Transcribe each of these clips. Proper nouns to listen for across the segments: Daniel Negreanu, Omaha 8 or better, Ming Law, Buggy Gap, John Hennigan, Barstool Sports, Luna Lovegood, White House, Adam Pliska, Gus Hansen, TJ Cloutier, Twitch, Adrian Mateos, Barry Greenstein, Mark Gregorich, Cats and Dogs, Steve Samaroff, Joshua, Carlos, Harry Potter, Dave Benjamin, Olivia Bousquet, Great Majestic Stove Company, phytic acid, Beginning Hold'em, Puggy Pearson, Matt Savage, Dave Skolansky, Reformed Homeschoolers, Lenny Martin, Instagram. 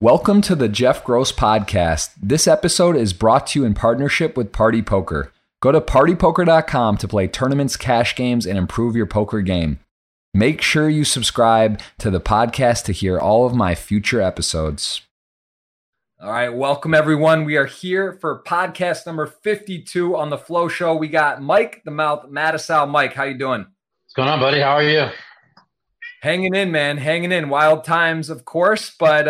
Welcome to the Jeff Gross Podcast. This episode is brought to you in partnership with Party Poker. Go to PartyPoker.com to play tournaments, cash games, and improve your poker game. Make sure you subscribe to the podcast to hear all of my future episodes. All right, welcome everyone. We are here for podcast number 52 on The Flow Show. We got Mike the Mouth Matusow. Mike, how you doing? What's going on, buddy? How are you? Hanging in, man. Hanging in. Wild times, of course, but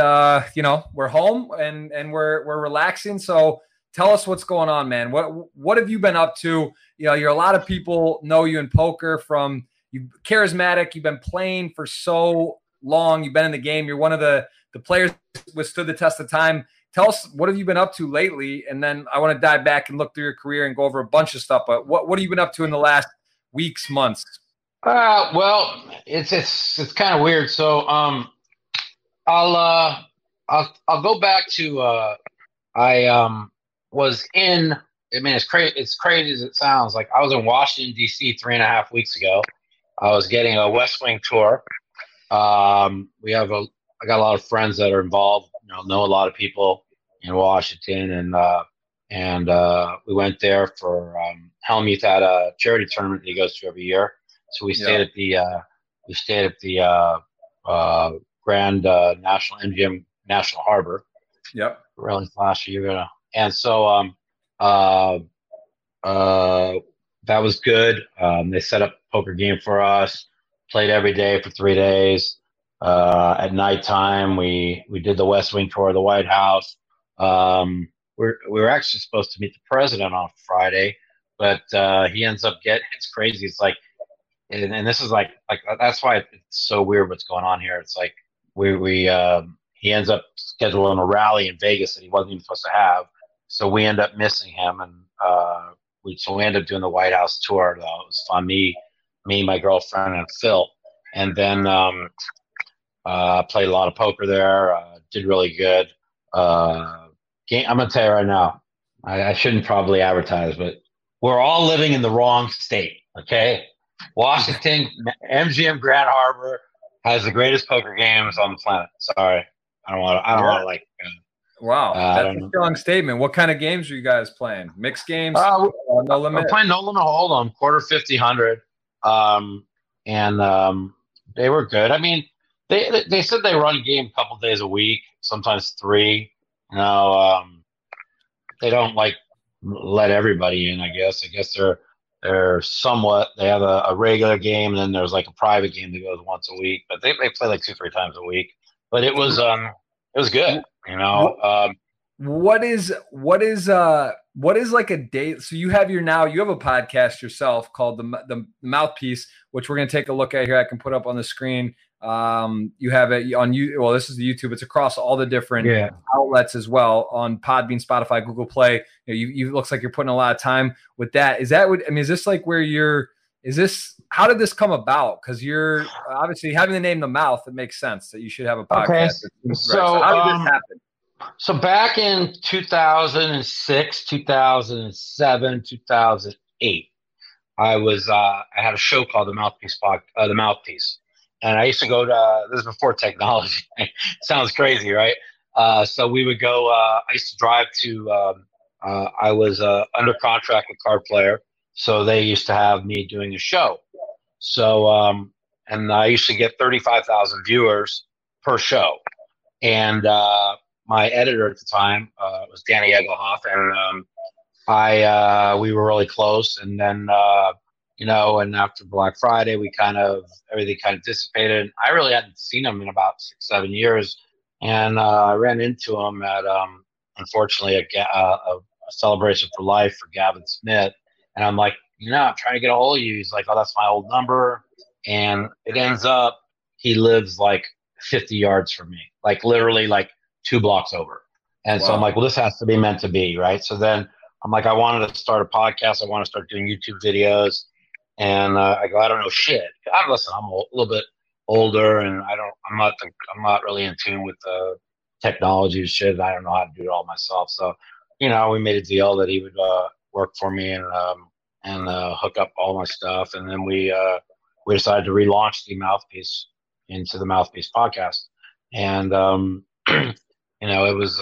you know, we're home and we're relaxing. So tell us what's going on, man. What have you been up to? You know, you're a lot of people know you in poker from you charismatic. You've been playing for so long. You've been in the game. You're one of the players that withstood the test of time. Tell us, what have you been up to lately? And then I want to dive back and look through your career and go over a bunch of stuff. But what have you been up to in the last weeks, months? Well, it's kind of weird. So, I'll go back to, I was in, I mean, it's crazy as it sounds. Like, I was in Washington, D.C. 3.5 weeks ago. I was getting a West Wing tour. I got a lot of friends that are involved, you know a lot of people in Washington, and we went there for, Hellmuth had a charity tournament that he goes to every year. So we stayed at the Grand National MGM National Harbor. Yep. Really last year, and so that was good. They set up a poker game for us. Played every day for 3 days. At nighttime, we did the West Wing tour of the White House. We were actually supposed to meet the president on Friday, but he ends up getting. It's crazy. It's like. And this is like that's why it's so weird what's going on here. It's like he ends up scheduling a rally in Vegas that he wasn't even supposed to have, so we end up missing him, and we end up doing the White House tour. Though it was fun, me, my girlfriend, and Phil, and then played a lot of poker there. Did really good. Game, I'm gonna tell you right now, I shouldn't probably advertise, but we're all living in the wrong state. Okay. Washington, MGM Grand Harbor has the greatest poker games on the planet. Sorry, I don't want to like. Wow, that's a strong statement. What kind of games are you guys playing? Mixed games? No limit. We're playing no limit hold'em, quarter 50, 100, and they were good. I mean, they said they run a game a couple days a week, sometimes three. You know, they don't like let everybody in. I guess they're somewhat. They have a regular game, and then there's like a private game that goes once a week. But they play like 2-3 times a week. But it was good, you know. What is like a day? So you have a podcast yourself called the Mouthpiece, which we're going to take a look at here. I can put up on the screen. You have it on you. Well, this is the YouTube. It's across all the different outlets as well on Podbean, Spotify, Google Play. You looks like you're putting a lot of time with that. Is that what I mean? Is this like where you're? Is this how did this come about? Because you're obviously having the name The Mouth. It makes sense that you should have a podcast. Okay. So how did this happen? So back in 2006, 2007, 2008, I was I had a show called The Mouthpiece. The Mouthpiece. And I used to go to – this is before technology. Sounds crazy, right? So we would go – I used to drive to I was under contract with Card Player, so they used to have me doing a show. So and I used to get 35,000 viewers per show. And my editor at the time was Danny Egelhoff, and we were really close. And then you know, and after Black Friday, everything kind of dissipated. I really hadn't seen him in about 6-7 years, and I ran into him at, unfortunately, a celebration for life for Gavin Smith. And I'm like, you know, I'm trying to get a hold of you. He's like, oh, that's my old number. And it ends up he lives like 50 yards from me, like literally like 2 blocks over. And wow. So I'm like, well, this has to be meant to be, right? So then I'm like, I wanted to start a podcast. I want to start doing YouTube videos. And I go, I don't know shit. I'm a little bit older, and I'm not really in tune with the technology and shit. I don't know how to do it all myself. So, you know, we made a deal that he would work for me and hook up all my stuff. And then we decided to relaunch The Mouthpiece into The Mouthpiece Podcast. And you know, it was,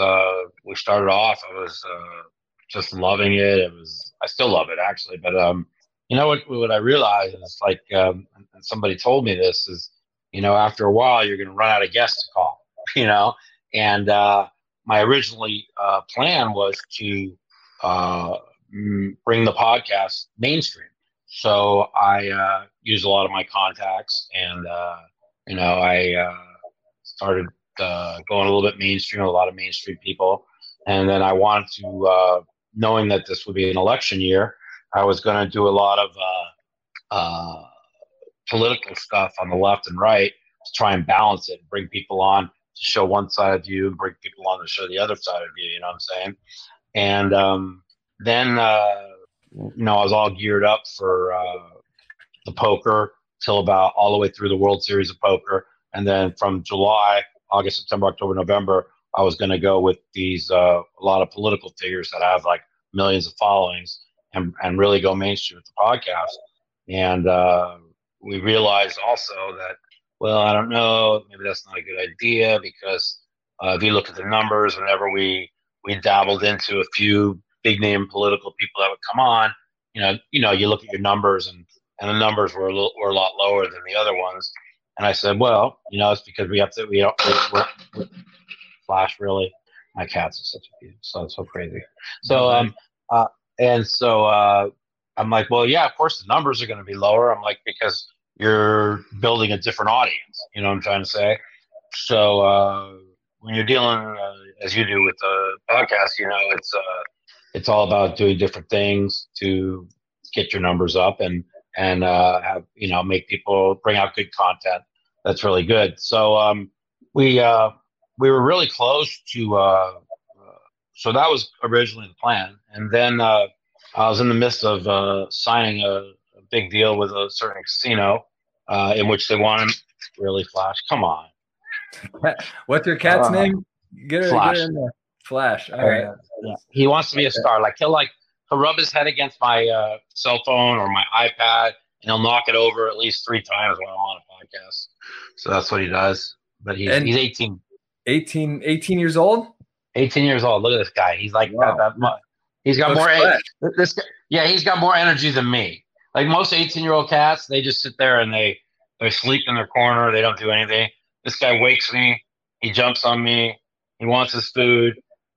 we started off, I was just loving it. It was, I still love it actually. But, you know, what I realized, and it's like, and somebody told me this is, you know, after a while, you're going to run out of guests to call, you know? And my originally plan was to bring the podcast mainstream. So I used a lot of my contacts and, you know, I started going a little bit mainstream, a lot of mainstream people. And then I wanted to, knowing that this would be an election year, I was going to do a lot of political stuff on the left and right to try and balance it and bring people on to show one side of you and bring people on to show the other side of you, you know what I'm saying? And then, you know, I was all geared up for the poker till about all the way through the World Series of Poker. And then from July, August, September, October, November, I was going to go with these, a lot of political figures that have like millions of followings and really go mainstream with the podcast. And we realized also that, well, I don't know, maybe that's not a good idea because if you look at the numbers, whenever we dabbled into a few big name political people that would come on, you know, you look at your numbers and the numbers were a lot lower than the other ones. And I said, well, you know, it's because we have to, we don't, we're flash really. My cats are such a, so crazy. So, and so, I'm like, well, yeah, of course the numbers are going to be lower. I'm like, because you're building a different audience, you know what I'm trying to say? So, when you're dealing, as you do with the podcast, you know, it's all about doing different things to get your numbers up and, have, you know, make people bring out good content. That's really good. So, we were really close to, so that was originally the plan. And then, I was in the midst of signing a big deal with a certain casino in which they wanted really Flash. Come on. What's your cat's name? Get her, Flash. Get her in there. Flash. All right. Yeah. He wants to be a star. Like he'll rub his head against my cell phone or my iPad, and he'll knock it over at least 3 times when I'm on a podcast. So that's what he does. But he's 18. 18 years old? 18 years old. Look at this guy. He's like wow. That much. He's got more energy. This guy, yeah, he's got more energy than me. Like most 18-year-old cats, they just sit there and they sleep in their corner. They don't do anything. This guy wakes me. He jumps on me. He wants his food.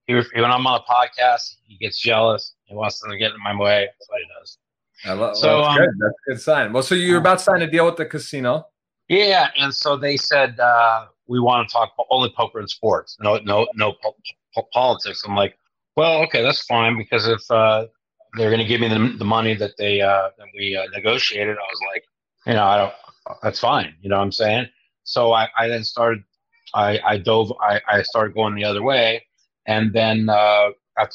When I'm on a podcast, he gets jealous. He wants them to get in my way. That's what he does. I love. So that's good. That's a good sign. Well, so you were about to sign a deal with the casino. Yeah, and so they said we want to talk only poker and sports. No politics. I'm like, well, okay, that's fine because if they're going to give me the money that they that we negotiated, I was like, you know, I don't. That's fine. You know what I'm saying? So I then started. I started going the other way, and then after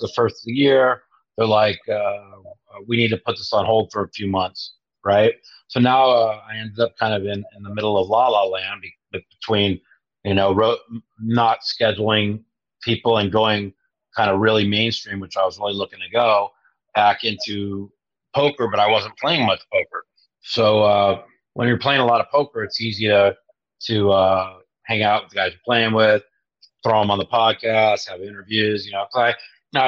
the first of the year, they're like, we need to put this on hold for a few months, right? So now I ended up kind of in the middle of la la land between, you know, not scheduling people and going kind of really mainstream, which I was really looking to go back into poker, but I wasn't playing much poker. So when you're playing a lot of poker, it's easy to hang out with the guys you're playing with, throw them on the podcast, have interviews, you know, I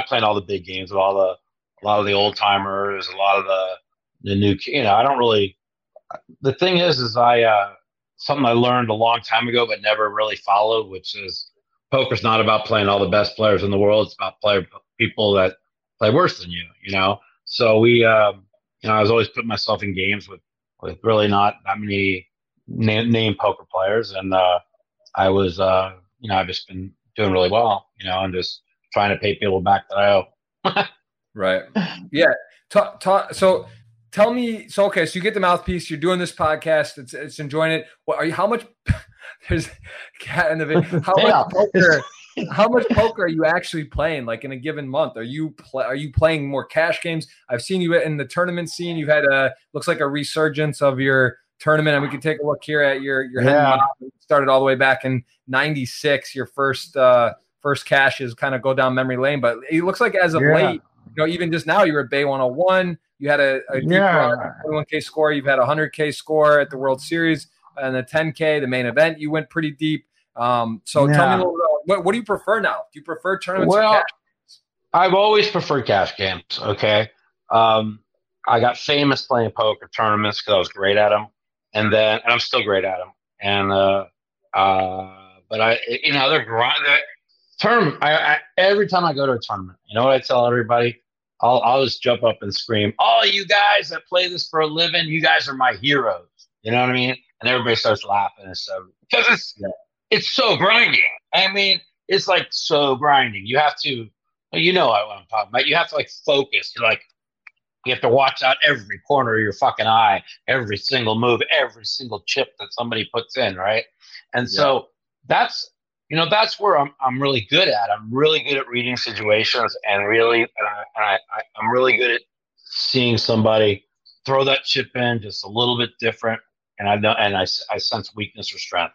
played all the big games with a lot of the old timers, a lot of the new, you know, I don't really, the thing is I, something I learned a long time ago, but never really followed, which is, poker's not about playing all the best players in the world. It's about people that play worse than you, you know? So we, you know, I was always putting myself in games with really not that many named poker players. And, I was, you know, I've just been doing really well, you know, and just trying to pay people back that I owe. Right. Yeah. So tell me, so, okay. So you get the mouthpiece, you're doing this podcast. It's enjoying it. What are you, how much, there's a cat in the video. How much poker are you actually playing? Like in a given month, are you playing more cash games? I've seen you in the tournament scene. You've had looks like a resurgence of your tournament, and we can take a look here at your head. Started all the way back in '96. Your first cashes, kind of go down memory lane, but it looks like as of late, you know, even just now, you were at Bay 101. You had a 21K score. You've had a 100K score at the World Series. And the 10K, the main event, you went pretty deep. So tell me a little bit about What do you prefer now? Do you prefer tournaments or cash games? I've always preferred cash games, okay? I got famous playing poker tournaments because I was great at them, and I'm still great at them. And but I, you know, they're grind. Every time I go to a tournament, you know what I tell everybody? I'll just jump up and scream, "All you guys that play this for a living, you guys are my heroes." You know what I mean? And everybody starts laughing, and so because it's so grinding. I mean, it's like so grinding. You have to, you know what I'm talking about. You have to like focus. You're like, you have to watch out every corner of your fucking eye, every single move, every single chip that somebody puts in, right? And so that's, you know, that's where I'm really good at. I'm really good at reading situations, and really, I'm really good at seeing somebody throw that chip in just a little bit different, and I know, and I sense weakness or strength,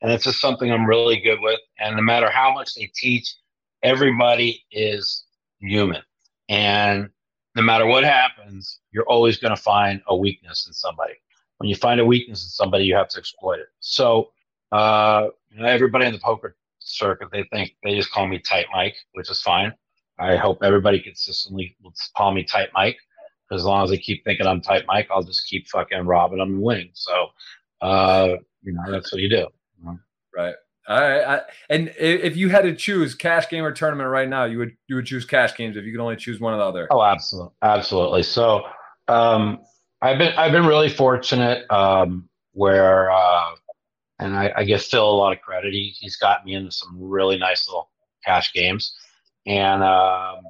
and it's just something I'm really good with. And no matter how much they teach, everybody is human, and no matter what happens, you're always going to find a weakness in somebody. When you find a weakness in somebody, you have to exploit it. So you know, everybody in the poker circuit, they think they just call me Tight Mike, which is fine. I hope everybody consistently will call me Tight Mike. As long as they keep thinking I'm Tight Mike, I'll just keep fucking robbing them and winning. So, you know, that's what you do. You know? Right. All right. And if you had to choose cash game or tournament right now, you would choose cash games if you could only choose one or the other. Oh, absolutely. Absolutely. So, I've been really fortunate, where, and I give Phil a lot of credit. He's got me into some really nice little cash games. And I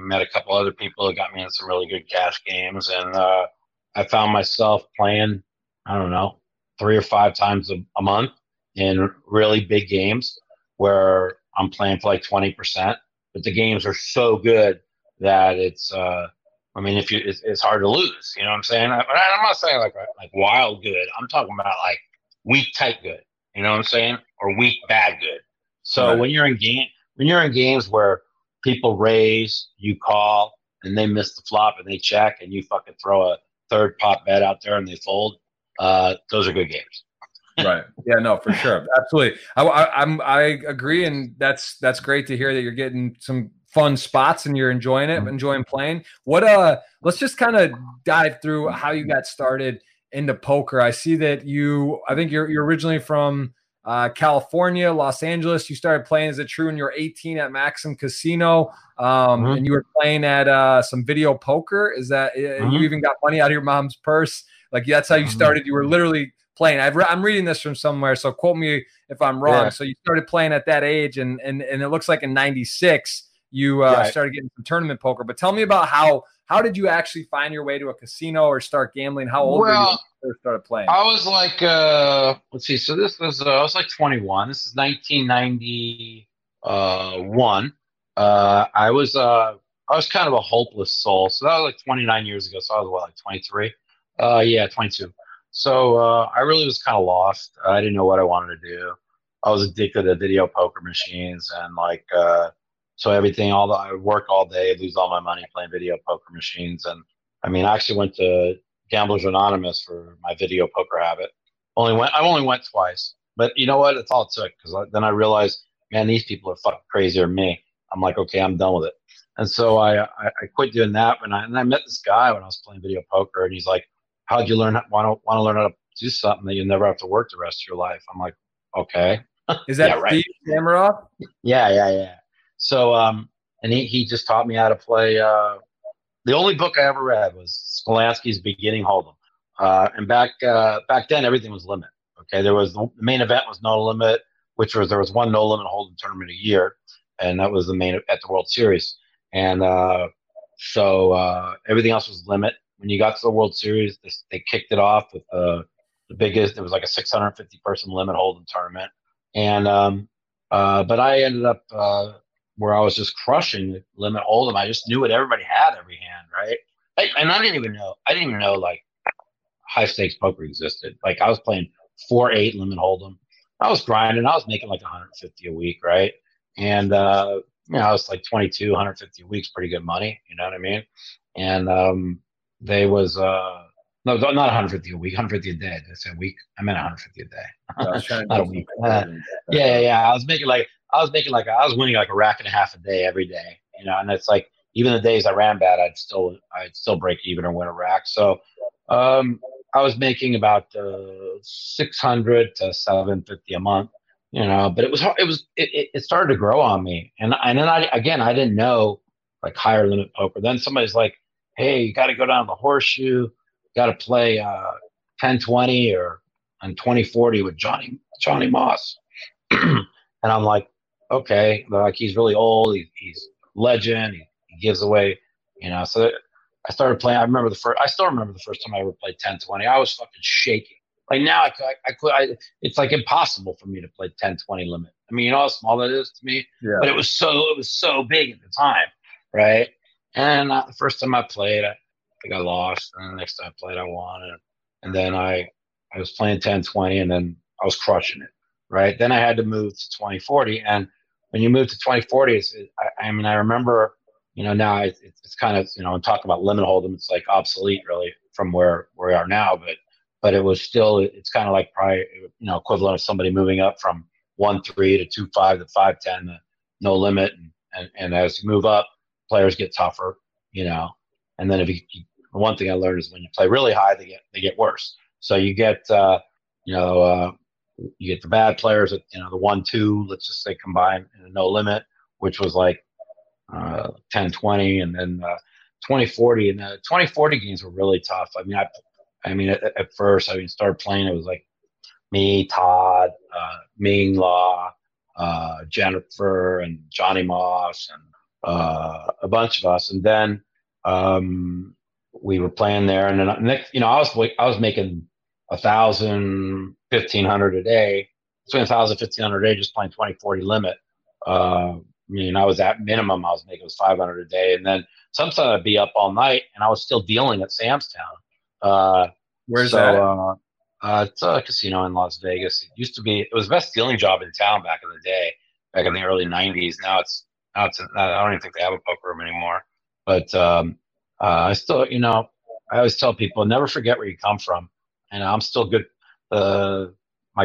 met a couple other people who got me into some really good cash games. And I found myself playing, I don't know, 3 or 5 times a month in really big games where I'm playing for like 20%. But the games are so good that it's, I mean, if you, it's hard to lose. You know what I'm saying? I'm not saying like wild good. I'm talking about like weak tight good, you know what I'm saying, or weak bad good. So right. when you're in games where people raise, you call, and they miss the flop, and they check, and you fucking throw a third pop bet out there, and they fold. Those are good games. Right? Yeah. No, for sure, absolutely. I agree, and that's great to hear that you're getting some fun spots and you're enjoying it, enjoying playing. What? Let's just kind of dive through how you got started into poker. I see that you're originally from California, Los Angeles. You started playing, is it true, when you were 18 at Maxim Casino, and you were playing at some video poker. Is that you even got money out of your mom's purse? Like that's how you started. You were literally playing. I'm reading this from somewhere, so quote me if I'm wrong. Yeah. So you started playing at that age, and it looks like in '96 you started getting some tournament poker. But tell me about how did you actually find your way to a casino or start gambling? How old were you when you started playing? I was like, let's see. So this was, I was like 21. This is 1991. I was kind of a hopeless soul. So that was like 29 years ago. So I was like 23. 22. So I really was kind of lost. I didn't know what I wanted to do. I was addicted to video poker machines and like, so everything, I work all day, lose all my money playing video poker machines. And I mean, I actually went to Gamblers Anonymous for my video poker habit. I only went twice, but you know what? It's all it took, because then I realized, man, these people are fucking crazier than me. I'm like, okay, I'm done with it. And so I quit doing that. And I met this guy when I was playing video poker, and he's like, "How'd you learn? Want to learn how to do something that you never have to work the rest of your life?" I'm like, okay. Is that Steve Samaroff? Yeah. So, and he just taught me how to play. The only book I ever read was Skolansky's Beginning Hold'em. And back then, everything was limit. Okay, there was the main event was no limit, which was there was one no limit hold'em tournament a year, and that was the main at the World Series. And so everything else was limit. When you got to the World Series, they kicked it off with the biggest. It was like a 650-person limit hold'em tournament. And but I ended up. Where I was just crushing limit hold'em. I just knew what everybody had every hand, right? And I didn't even know like high stakes poker existed. Like I was playing 4-8 limit hold'em. I was grinding. I was making like 150 a week, right? And you know, I was like 22, 150 a week's pretty good money. You know what I mean? And they was No, not 150 a week, 150 a day. That's a week. I meant 150 a day. I was trying to make yeah. I was winning like a rack and a half a day every day, you know. And it's like, even the days I ran bad, I'd still break even or win a rack. So I was making about 600 to 750 a month, you know. But it was hard. It started to grow on me, and then I didn't know like higher limit poker. Then somebody's like, hey, you got to go down to the Horseshoe. Got to play 10-20 or 20-40 with Johnny Moss, and I'm like, okay, they're like, he's really old, he's legend, he gives away, you know. So I started playing. I still remember the first time I ever played 10-20. I was fucking shaking. Like now, I could, it's like impossible for me to play 10-20 limit. I mean, you know how small that is to me, yeah. But it was so big at the time, right? And the first time I played, I think I lost, and the next time I played, I won, and then I was playing 10-20, and then I was crushing it, right? Then I had to move to 20-40, and when you move to 20-40, I remember, you know, now it's kind of, you know, I'm talking about limit hold'em, it's like obsolete really from where we are now, but it was still, it's kind of like probably, you know, equivalent of somebody moving up from 1-3 to 2-5 to 5-10 to no limit, and as you move up, players get tougher, you know. And then one thing I learned is when you play really high, they get worse. So you get, you get the bad players at, you know, the 1-2, let's just say combined in a no limit, which was like 10-20, and then 20-40. And the 20-40 games were really tough. I mean, at first, started playing, it was like me, Todd, Ming Law, Jennifer, and Johnny Moss, and a bunch of us, and then. We were playing there, and then next, you know, I was making 1,000-1,500 a day, between 1,000-1,500 a day, just playing 20-40 limit. I was at minimum, I was making was 500 a day, and then sometimes I'd be up all night, and I was still dealing at Sam's Town. Where's that? It's a casino in Las Vegas. It was the best dealing job in town back in the day, back in the early '90s. Now I don't even think they have a poker room anymore. But I still, you know, I always tell people, never forget where you come from. And I'm still good. The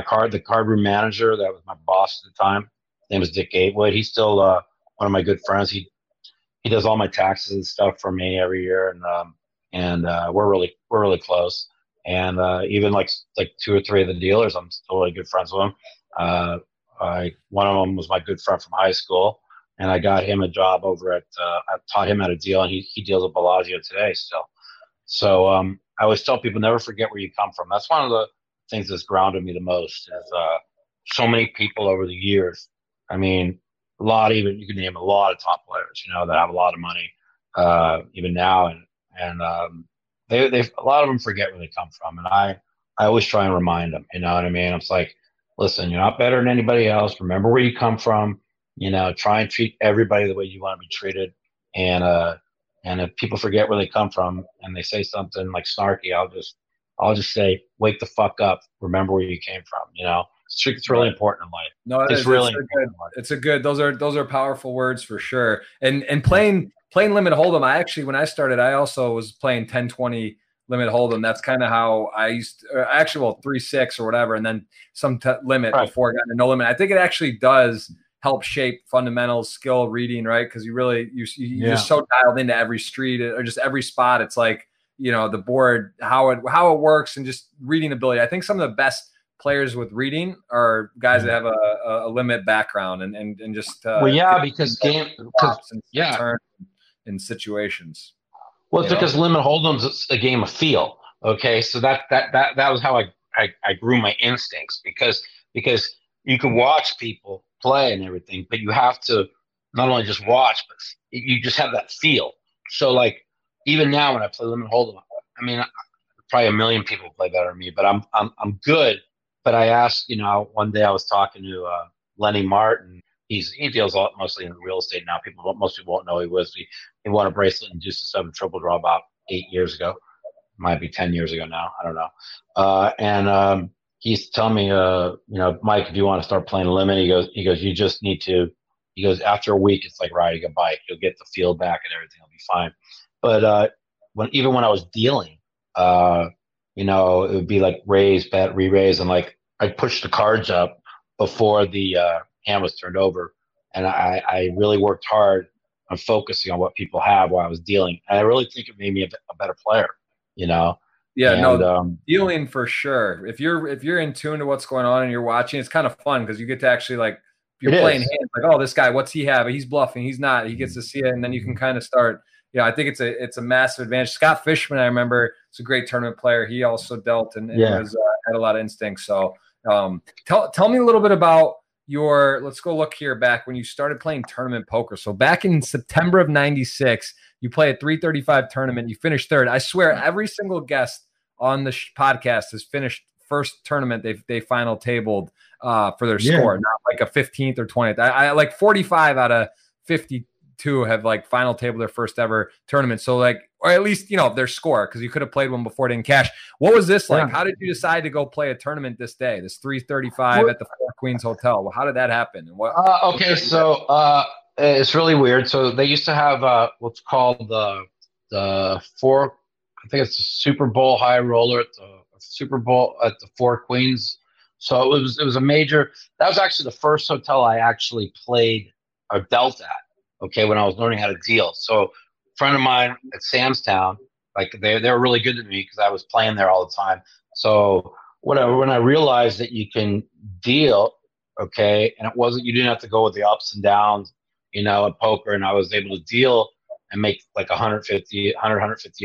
card room manager, that was my boss at the time, his name was Dick Gatewood. He's still one of my good friends. He does all my taxes and stuff for me every year, and we're really close. And even like two or three of the dealers, I'm still really good friends with them. One of them was my good friend from high school. And I got him a job over at I taught him how to deal, and he deals at Bellagio today still. So I always tell people, never forget where you come from. That's one of the things that's grounded me the most is so many people over the years. I mean, you can name a lot of top players, you know, that have a lot of money even now, and they a lot of them forget where they come from, and I always try and remind them. You know what I mean? It's like, listen, you're not better than anybody else. Remember where you come from. You know, try and treat everybody the way you want to be treated. And if people forget where they come from and they say something like snarky, I'll just say, wake the fuck up. Remember where you came from. You know, it's really important in life. No, it's really important. It's a good. Those are powerful words for sure. And playing limit hold'em. I actually, when I started, I also was playing 10-20 limit hold'em. That's kind of how I used to, actually, 3-6 or whatever, and then some limit right. Before I got to no limit. I think it actually does help shape fundamentals, skill, reading, right? Because you're just so dialed into every street or just every spot. It's like, you know, the board, how it works, and just reading ability. I think some of the best players with reading are guys that have a limit background and just because game in situations. Well, it's because limit hold'ems, it's a game of feel. Okay, so that was how I grew my instincts because you can watch people play and everything, but you have to not only just watch, but you just have that feel. So like even now when I play limit hold'em, I mean, probably a million people play better than me, but I'm good. But I asked, you know, one day I was talking to Lenny Martin. He deals mostly in real estate now. Most people won't know who he was. He won a bracelet in Deuce to Seven Triple Draw about 8 years ago, might be 10 years ago now. I don't know. He used to tell me, you know, Mike, if you want to start playing limit, he goes, you just need to, he goes, after a week, it's like riding a bike. You'll get the feel back and everything will be fine. But when I was dealing, you know, it would be like raise, bet, re-raise, and like I'd push the cards up before the hand was turned over. And I really worked hard on focusing on what people have while I was dealing. And I really think it made me a better player, you know? Yeah, and, dealing for sure. If you're in tune to what's going on and you're watching, it's kind of fun because you get to actually like, you're playing hands like, oh, this guy, what's he have? He's bluffing. He's not. He gets to see it. And then you can kind of start. Yeah, I think it's a massive advantage. Scott Fishman, I remember, is a great tournament player. He also dealt and was, had a lot of instinct. So tell me a little bit about your, let's go look here back when you started playing tournament poker. So back in September of 96, you play a 335 tournament. You finished third. I swear every single guest on the podcast has finished first tournament they final tabled for their score, not like a 15th or 20th. I like 45 out of 50. Two have like final table their first ever tournament. So like, or at least, you know, their score, because you could have played one before it didn't cash. What was this like? How did you decide to go play a tournament this day, this 335 at the Four Queens Hotel? Well, how did that happen? And what, okay. So it's really weird. So they used to have what's called the four, I think it's the Super Bowl high roller at the Super Bowl at the Four Queens. So it was a major, that was actually the first hotel I actually played or dealt at. Okay, when I was learning how to deal. So a friend of mine at Sam's Town, like they were really good to me because I was playing there all the time. So whatever, when I realized that you can deal, okay, and it wasn't, you didn't have to go with the ups and downs, you know, at poker, and I was able to deal and make like 150 a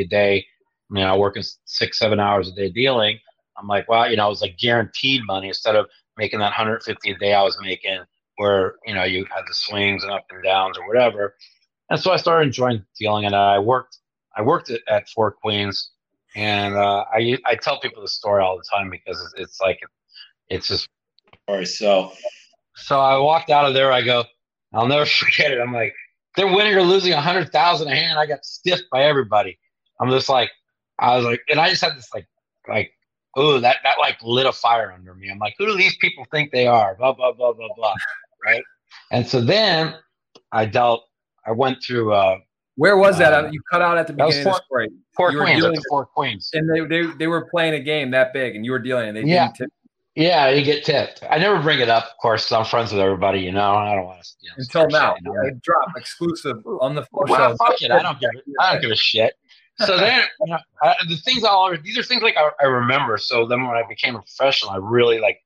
day, you know, working 6-7 hours a day dealing. I'm like, wow, you know, it was like guaranteed money instead of making that 150 a day I was making, where, you know, you had the swings and up and downs or whatever. And so I started enjoying dealing, and I worked at Four Queens, and I tell people the story all the time because it's like, it's just. All right, so I walked out of there. I go, I'll never forget it. I'm like, they're winning or losing 100,000 a hand. I got stiffed by everybody. I'm just like, I was like, and I just had this like, ooh, that like lit a fire under me. I'm like, who do these people think they are? Blah, blah, blah, blah, blah. Right. And so then I went through. Where was that? You cut out at the beginning of the story. Four Queens. And they were playing a game that big, and you were dealing, and they didn't tip. Yeah, you get tipped. I never bring it up, of course, because I'm friends with everybody, you know. I don't want to. You know, until now, I drop exclusive on the floor. Well, fuck it. I don't give a shit. So then, you know, these are things like I remember. So then when I became a professional, I really like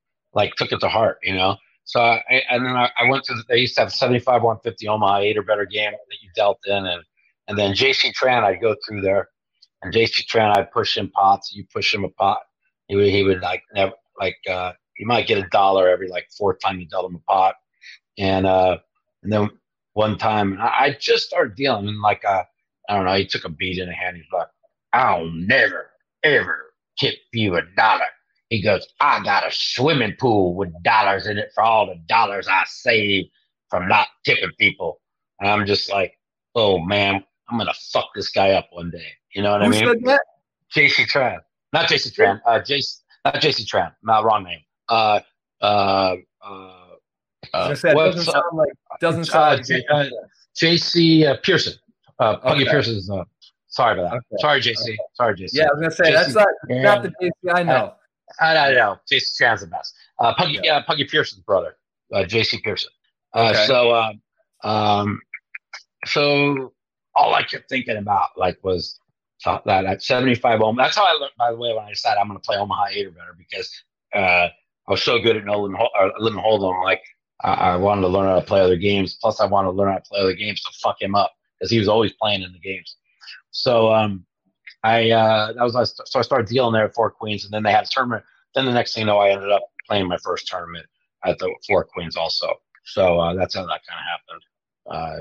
took it to heart, you know. So I went to they used to have 75-150 Omaha 8 or better game that you dealt in, and then J.C. Tran, I'd go through there, and J.C. Tran, I'd push him pots, you push him a pot, he would like never like you might get $1 every like fourth time you dealt him a pot, and then one time I just started dealing, and like I don't know, he took a beat in a hand. He's like, I'll never, ever tip you $1. He goes, I got a swimming pool with dollars in it for all the dollars I saved from not tipping people. And I'm just like, oh, man, I'm going to fuck this guy up one day. You know what I mean? Who said that? J.C. Tran. Not J.C. Tran. Not J.C. Tran. Not wrong name. Doesn't sound like J.C. Pearson. Puggy Pearson is sorry about that. Okay. Sorry, JC. Okay. Sorry, JC. Yeah, I was gonna say JC, that's not the JC I know. I know. JC Tran's the best. Puggy, okay. Puggy Pearson's brother, JC Pearson. Okay. So all I kept thinking about like was that at 75 Omaha. That's how I learned, by the way, when I decided I'm gonna play Omaha 8 or better, because I was so good at Lynn Hold'em. Like I wanted to learn how to play other games. Plus, I wanted to learn how to play other games to fuck him up, because he was always playing in the games. So I started dealing there at Four Queens, and then they had a tournament. Then the next thing you know, I ended up playing my first tournament at the Four Queens also. So that's how that kind of happened.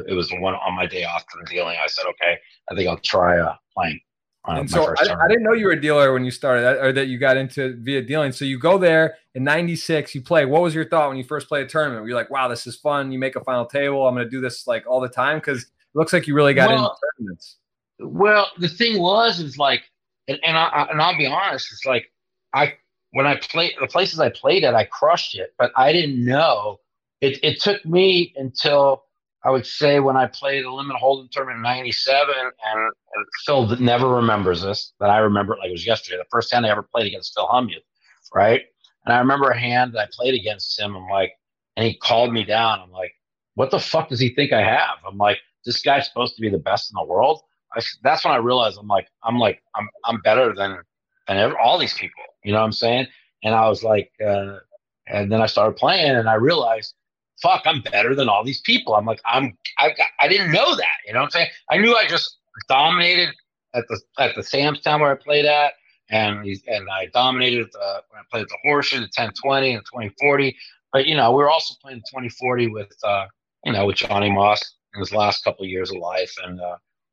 It was the one on my day off from dealing. I said, okay, I think I'll try playing. And so I didn't know you were a dealer when you started, or that you got into via dealing. So you go there in 96, you play. What was your thought when you first played a tournament? Were you like, wow, this is fun. You make a final table. I'm going to do this like all the time, because looks like you really got into tournaments. Well, the thing was, is like, and I'll be honest, it's like when I played the places I played at, I crushed it, but I didn't know. It took me until I would say when I played a limit hold'em tournament in '97, and Phil never remembers this, that I remember it like it was yesterday, the first hand I ever played against Phil Hellmuth, right? And I remember a hand that I played against him. I'm like, and he called me down. I'm like, what the fuck does he think I have? I'm like, this guy's supposed to be the best in the world. That's when I realized I'm better than all these people. You know what I'm saying? And I was like, and then I started playing, and I realized, fuck, I'm better than all these people. I'm like, I didn't know that. You know what I'm saying? I knew I just dominated at the Sam's Town where I played at, and I dominated when I played at the Horseshoe, the 1020 and 2040. But you know, we were also playing 2040 with Johnny Moss in his last couple of years of life, and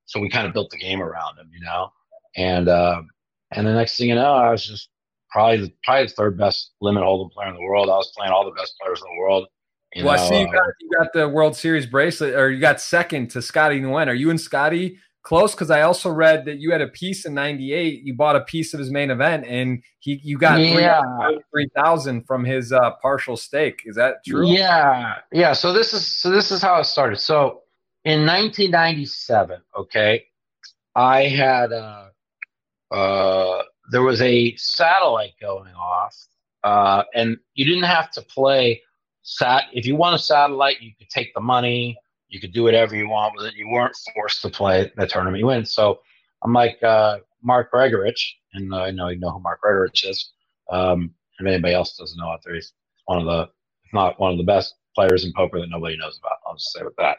so we kind of built the game around him, you know. And the next thing you know, I was just probably the third best limit hold'em player in the world. I was playing all the best players in the world. I see you got the World Series bracelet, or you got second to Scotty Nguyen. Are you and Scotty close? Because I also read that you had a piece in '98. You bought a piece of his main event, and you got 3,000 from his partial stake. Is that true? Yeah. So this is how it started. So in 1997, okay, I had there was a satellite going off, and you didn't have to play. If you want a satellite, you could take the money. You could do whatever you want with it. You weren't forced to play the tournament you win. So I'm like Mark Gregorich, and I know you know who Mark Gregorich is. If anybody else doesn't know out there, he's if not one of the best players in poker that nobody knows about. I'll just say with that.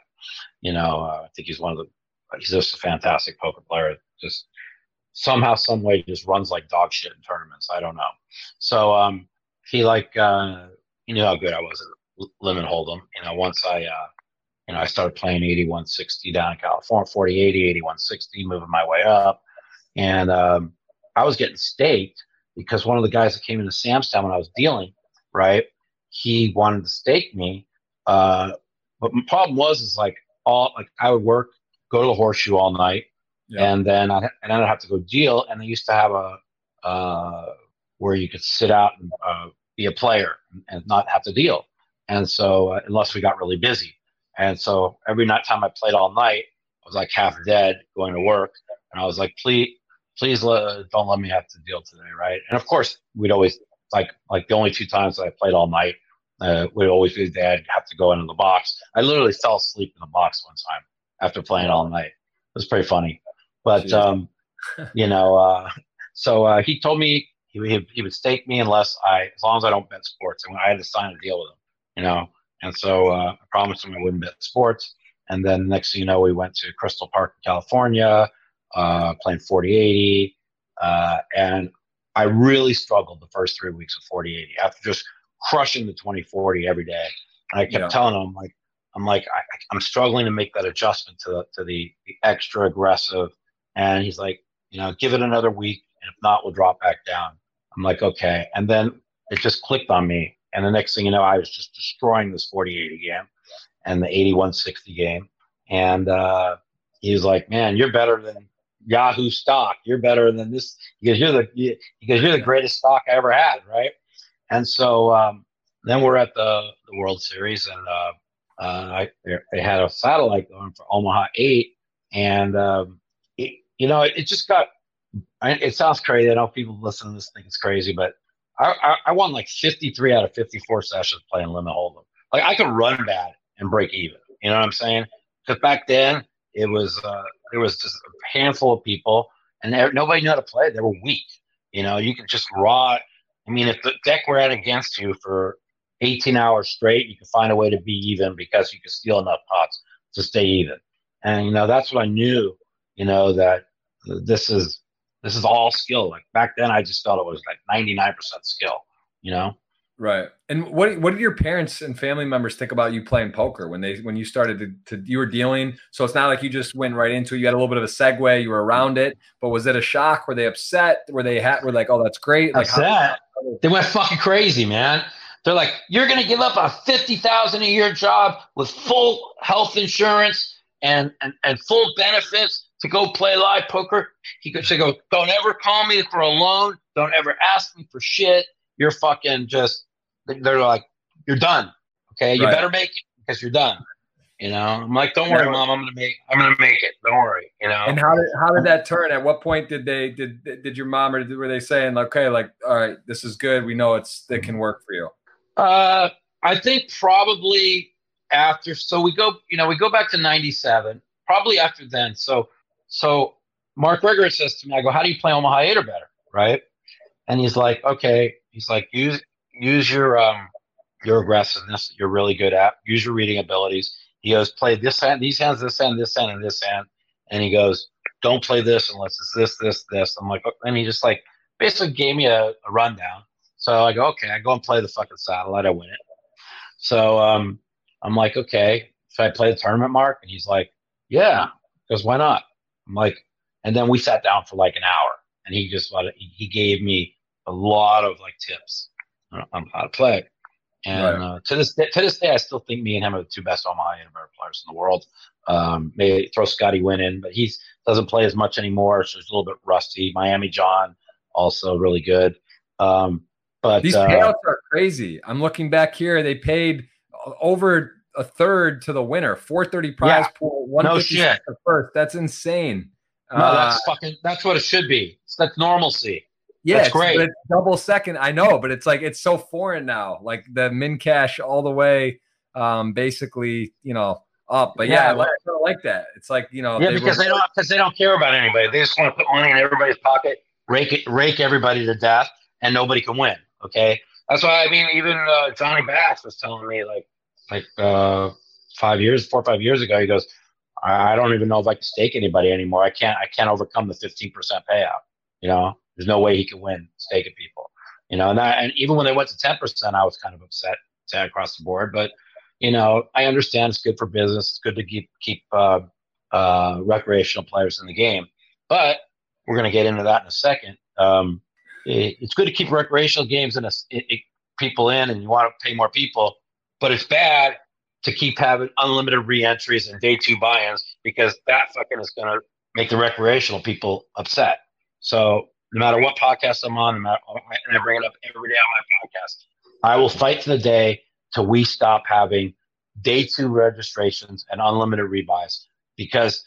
You know, I think he's just a fantastic poker player. Just somehow, some way, just runs like dog shit in tournaments. I don't know. So he like. He knew how good I was at limit hold'em. You know, once I started playing 8160 down in California, 4080, 8160, moving my way up, and I was getting staked because one of the guys that came into Sam's Town when I was dealing, right? He wanted to stake me, but my problem was I would work, go to the Horseshoe all night, and then I'd have to go deal. And they used to have a where you could sit out and be a player and not have to deal, and so unless we got really busy, and so every night time I played all night, I was like half dead going to work, and I was like, please don't let me have to deal today, right? And of course, we'd always like the only two times that I played all night, we'd always be dead, have to go into the box. I literally fell asleep in the box one time after playing all night. It was pretty funny, but he told me. He would stake me as long as I don't bet sports. And I had to sign a deal with him, you know. And so I promised him I wouldn't bet sports. And then next thing you know, we went to Crystal Park, California, playing 4080. And I really struggled the first 3 weeks of 4080 after just crushing the 2040 every day. And I kept telling him, I'm struggling to make that adjustment to the extra aggressive. And he's like, you know, give it another week. And if not, we'll drop back down. I'm like, okay. And then it just clicked on me. And the next thing you know, I was just destroying this 40-80 game and the 81-60 game. And he was like, man, you're better than Yahoo stock. You're better than this. Because you're the greatest stock I ever had, right? And so then we're at the World Series. And they had a satellite going for Omaha 8. And, it just got – it sounds crazy. I know people listening to this think it's crazy, but I won like 53 out of 54 sessions playing limit hold'em. Like I could run bad and break even. You know what I'm saying? Because back then it was there was just a handful of people, and nobody knew how to play. They were weak. You know, you could just raw. I mean, if the deck were out against you for 18 hours straight, you could find a way to be even because you could steal enough pots to stay even. And you know, that's what I knew. You know that this is. This is all skill. Like back then, I just felt it was like 99% skill, you know? Right. And what did your parents and family members think about you playing poker when you started to you were dealing? So it's not like you just went right into it. You had a little bit of a segue. You were around it, but was it a shock? Were they upset? Were like, oh, that's great. Like upset. They went fucking crazy, man. They're like, you're going to give up a $50,000 a year job with full health insurance and full benefits to go play live poker. He could say, "Go! Don't ever call me for a loan. Don't ever ask me for shit. You're fucking just." They're like, "You're done. Okay, you better make it because you're done." You know, I'm like, don't worry, Mom, I'm gonna make it. Don't worry. You know. And how did that turn? At what point did they did your mom or were they saying like, okay, like, all right, this is good. We know it can work for you. I think probably after. So we go back to '97. Probably after then. So Mark Gregorich says to me, I go, how do you play Omaha 8 or better, right? And he's like, okay. He's like, use your aggressiveness that you're really good at. Use your reading abilities. He goes, play this hand, these hands, this hand, this hand, and this hand. And he goes, don't play this unless it's this, this, this. I'm like, and he just like basically gave me a rundown. So I go, okay, I go and play the fucking satellite. I win it. So I'm like, okay, should I play the tournament, Mark? And he's like, yeah. He goes, why not? I'm like, and then we sat down for like an hour. And he just, he gave me a lot of like tips on how to play. And right. To this day, I still think me and him are the two best Omaha 8 or better players in the world. Maybe throw Scotty Nguyen in, but he doesn't play as much anymore, so he's a little bit rusty. Miami John, also really good. But these payouts are crazy. I'm looking back here; they paid over a third to the winner, $430 prize pool, $156 the first. That's insane. No, that's fucking. That's what it should be. That's normalcy. Yeah, it's great. It's double second. I know, but it's like it's so foreign now. Like the min cash all the way, basically, you know, up. But yeah, I sort of like that. It's like, you know, because they don't care about anybody. They just want to put money in everybody's pocket, rake everybody to death, and nobody can win. Okay, that's why I mean, even Johnny Bass was telling me like 4 or 5 years ago, he goes, I don't even know if I can stake anybody anymore. I can't overcome the 15% payout. You know. There's no way he could win staking people, you know. And even when they went to 10%, I was kind of upset across the board. But you know, I understand it's good for business. It's good to keep recreational players in the game. But we're going to get into that in a second. It's good to keep recreational games and people in, and you want to pay more people. But it's bad to keep having unlimited re-entries and day 2 buy-ins because that fucking is going to make the recreational people upset. So. No matter what podcast I'm on, and I bring it up every day on my podcast, I will fight to the day till we stop having day 2 registrations and unlimited rebuys because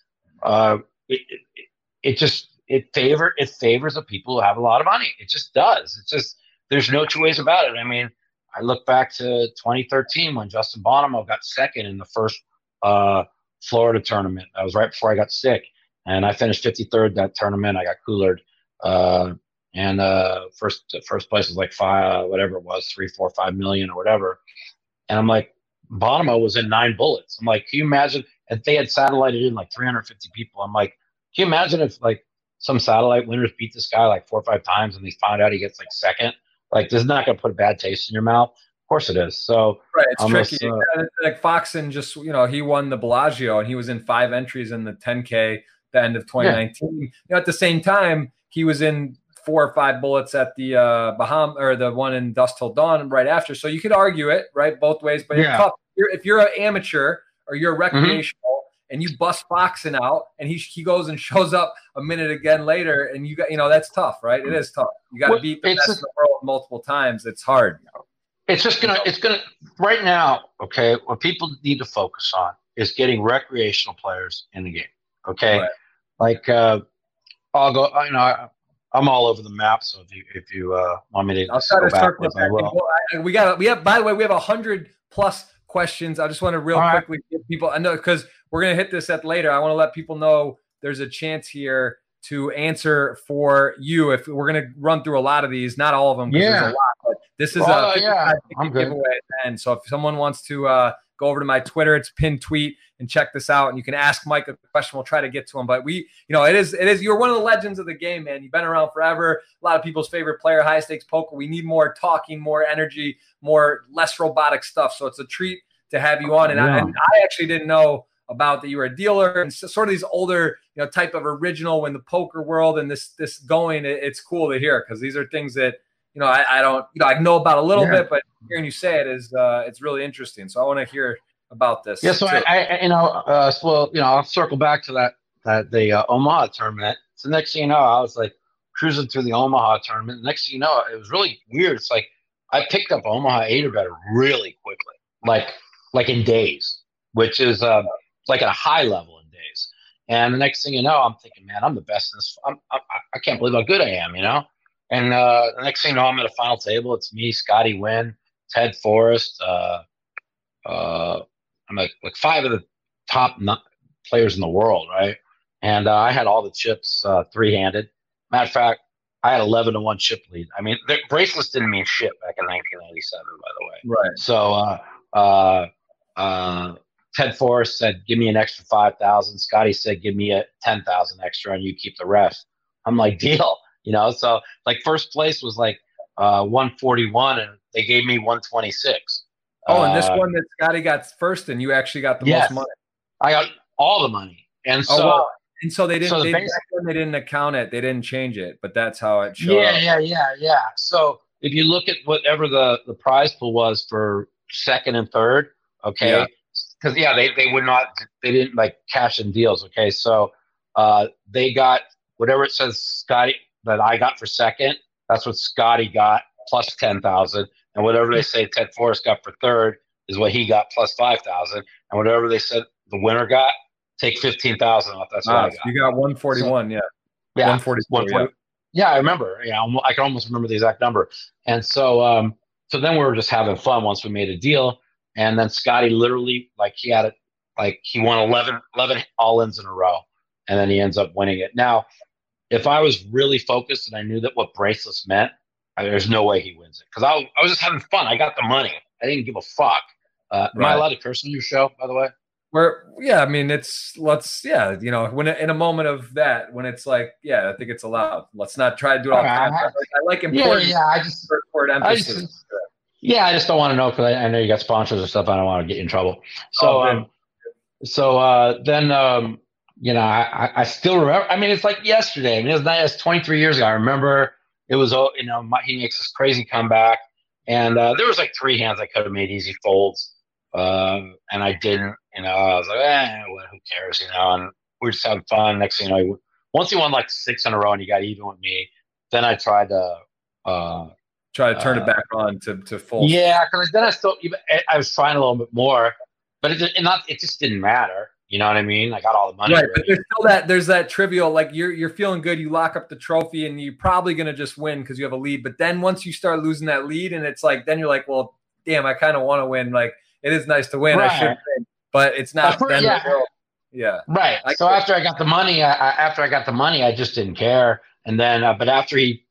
it favors the people who have a lot of money. It just does. It's just there's no two ways about it. I mean, I look back to 2013 when Justin Bonomo got second in the first Florida tournament. That was right before I got sick, and I finished 53rd that tournament. I got coolered. And first place was like five, whatever it was, 3, 4, 5 million or whatever. And I'm like, Bonomo was in 9 bullets. I'm like, can you imagine if they had satellited in like 350 people? I'm like, can you imagine if like some satellite winners beat this guy like 4 or 5 times and they found out he gets like second? Like, this is not going to put a bad taste in your mouth. Of course it is. So right, it's tricky. Like Foxen just, you know, he won the Bellagio and he was in 5 entries in the 10K the end of 2019. Yeah. You know, at the same time. He was in 4 or 5 bullets at the Baham or the one in Dust Till Dawn right after. So you could argue it right both ways, but it's tough. If you're an amateur or you're recreational and you bust Foxen out and he goes and shows up a minute again later and you got, you know, that's tough, right? It is tough. You got to beat the best in the world multiple times. It's hard. It's just gonna. It's gonna right now. Okay, what people need to focus on is getting recreational players in the game. Okay, right. Like. I'll go. You know, I'm all over the map. So if you want me to, I'll try to circle back. We have. By the way, we have 100+ questions. I just want to quickly give people. I know because we're gonna hit this at later. I want to let people know there's a chance here to answer for you. If we're gonna run through a lot of these, not all of them. Yeah. There's a lot, but this is a giveaway at the end. So if someone wants to go over to my Twitter, it's pinned tweet, and check this out. And you can ask Mike a question. We'll try to get to him. But it is. You're one of the legends of the game, man. You've been around forever. A lot of people's favorite player, high stakes poker. We need more talking, more energy, more less robotic stuff. So it's a treat to have you on. And I actually didn't know about that you were a dealer and so, sort of these older, you know, type of original in the poker world and this going. It's cool to hear because these are things that, you know, I don't, you know, I know about a little bit, but hearing you say it is it's really interesting. So I want to hear about this. Yeah, so I'll circle back to the Omaha tournament. So next thing you know, I was like cruising through the Omaha tournament. Next thing you know, it was really weird. It's like I picked up Omaha 8 or better really quickly, like in days. which is like at a high level in days. And the next thing you know, I'm thinking, man, I'm the best in this. I can't believe how good I am, you know? And the next thing you know, I'm at a final table. It's me, Scotty Nguyen, Ted Forrest. I'm like five of the top players in the world, right? And I had all the chips three-handed. Matter of fact, I had 11-to-1 chip lead. I mean, the bracelets didn't mean shit back in 1997, by the way. Right. So Ted Forrest said, give me an extra 5,000. Scotty said, give me a 10,000 extra and you keep the rest. I'm like, deal, you know? So like first place was like 141 and they gave me 126. Oh, and this one that Scotty got first and you actually got the most money. I got all the money. And so, and so they didn't account it. They didn't change it, but that's how it showed. Yeah. So if you look at whatever the prize pool was for second and third, okay. Because they would not, they didn't like cash in deals. Okay. So they got whatever it says Scotty that I got for second, that's what Scotty got plus 10,000. And whatever they say Ted Forrest got for third is what he got plus 5,000. And whatever they said the winner got, take 15,000 off. That's what I got. You got 141, so, yeah. 141. Yeah, I remember. Yeah, I can almost remember the exact number. And so, so then we were just having fun once we made a deal. And then Scotty literally, like he had it, like he won 11 all-ins in a row, and then he ends up winning it. Now, if I was really focused and I knew that what bracelets meant, there's no way he wins it because I was just having fun. I got the money. I didn't give a fuck. Am I allowed to curse on your show, by the way? When in a moment of that, when it's like, I think it's allowed. Let's not try to do it all the time. I like important. I just don't want to know because I know you got sponsors and stuff. I don't want to get you in trouble. So, I still remember. I mean, it's like yesterday. I mean, it's 23 years ago. I remember it was, he makes this crazy comeback, and there was like three hands I could have made easy folds. And I didn't, I was like, well, who cares, and we were just having fun. Next thing you know, once he won like six in a row and he got even with me, then I tried to turn it back on to full. Yeah, because then I was trying a little bit more, but it just didn't matter. You know what I mean? I got all the money. Right, but there's that trivial, like you're feeling good, you lock up the trophy, and you're probably gonna just win because you have a lead. But then once you start losing that lead, and it's like then you're like, well, damn, I kind of want to win, like. It is nice to win. Right. I should win, but it's not. Right. So after I got the money, I just didn't care. And then, but after he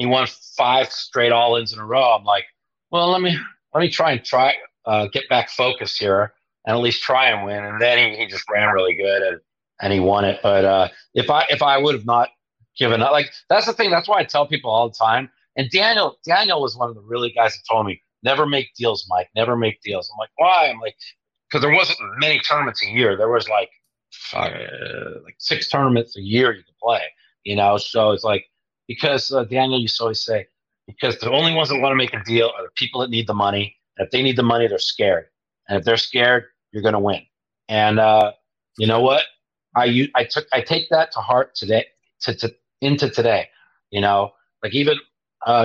won five straight all-ins in a row, I'm like, well, let me try and get back focused here and at least try and win. And then he just ran really good and he won it. But if I would have not given up, like that's the thing. That's why I tell people all the time. And Daniel was one of the really guys that told me, never make deals, Mike. Never make deals. I'm like, why? I'm like, because there wasn't many tournaments a year. There was like six tournaments a year you could play, So it's like, because Daniel used to always say, because the only ones that want to make a deal are the people that need the money. And if they need the money, they're scared. And if they're scared, you're going to win. And you know what? I take that to heart today, into today, like even.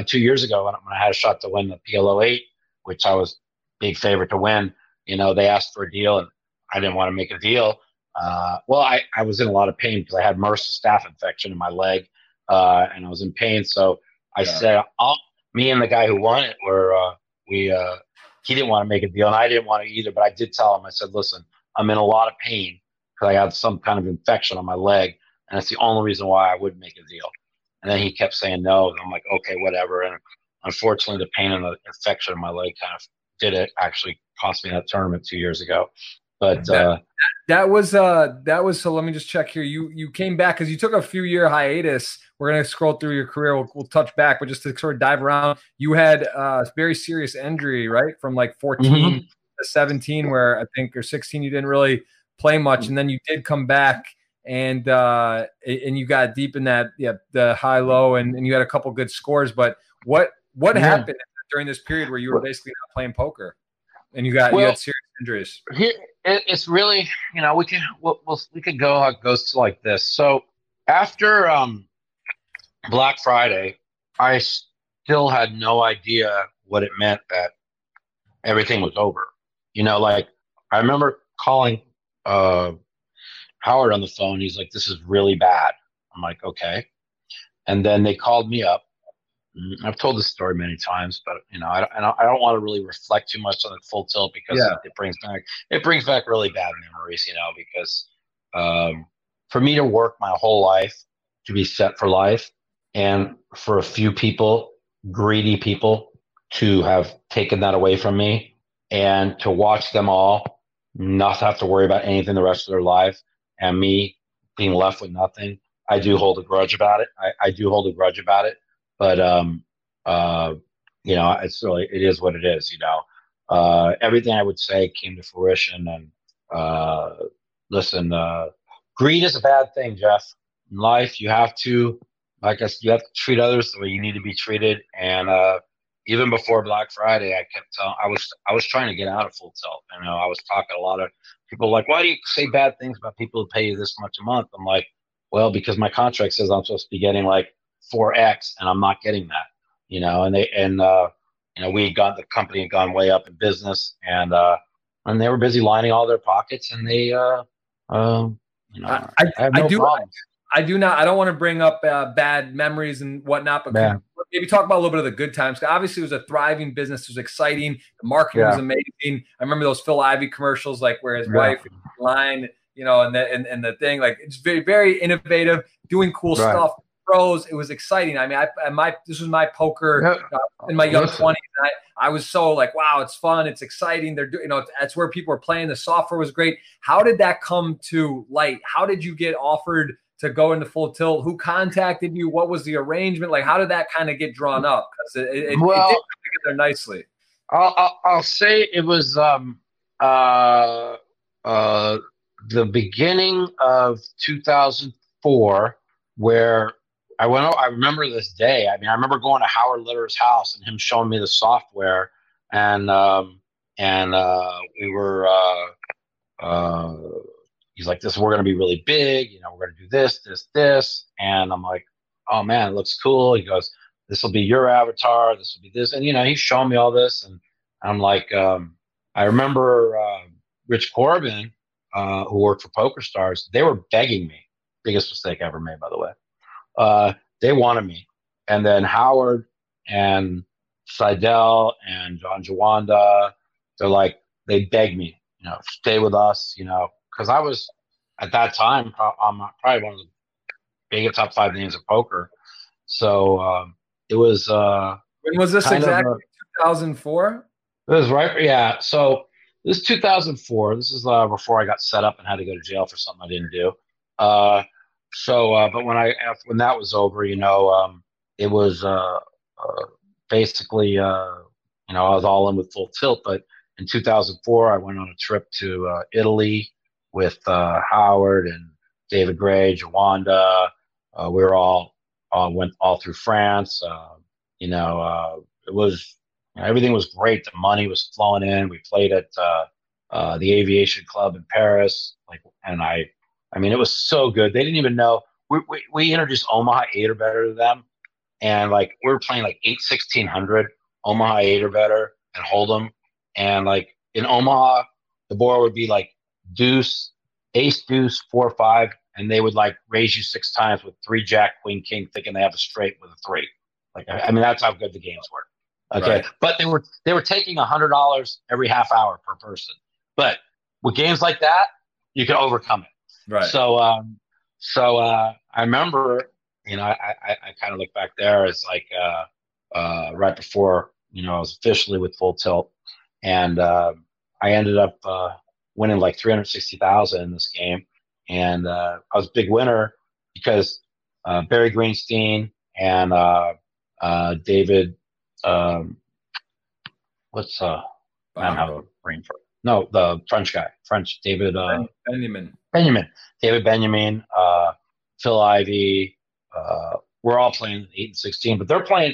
2 years ago, when I had a shot to win the PLO 8, which I was big favorite to win, they asked for a deal and I didn't want to make a deal. I was in a lot of pain because I had MRSA staph infection in my leg, and I was in pain. So I said, me and the guy who won it he didn't want to make a deal and I didn't want to either, but I did tell him, I said, listen, I'm in a lot of pain because I had some kind of infection on my leg. And that's the only reason why I wouldn't make a deal. And then he kept saying no. And I'm like, okay, whatever. And unfortunately, the pain and the infection in my leg kind of did it. Actually, cost me that tournament 2 years ago. But that was. So let me just check here. You came back because you took a few year hiatus. We're gonna scroll through your career. We'll touch back, but just to sort of dive around, you had a very serious injury, right, from like 14 to 17, where I think or 16, you didn't really play much, and then you did come back. And you got deep in that, the high low, and you had a couple good scores. But what happened during this period where you were basically not playing poker, and you had serious injuries? It's really we could go how it goes to like this. So after Black Friday, I still had no idea what it meant that everything was over. I remember calling Howard on the phone. He's like, this is really bad. I'm like, okay. And then they called me up. I've told this story many times, but you know, I don't want to really reflect too much on it Full Tilt because it brings back really bad memories, you know, because for me to work my whole life to be set for life, and for a few people, greedy people, to have taken that away from me, and to watch them all not have to worry about anything the rest of their life, and me being left with nothing, I do hold a grudge about it. I do hold a grudge about it. But, you know, it is what it is, you know. Everything I would say came to fruition. And listen, greed is a bad thing, Jeff. In life, you have to, like I said, you have to treat others the way you need to be treated. And even before Black Friday, I kept telling, I was trying to get out of Full Tilt. You know, I was talking to a lot of people like, why do you say bad things about people who pay you this much a month? I'm like, well, because my contract says I'm supposed to be getting like 4X, and I'm not getting that, you know. And you know, we had got, the company had gone way up in business, and they were busy lining all their pockets, and they, you know, I don't want to bring up bad memories and whatnot, but maybe talk about a little bit of the good times. Obviously, it was a thriving business. It was exciting. The marketing was amazing. I remember those Phil Ivey commercials, like where his wife line, you know, and the thing, like it's very, very innovative, doing cool stuff. Pros, it was exciting. I mean, this was my poker in my young 20s. I was so like, wow, it's fun, it's exciting. They're doing, you know, that's where people were playing. The software was great. How did that come to light? How did you get offered to go into Full Tilt? Who contacted you? What was the arrangement? Like, how did that kind of get drawn up? Because it did come together nicely. I'll say it was the beginning of 2004 where. I remember this day. I mean, I remember going to Howard Lederer's house and him showing me the software, and we were. He's like, "This, we're going to be really big. You know, we're going to do this, this, this." And I'm like, "Oh man, it looks cool." He goes, "This will be your avatar. This will be this." And you know, he's showing me all this, and I'm like, I remember Rich Corbin, who worked for PokerStars. They were begging me. Biggest mistake I ever made, by the way. They wanted me, and then Howard and Seidel and John Jawanda, they begged me, you know, stay with us, you know, because I was at that time probably one of the biggest top five names of poker. So it was. When was this exactly? 2004. It was right, yeah. So this is 2004. This is before I got set up and had to go to jail for something I didn't do. So, but when that was over, you know, it was basically, you know, I was all in with Full Tilt. But in 2004, I went on a trip to Italy with Howard and David Gray, Jawanda. We were went all through France. You know, it was, you know, everything was great. The money was flowing in. We played at the Aviation Club in Paris, I mean, it was so good. They didn't even know. We introduced Omaha 8 or better to them, and like we were playing like 8/1600, Omaha 8 or better, and Hold'em. And like in Omaha, the board would be like deuce, ace deuce, 4-5, and they would like raise you 6 times with 3 jack, queen, king, thinking they have a straight with a 3. Like I mean, that's how good the games were. Okay, right. But they were taking $100 every half hour per person. But with games like that, you can overcome it. Right. So, I remember, you know, I kind of look back there as like right before, you know, I was officially with Full Tilt, and I ended up winning like $360,000 in this game, and I was a big winner because Barry Greenstein and David, I don't have a brain for it. No, the French guy, David Benjamin, Phil Ivey. We're all playing 8 and 16, but they're playing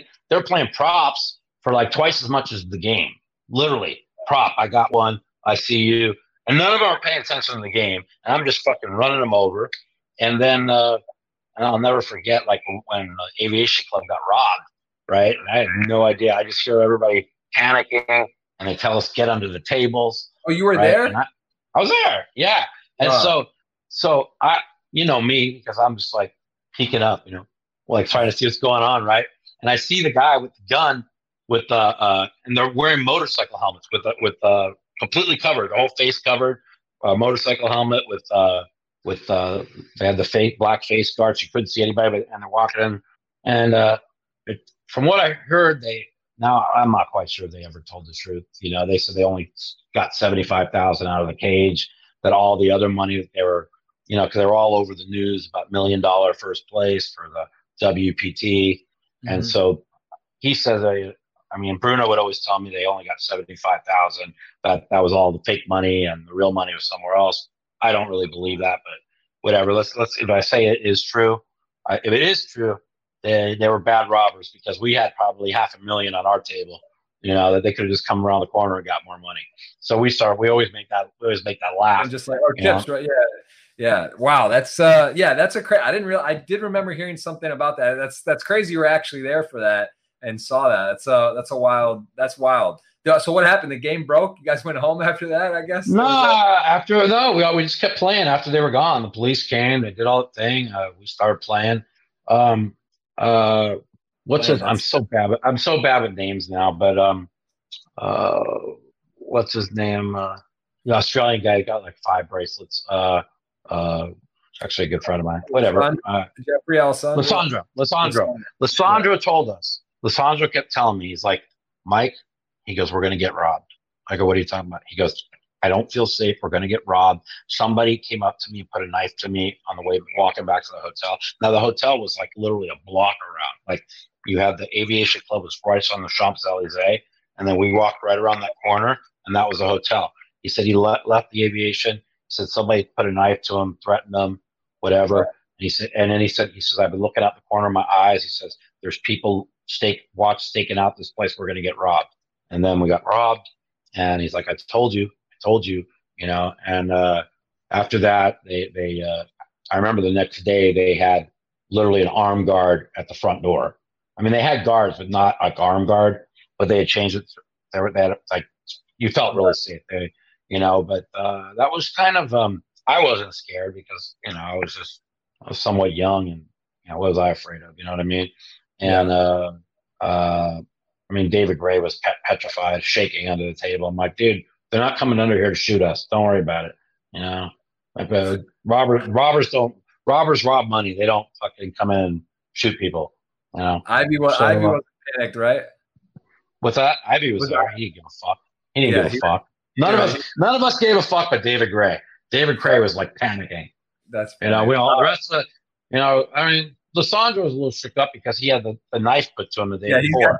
props for like twice as much as the game. Literally, prop. I got one. I see you, and none of them are paying attention to the game, and I'm just fucking running them over. And then, and I'll never forget, like when Aviation Club got robbed, right? And I had no idea. I just hear everybody panicking, and they tell us get under the tables. Oh, you were there? I was there. Yeah. And so I, you know me, because I'm just like peeking up, you know, like trying to see what's going on, right? And I see the guy with the gun with and they're wearing motorcycle helmets with completely covered, all face covered, motorcycle helmet with they had the fake black face guards. You couldn't see anybody, and they're walking in. And from what I heard, I'm not quite sure they ever told the truth. You know, they said they only got $75,000 out of the cage. That all the other money that they were, you know, because they were all over the news about $1 million first place for the WPT. Mm-hmm. And so he says, I mean, Bruno would always tell me they only got $75,000. That was all the fake money, and the real money was somewhere else. I don't really believe that, but whatever. Let's. If I say it is true, if it is true, they were bad robbers, because we had probably $500,000 on our table, you know, that they could have just come around the corner and got more money. So we always make that laugh. I'm just like, or tips, right? Yeah. Wow. That's that's a crazy. I did remember hearing something about that. That's crazy. You were actually there for that and saw that. That's wild. So what happened? The game broke. You guys went home after that, I guess. No, we just kept playing after they were gone. The police came, they did all the thing. We started playing. I'm so bad with names now, but what's his name? The Australian guy got like 5 bracelets. Actually, a good friend of mine. Whatever. Jeffrey Alessandro. Lissandra told us. Lissandra kept telling me, he's like, Mike. He goes, we're going to get robbed. I go, what are you talking about? He goes, I don't feel safe. We're going to get robbed. Somebody came up to me and put a knife to me on the way walking back to the hotel. Now, the hotel was like literally a block around. Like, you had the Aviation Club was right on the Champs-Élysées. And then we walked right around that corner, and that was the hotel. He said he left the Aviation. He said somebody put a knife to him, threatened him, whatever. And he said, he says, I've been looking out the corner of my eyes. He says, there's people staking out this place. We're going to get robbed. And then we got robbed, and he's like, I told you, you know. And after that, they I remember the next day they had literally an armed guard at the front door. I mean, they had guards, but not like armed guard, but they had changed it. They had, like, you felt really safe, you know, but that was kind of, I wasn't scared because, you know, I was somewhat young, and, you know, what was I afraid of? You know what I mean? And, I mean, David Gray was petrified, shaking under the table. I'm like, dude, they're not coming under here to shoot us. Don't worry about it. You know, like, robbers rob money. They don't fucking come in and shoot people. You know, Ivey was panicked, right? What's that? Ivey was there. He didn't give a fuck. He didn't give a fuck. None of us gave a fuck, but David Gray. David Gray was like panicking. That's, you know, we all the rest of the, you know, I mean. Lissandra was a little shook up because he had the knife put to him the day before.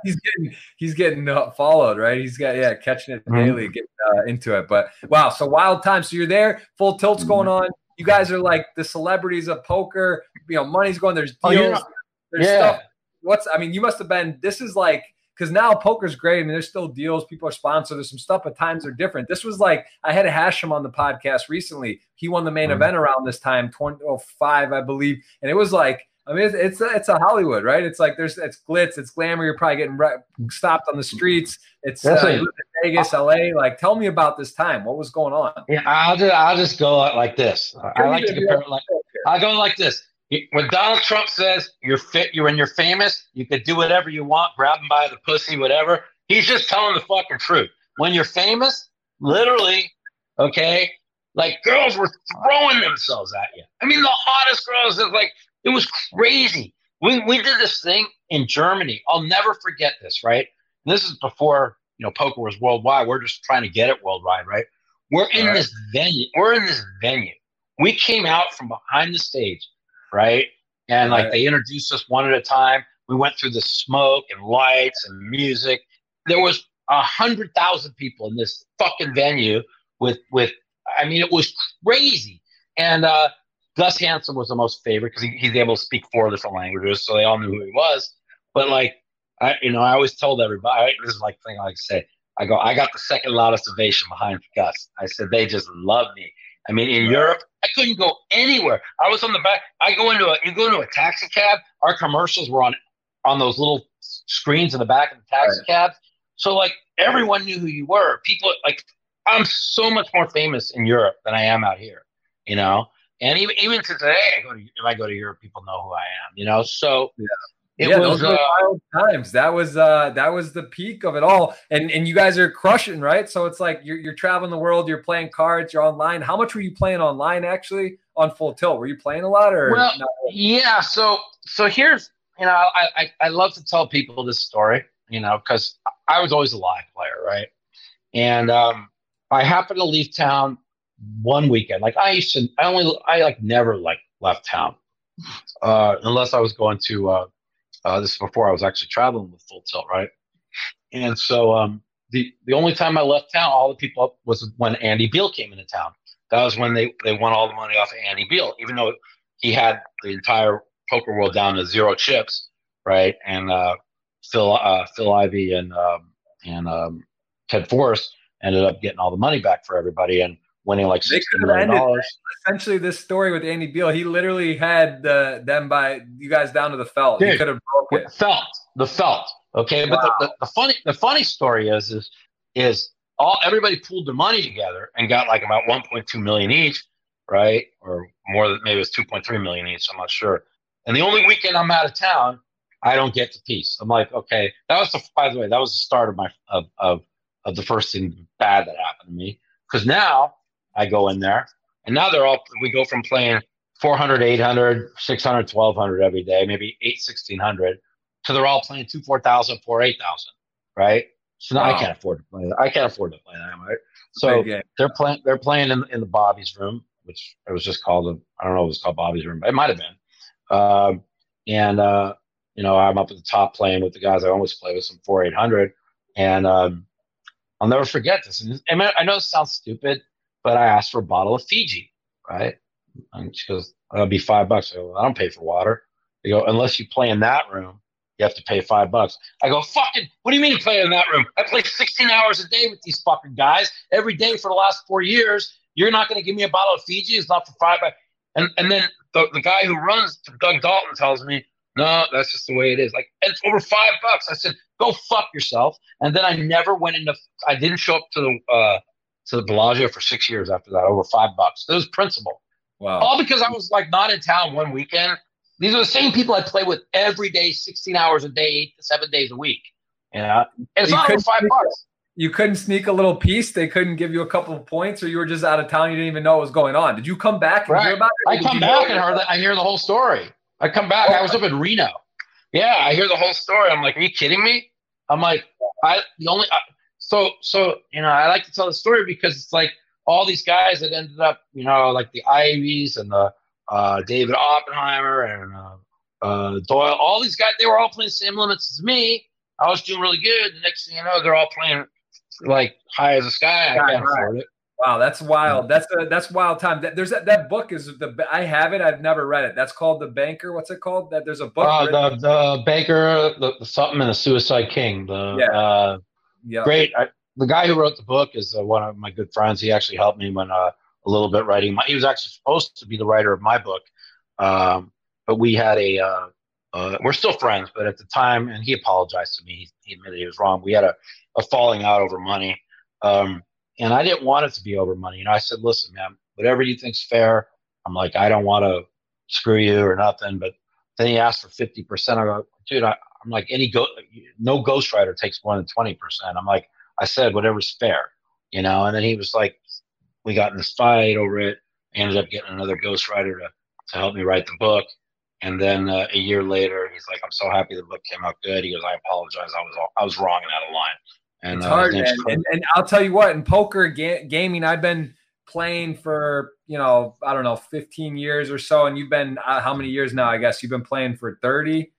He's getting followed, right? He's got catching it daily, getting into it. But wow, so wild times. So you're there, Full Tilt's going on. You guys are like the celebrities of poker. You know, money's going. There's deals. There's stuff. You must have been. This is like, because now poker's great. I mean, there's still deals. People are sponsored. There's some stuff, but times are different. This was like, I had Hashem on the podcast recently. He won the main event around this time, 2005, I believe, and it was like. I mean, it's a Hollywood, right? It's like it's glitz, it's glamour. You're probably getting stopped on the streets. It's Vegas, LA. Like, tell me about this time. What was going on? Yeah, I'll just go like this. I like to compare it like I go like this. When Donald Trump says you're fit, you're famous, you could do whatever you want, grab him by the pussy, whatever. He's just telling the fucking truth. When you're famous, literally, okay, like girls were throwing themselves at you. I mean, the hottest girls is like. It was crazy. We did this thing in Germany. I'll never forget this, right? And this is before, you know, poker was worldwide. We're just trying to get it worldwide, right? We're in this venue. We came out from behind the stage, right? And like they introduced us one at a time. We went through the smoke and lights and music. There was 100,000 people in this fucking venue with I mean, it was crazy. And Gus Hansen was the most favorite because he's able to speak 4 different languages, so they all knew who he was. But like, I always told everybody, this is like thing I like to say. I go, I got the second loudest ovation behind Gus. I said, they just love me. I mean, in Europe, I couldn't go anywhere. I was on the back. You go into a taxi cab. Our commercials were on those little screens in the back of the taxi cabs. So like, everyone knew who you were. People like I'm so much more famous in Europe than I am out here, you know. And even to today, if I go to Europe, people know who I am, you know. So it was those wild times. That was the peak of it all. And you guys are crushing, right? So it's like you're traveling the world, you're playing cards, you're online. How much were you playing online actually on Full Tilt? Were you playing a lot or? Well, no? Yeah. So here's, you know, I love to tell people this story, you know, because I was always a live player, right? And I happened to leave town one weekend. Like I never left town unless I was going to this is before I was actually traveling with Full Tilt, right? And so the only time I left town, all the people up, was when Andy Beal came into town. That was when they won all the money off of Andy Beal, even though he had the entire poker world down to zero chips, right? And Phil Ivey and Ted Forrest ended up getting all the money back for everybody and winning like $60 million. Essentially, this story with Andy Beal, he literally had them by you guys down to the felt. Dude, he could have broke it. The felt. Okay, wow. But the funny story is everybody pooled their money together and got like about 1.2 million each, right? Or more than, maybe it was 2.3 million each. I'm not sure. And the only weekend I'm out of town, I don't get to piece. I'm like, okay, by the way, that was the start of my of the first thing bad that happened to me, because now I go in there and now we go from playing 400, 800, 600, 1200 every day, maybe 800, 1600, to they're all playing 2, 4,000, 4, 8,000, right? So now I can't afford to play that. Right? So they're playing in the Bobby's room, which it was just called I don't know if it was called Bobby's room, but it might have been. You know, I'm up at the top playing with the guys I always play with, some 4, 800, and I'll never forget this. And I know it sounds stupid, but I asked for a bottle of Fiji, right? And she goes, that'll be $5. I go, well, I don't pay for water. They go, unless you play in that room, you have to pay $5. I go, fucking, what do you mean you play in that room? I play 16 hours a day with these fucking guys every day for the last 4 years. You're not going to give me a bottle of Fiji? It's not for $5. And then the guy who runs, Doug Dalton, tells me, no, that's just the way it is. Like, it's over $5. I said, go fuck yourself. And then I never went into. I didn't show up to the Bellagio for 6 years after that. Over $5. That was principal. Wow. All because I was like not in town one weekend. These are the same people I play with every day, 16 hours a day, 8 to 7 days a week. Yeah, and it's not over $5. You couldn't sneak a little piece. They couldn't give you a couple of points, or you were just out of town. You didn't even know what was going on. Did you come back and hear about it? I come back and I hear the whole story. I come back. I was up in Reno. Yeah, I hear the whole story. I'm like, are you kidding me? I'm like, you know, I like to tell the story because it's like all these guys that ended up, you know, like the Ivies and the David Oppenheimer and Doyle, all these guys, they were all playing same limits as me. I was doing really good. The next thing you know, they're all playing like high as the sky. I can't afford it. Wow, that's wild. That's wild time. That book is I have it. I've never read it. That's called The Banker. What's it called? That there's a book. The Banker, the something, and the Suicide King. Great. The guy who wrote the book is one of my good friends. He actually helped me when a little bit writing. He was actually supposed to be the writer of my book, but we had we're still friends. But at the time, and he apologized to me. He admitted he was wrong. We had a falling out over money. And I didn't want it to be over money. You know, I said, listen, man, whatever you think's fair. I'm like, I don't want to screw you or nothing. But then he asked for 50%. I go, dude, I'm like, no ghostwriter takes more than 20%. I'm like, I said, whatever's fair, you know. And then he was like, we got in this fight over it. I ended up getting another ghostwriter to help me write the book. And then a year later, he's like, I'm so happy the book came out good. He goes, I apologize. I was wrong and out of line. And it's hard, and I'll tell you what, in poker gaming, I've been playing for, you know, I don't know, 15 years or so. And you've been, how many years now? I guess you've been playing for 30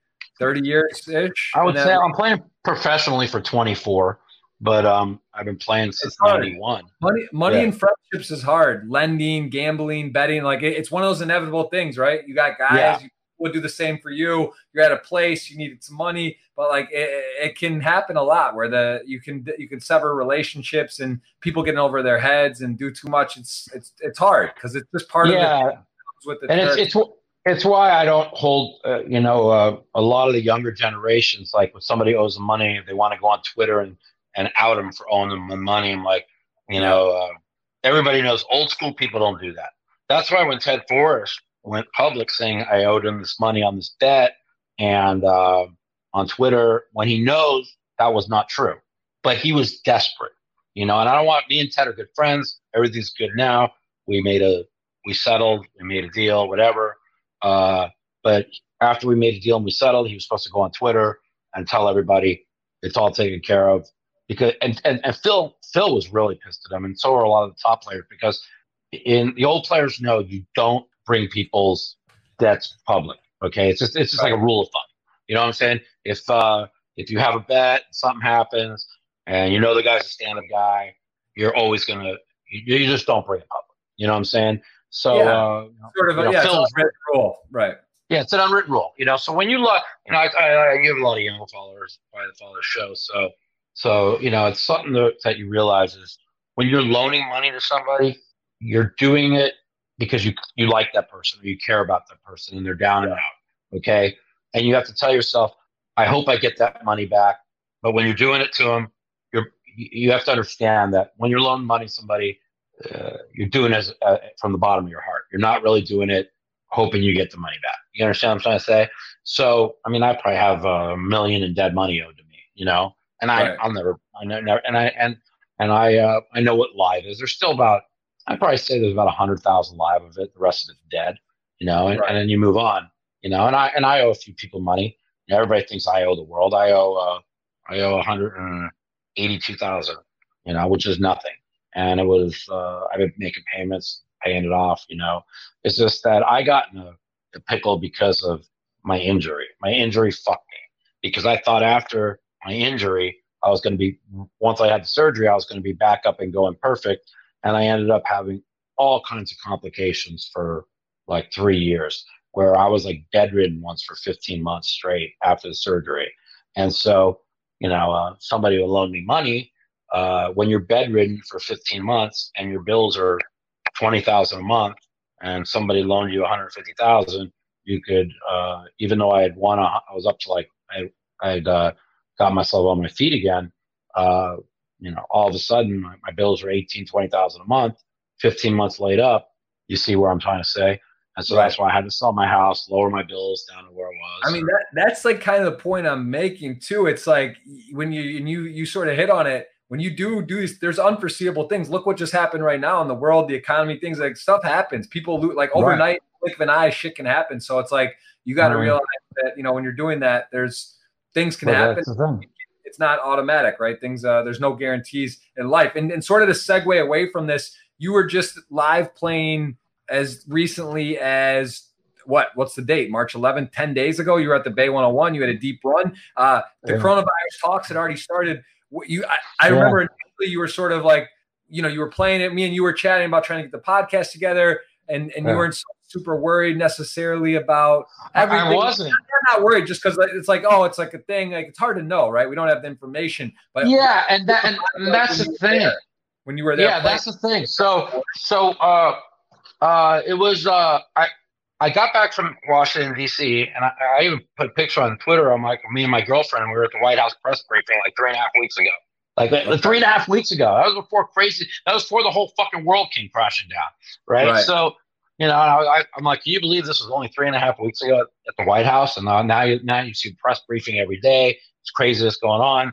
years-ish. I would say I'm playing professionally for 24, but I've been playing since 91. Money and friendships is hard. Lending, gambling, betting, like it's one of those inevitable things, right? You got guys, yeah. Would do the same for you. You're at a place, you needed some money, but like it can happen a lot where you can sever relationships and people getting over their heads and do too much. It's hard because it's just part of it. It's why I don't hold a lot of the younger generations, like when somebody owes them money, they want to go on Twitter and out them for owing them money. I'm like, You know, everybody knows old school people don't do that. That's why when Ted Forrest went public saying I owed him this money on this bet and on Twitter, when he knows that was not true, but he was desperate, you know, and I don't want, me and Ted are good friends. Everything's good now. We settled, we made a deal, whatever. But after we made a deal and we settled, he was supposed to go on Twitter and tell everybody it's all taken care of. Because and Phil was really pissed at him, and so were a lot of the top players, because in the old players know you don't bring people's debts public. Okay, it's just like a rule of thumb. You know what I'm saying? If you have a bet, something happens, and you know the guy's a stand-up guy, you're always gonna you just don't bring it public. You know what I'm saying? So yeah, it's an unwritten rule, right? Yeah, it's an unwritten rule. You know, so when you look, you know, I give a lot of young followers probably that follow the show, so. So, you know, it's something that you realize is when you're loaning money to somebody, you're doing it because you like that person or you care about that person and they're down and out, okay? And you have to tell yourself, I hope I get that money back. But when you're doing it to them, you have to understand that when you're loaning money to somebody, you're doing it from the bottom of your heart. You're not really doing it hoping you get the money back. You understand what I'm trying to say? So, I mean, I probably have $1 million in dead money owed to me, you know? And I know what live is. There's still about, I'd probably say there's about 100,000 live of it. The rest of it's dead, you know. And, and then you move on, you know. And I owe a few people money. You know, everybody thinks I owe the world. I owe 182,000, you know, which is nothing. And it was I've been making payments, paying it off, you know. It's just that I got in a pickle because of my injury. My injury fucked me because I thought after my injury, I was going to be, once I had the surgery, I was going to be back up and going perfect. And I ended up having all kinds of complications for like 3 years, where I was like bedridden once for 15 months straight after the surgery. And so, you know, somebody will loan me money. When you're bedridden for 15 months and your bills are $20,000 a month and somebody loaned you $150,000, you could, even though I had I was up to like, I had got myself on my feet again, you know, all of a sudden my bills were $18,000-$20,000 a month, 15 months laid up. You see where I'm trying to say? And so that's why I had to sell my house, lower my bills down to where it was. I mean, that's like kind of the point I'm making too. It's like when you sort of hit on it, when you do this, there's unforeseeable things. Look what just happened right now in the world, the economy, things like stuff happens. People lose, like overnight, click of an eye, shit can happen. So it's like, you got to realize that, you know, when you're doing that, things can happen. It's not automatic, right? Things, there's no guarantees in life. And sort of to segue away from this, you were just live playing as recently as what? What's the date? March 11th, 10 days ago. You were at the Bay 101. You had a deep run. The coronavirus talks had already started. I remember initially you were sort of like, you know, you were playing it. Me and you were chatting about trying to get the podcast together, and you weren't super worried necessarily about everything. I wasn't. I'm not worried just because it's like, oh, it's like a thing. Like, it's hard to know, right? We don't have the information. But yeah, and that's the thing. When you were there, yeah, that's the thing. So it was. I got back from Washington D.C. and I even put a picture on Twitter. I'm like, me and my girlfriend, we were at the White House press briefing like 3.5 weeks ago. Like 3.5 weeks ago. That was before crazy. That was before the whole fucking world came crashing down, right? So. You know, and I'm like, can you believe this was only 3.5 weeks ago at the White House? And now you see press briefing every day. It's crazy that's going on.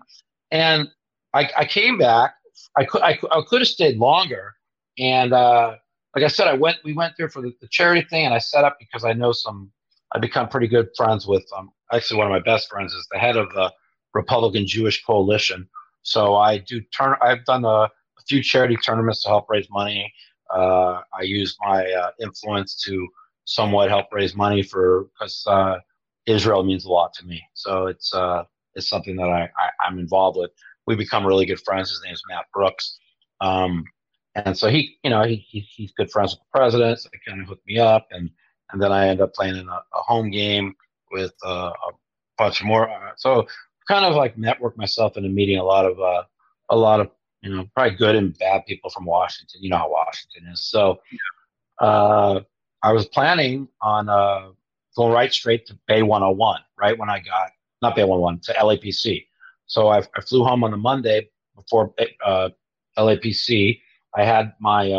And I came back. I could have stayed longer. And like I said, we went there for the charity thing, and I set up because I know I've become pretty good friends with actually one of my best friends is the head of the Republican Jewish Coalition. So I've done a few charity tournaments to help raise money. I use my influence to somewhat help raise money because Israel means a lot to me. So it's something that I'm involved with. We've become really good friends. His name is Matt Brooks. And so he's good friends with the president. So they kind of hooked me up. And then I end up playing in a home game with a bunch more. So kind of like network myself into meeting a lot of you know, probably good and bad people from Washington. You know how Washington is. So I was planning on going right straight to Bay 101, right when I got, not Bay 101, to LAPC. So I flew home on the Monday before LAPC. I had my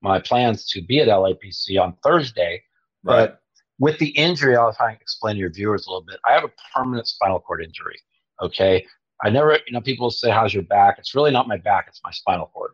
my plans to be at LAPC on Thursday, right. But with the injury, I was trying to explain to your viewers a little bit. I have a permanent spinal cord injury. Okay, I never, you know, people say, "How's your back?" It's really not my back; it's my spinal cord.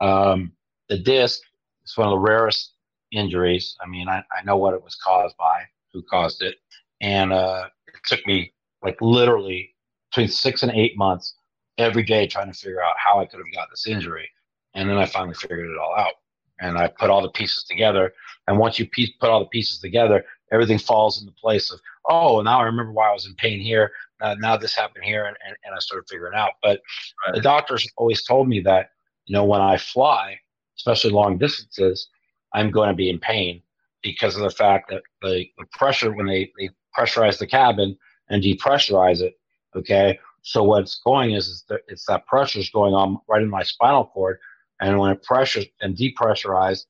The disc is one of the rarest injuries. I mean, I know what it was caused by, who caused it, and it took me like literally between 6 and 8 months every day trying to figure out how I could have got this injury. And then I finally figured it all out, and I put all the pieces together. And once you put all the pieces together, everything falls into place of, oh, now I remember why I was in pain here. Now this happened here, and I started figuring it out. But right. The doctors always told me that, you know, when I fly, especially long distances, I'm going to be in pain because of the fact that the pressure, when they pressurize the cabin and depressurize it, okay? So what's going is it's that pressure is going on right in my spinal cord. And when it pressures and depressurized,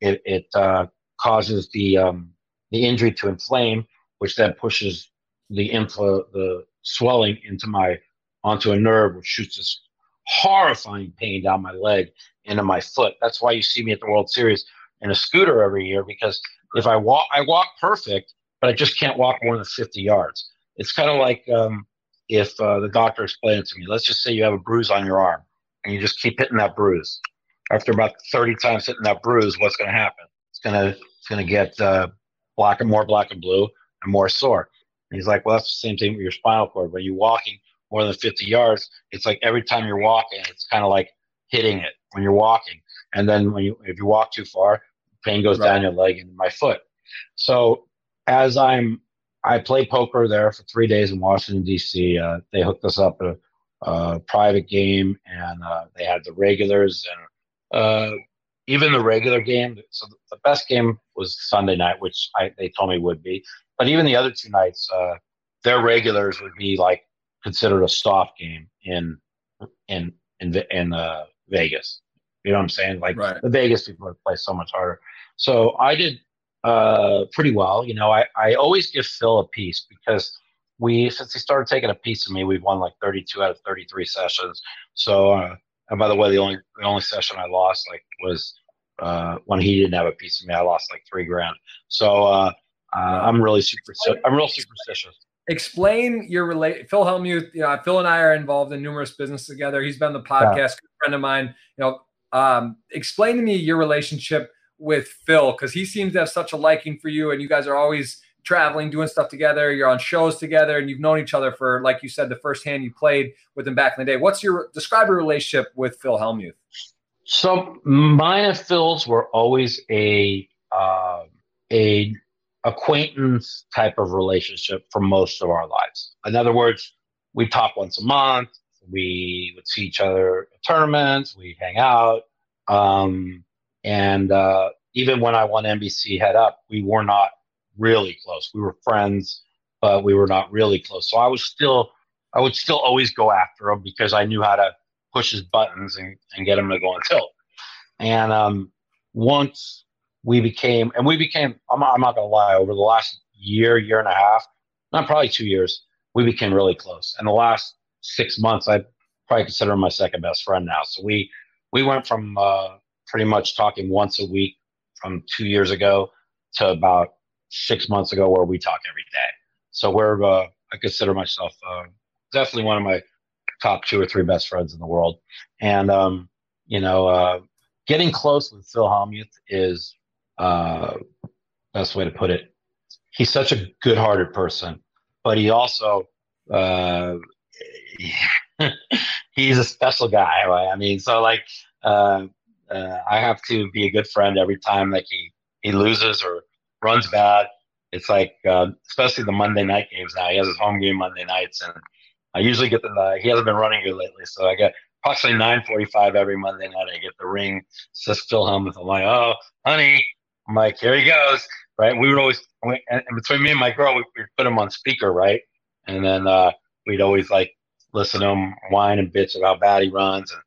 it causes the injury to inflame, which then pushes the swelling onto a nerve, which shoots this horrifying pain down my leg into my foot. That's why you see me at the World Series in a scooter every year, because if I walk perfect, but I just can't walk more than 50 yards. It's kind of like if the doctor explained it to me. Let's just say you have a bruise on your arm, and you just keep hitting that bruise. After about 30 times hitting that bruise, what's going to happen? It's going to get black and blue and more sore. And he's like, well, that's the same thing with your spinal cord. When you're walking more than 50 yards, it's like every time you're walking, it's kind of like hitting it when you're walking. And then if you walk too far, pain goes right down your leg and my foot. So as I play poker there for 3 days in Washington, D.C. They hooked us up at a private game, and they had the regulars, and even the regular game. So the best game was Sunday night, which they told me would be. But even the other two nights, their regulars would be like considered a soft game in Vegas. You know what I'm saying? Like right. The Vegas people would play so much harder. So I did pretty well. You know, I always give Phil a piece because since he started taking a piece of me, we've won like 32 out of 33 sessions. So, and by the way, the only session I lost was when he didn't have a piece of me. I lost like $3,000. So I'm real superstitious. Explain your relate. Phil Hellmuth, you know, Phil and I are involved in numerous businesses together. He's been on the podcast, good friend of mine. You know, explain to me your relationship with Phil, because he seems to have such a liking for you, and you guys are always traveling, doing stuff together. You're on shows together, and you've known each other for, like you said, the first hand you played with him back in the day. Describe your relationship with Phil Hellmuth. So mine and Phil's were always a acquaintance type of relationship for most of our lives. In other words, we talk once a month. We would see each other at tournaments. We hang out, and even when I won NBC Head Up, we were not really close. We were friends, but we were not really close. So I would still always go after him because I knew how to push his buttons and get him to go on tilt. And once we became, I'm not going to lie, over the last year and a half, not probably 2 years, we became really close. And the last 6 months, I probably consider him my second best friend now. So we went from pretty much talking once a week from 2 years ago to about 6 months ago where we talk every day. So I consider myself definitely one of my top 2 or 3 best friends in the world. And, getting close with Phil Hellmuth is best way to put it. He's such a good-hearted person, but he also he's a special guy. Right? I mean, so like I have to be a good friend every time like he loses or runs bad. It's like, especially the Monday night games now. He has his home game Monday nights, and I usually get he hasn't been running good lately, so I get approximately 9:45 every Monday night. I get the ring, says Phil Hellmuth. I'm like, oh, honey. I'm like, here he goes, right? And we would always, and between me and my girl, we'd put him on speaker, right? And then we'd always like listen to him whine and bitch about how bad he runs and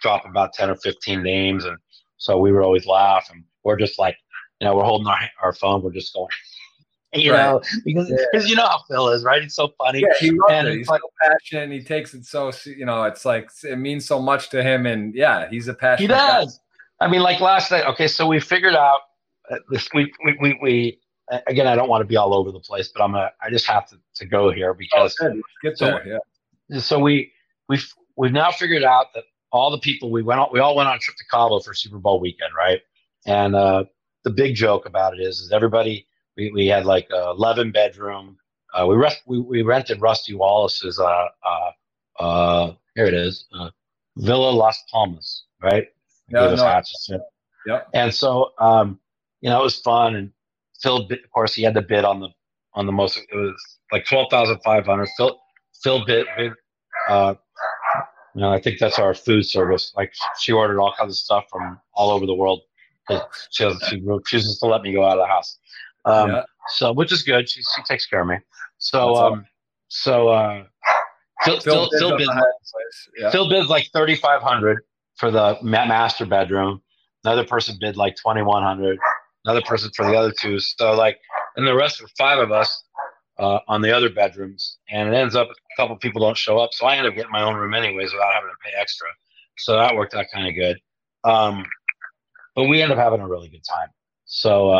drop about 10 or 15 names. And so we would always laugh, and we're just like, you know, we're holding our phone. We're just going, you know, because you know how Phil is, right? He's so funny. Yeah, he loves it. He's so passionate, and he takes it so, you know, it's like, it means so much to him. And yeah, he's a passionate guy. I mean, like last night, okay, so we figured out this, again, I don't want to be all over the place, but I just have to go here because we've now figured out that all the people we all went on a trip to Cabo for Super Bowl weekend, right? And the big joke about it is everybody, we had like a 11 bedroom. We rented Rusty Wallace's here it is, Villa Las Palmas, right? And so you know, it was fun, and Phil, of course, he had the bid on the most. It was like 12,500. Phil bid. You know, I think that's our food service. Like, she ordered all kinds of stuff from all over the world. She refuses to let me go out of the house. So, which is good. She takes care of me. So Phil bids like 3,500 for the master bedroom. Another person bid like 2,100. Another person for the other two. So, like, and the rest were five of us on the other bedrooms. And it ends up a couple people don't show up. So I end up getting my own room anyways without having to pay extra. So that worked out kind of good. But we end up having a really good time. So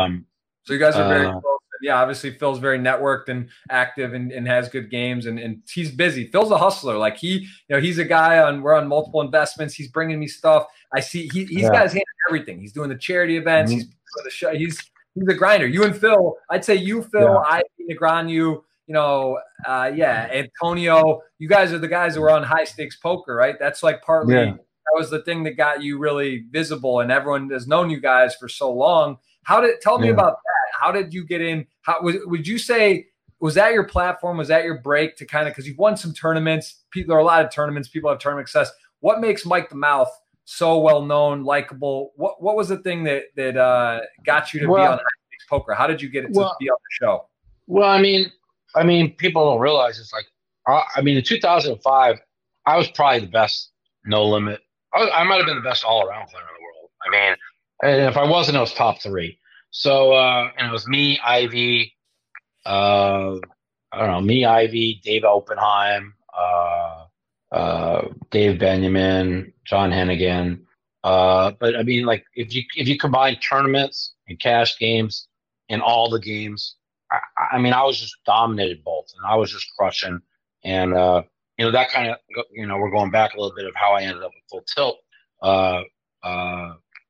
so you guys are very close. Yeah, obviously Phil's very networked and active and has good games. And he's busy. Phil's a hustler. Like, he's a guy we're on multiple investments. He's bringing me stuff. I see he's got his hand on everything. He's doing the charity events. Mm-hmm. He's doing the show. He's a grinder. You and Phil, I'd say you, Phil, Ivey, Negreanu, Antonio, you guys are the guys that were on high stakes poker, right? That's like partly that was the thing that got you really visible, and everyone has known you guys for so long. Tell me about that. How did you get in? Would you say, was that your platform? Was that your break to kind of, because you've won some tournaments. There are a lot of tournaments. People have tournament success. What makes Mike the Mouth so well-known, likable? What was the thing that got you to be on High Stakes Poker? How did you get it to be on the show? Well, I mean, people don't realize it's like, in 2005, I was probably the best no limit. I might have been the best all-around player in the world. I mean, and if I wasn't, I was top three. So, and it was me, Ivy, Dave Oppenheim, Dave Benjamin, John Hennigan. But I mean, like, if you combine tournaments and cash games and all the games, I was just dominated both, and I was just crushing. And, that kind of, we're going back a little bit of how I ended up with Full Tilt.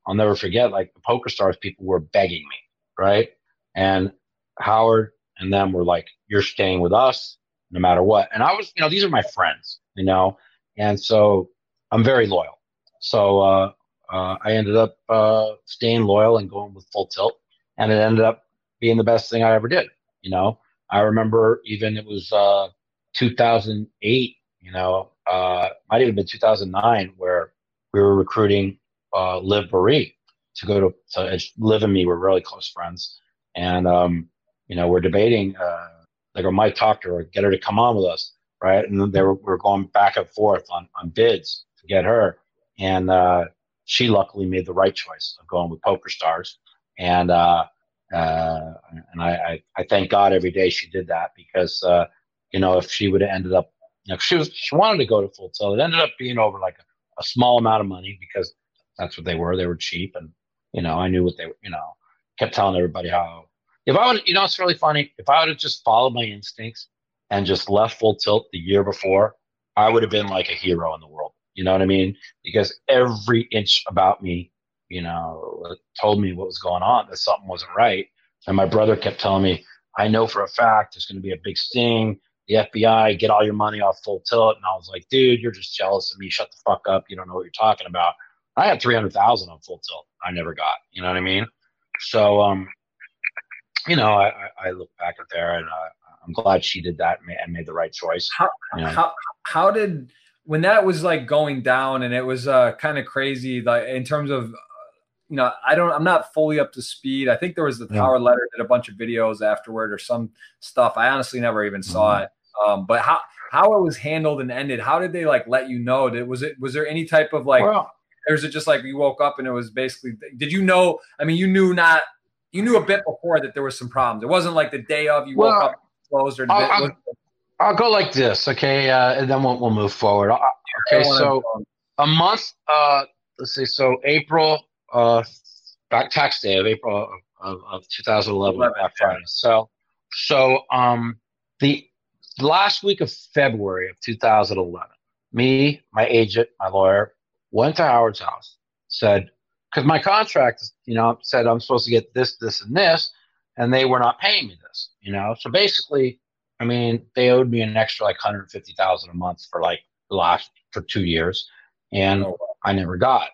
I'll never forget, like, the PokerStars people were begging me, right? And Howard and them were like, you're staying with us no matter what. And I was, these are my friends. And so I'm very loyal. So I ended up staying loyal and going with Full Tilt, and it ended up being the best thing I ever did. I remember even it was 2008, might even have been 2009, where we were recruiting Liv Baree to go to Liv and me were really close friends. And, we're debating, like, I might talk to her, get her to come on with us. Right. And we were going back and forth on bids to get her. And she luckily made the right choice of going with PokerStars. And I thank God every day she did that, because, if she would have ended up, she wanted to go to Full Tilt. It ended up being over like a small amount of money, because that's what they were. They were cheap. And, I knew what they were, kept telling everybody how. If I would, it's really funny. If I would have just followed my instincts and just left Full Tilt the year before, I would have been like a hero in the world. You know what I mean? Because every inch about me, told me what was going on, that something wasn't right. And my brother kept telling me, I know for a fact there's going to be a big sting. The FBI, get all your money off Full Tilt. And I was like, dude, you're just jealous of me. Shut the fuck up. You don't know what you're talking about. I had $300,000 on Full Tilt. I never got. You know what I mean? So, I look back at there, and I'm glad she did that and made the right choice. How did, when that was like going down, and it was kind of crazy, like in terms of, I'm not fully up to speed. I think there was the Howard Lederer did a bunch of videos afterward or some stuff. I honestly never even saw it. But how it was handled and ended, how did they like let you know? Was there any type of like, or is it just like you woke up and it was basically, did you know, you knew not you knew a bit before that there was some problems. It wasn't like the day of you woke up closed or. I'll go like this, okay, and then we'll move forward. Okay, so a month. Let's see. So April, back tax day of April of 2011, Black Friday. So the last week of February of 2011, me, my agent, my lawyer, went to Howard's house. Said, because my contract, said I'm supposed to get this, this, and this, and they were not paying me this, So basically. I mean, they owed me an extra like $150,000 a month for for 2 years, and I never got,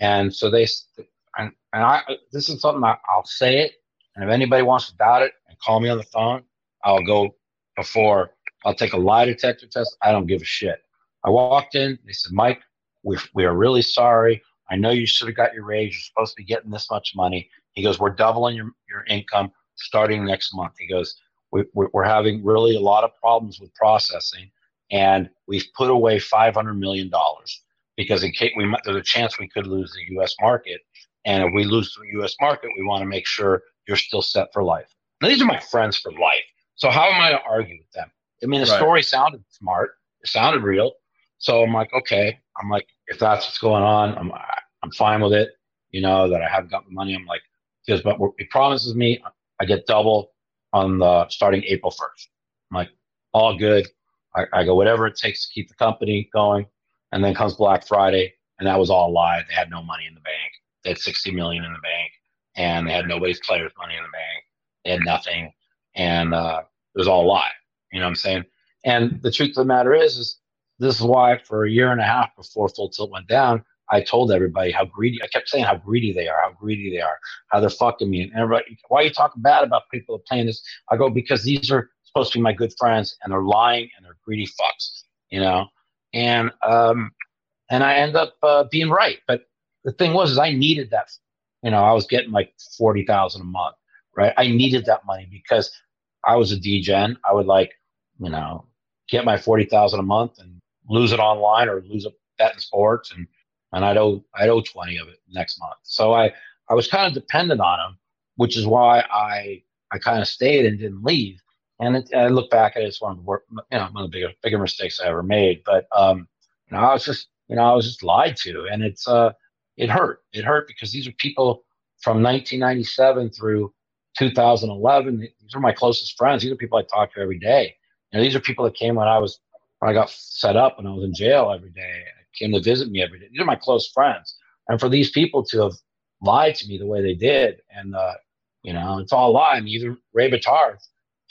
And so I this is something I'll say it, and if anybody wants to doubt it and call me on the phone, I'll take a lie detector test. I don't give a shit. I walked in. They said, Mike, we are really sorry. I know you should have got your raise. You're supposed to be getting this much money. He goes, we're doubling your income starting next month. He goes. We're having really a lot of problems with processing, and we've put away $500 million because in case there's a chance we could lose the U.S. market, and if we lose the U.S. market, we want to make sure you're still set for life. Now, these are my friends for life, so how am I to argue with them? I mean, the story sounded smart. It sounded real. So I'm like, okay. I'm like, if that's what's going on, I'm fine with it, that I haven't gotten money. I'm like, but he promises me I get double. On the starting April 1st. I'm like, all good. I go, whatever it takes to keep the company going. And then comes Black Friday, and that was all a lie. They had no money in the bank. They had $60 million in the bank, and they had nobody's players' money in the bank. They had nothing, and it was all a lie. You know what I'm saying? And the truth of the matter is this is why for a year and a half before Full Tilt went down, I told everybody how greedy. I kept saying how greedy they are, how they're fucking me. And everybody, why are you talking bad about people that are playing this? I go, because these are supposed to be my good friends, and they're lying, and they're greedy fucks, And I end up being right. But the thing was, I needed that. I was getting like $40,000 a month, right? I needed that money because I was a degen. I would get my $40,000 a month and lose it online or lose it betting sports and I'd owe 20 of it next month. So I was kind of dependent on him, which is why I kind of stayed and didn't leave. And I look back at it as one of the bigger mistakes I ever made. But I was just lied to, and it hurt. It hurt because these are people from 1997 through 2011. These are my closest friends. These are people I talk to every day. These are people that came when I got set up and I was in jail every day. Came to visit me every day. These are my close friends, and for these people to have lied to me the way they did, and it's all a lie. I mean, even Ray Batard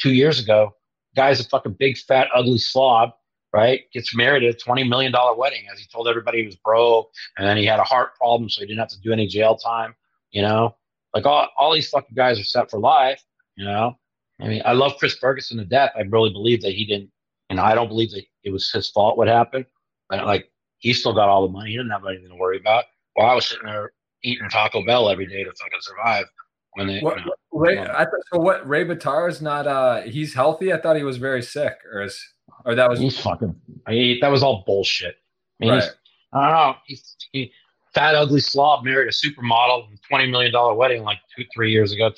2 years ago, guy's a fucking big fat ugly slob, right? Gets married at a $20 million wedding, as he told everybody he was broke, and then he had a heart problem, so he didn't have to do any jail time. All these fucking guys are set for life. I mean, I love Chris Ferguson to death. I really believe that he didn't, and I don't believe that it was his fault what happened, but he still got all the money. He didn't have anything to worry about. Well, I was sitting there eating Taco Bell every day to fucking survive. Ray Batard is not. He's healthy. I thought he was very sick, or that was. He's fucking. That was all bullshit. I mean, right. I don't know. He fat ugly slob married a supermodel, $20 million wedding 2-3 years ago.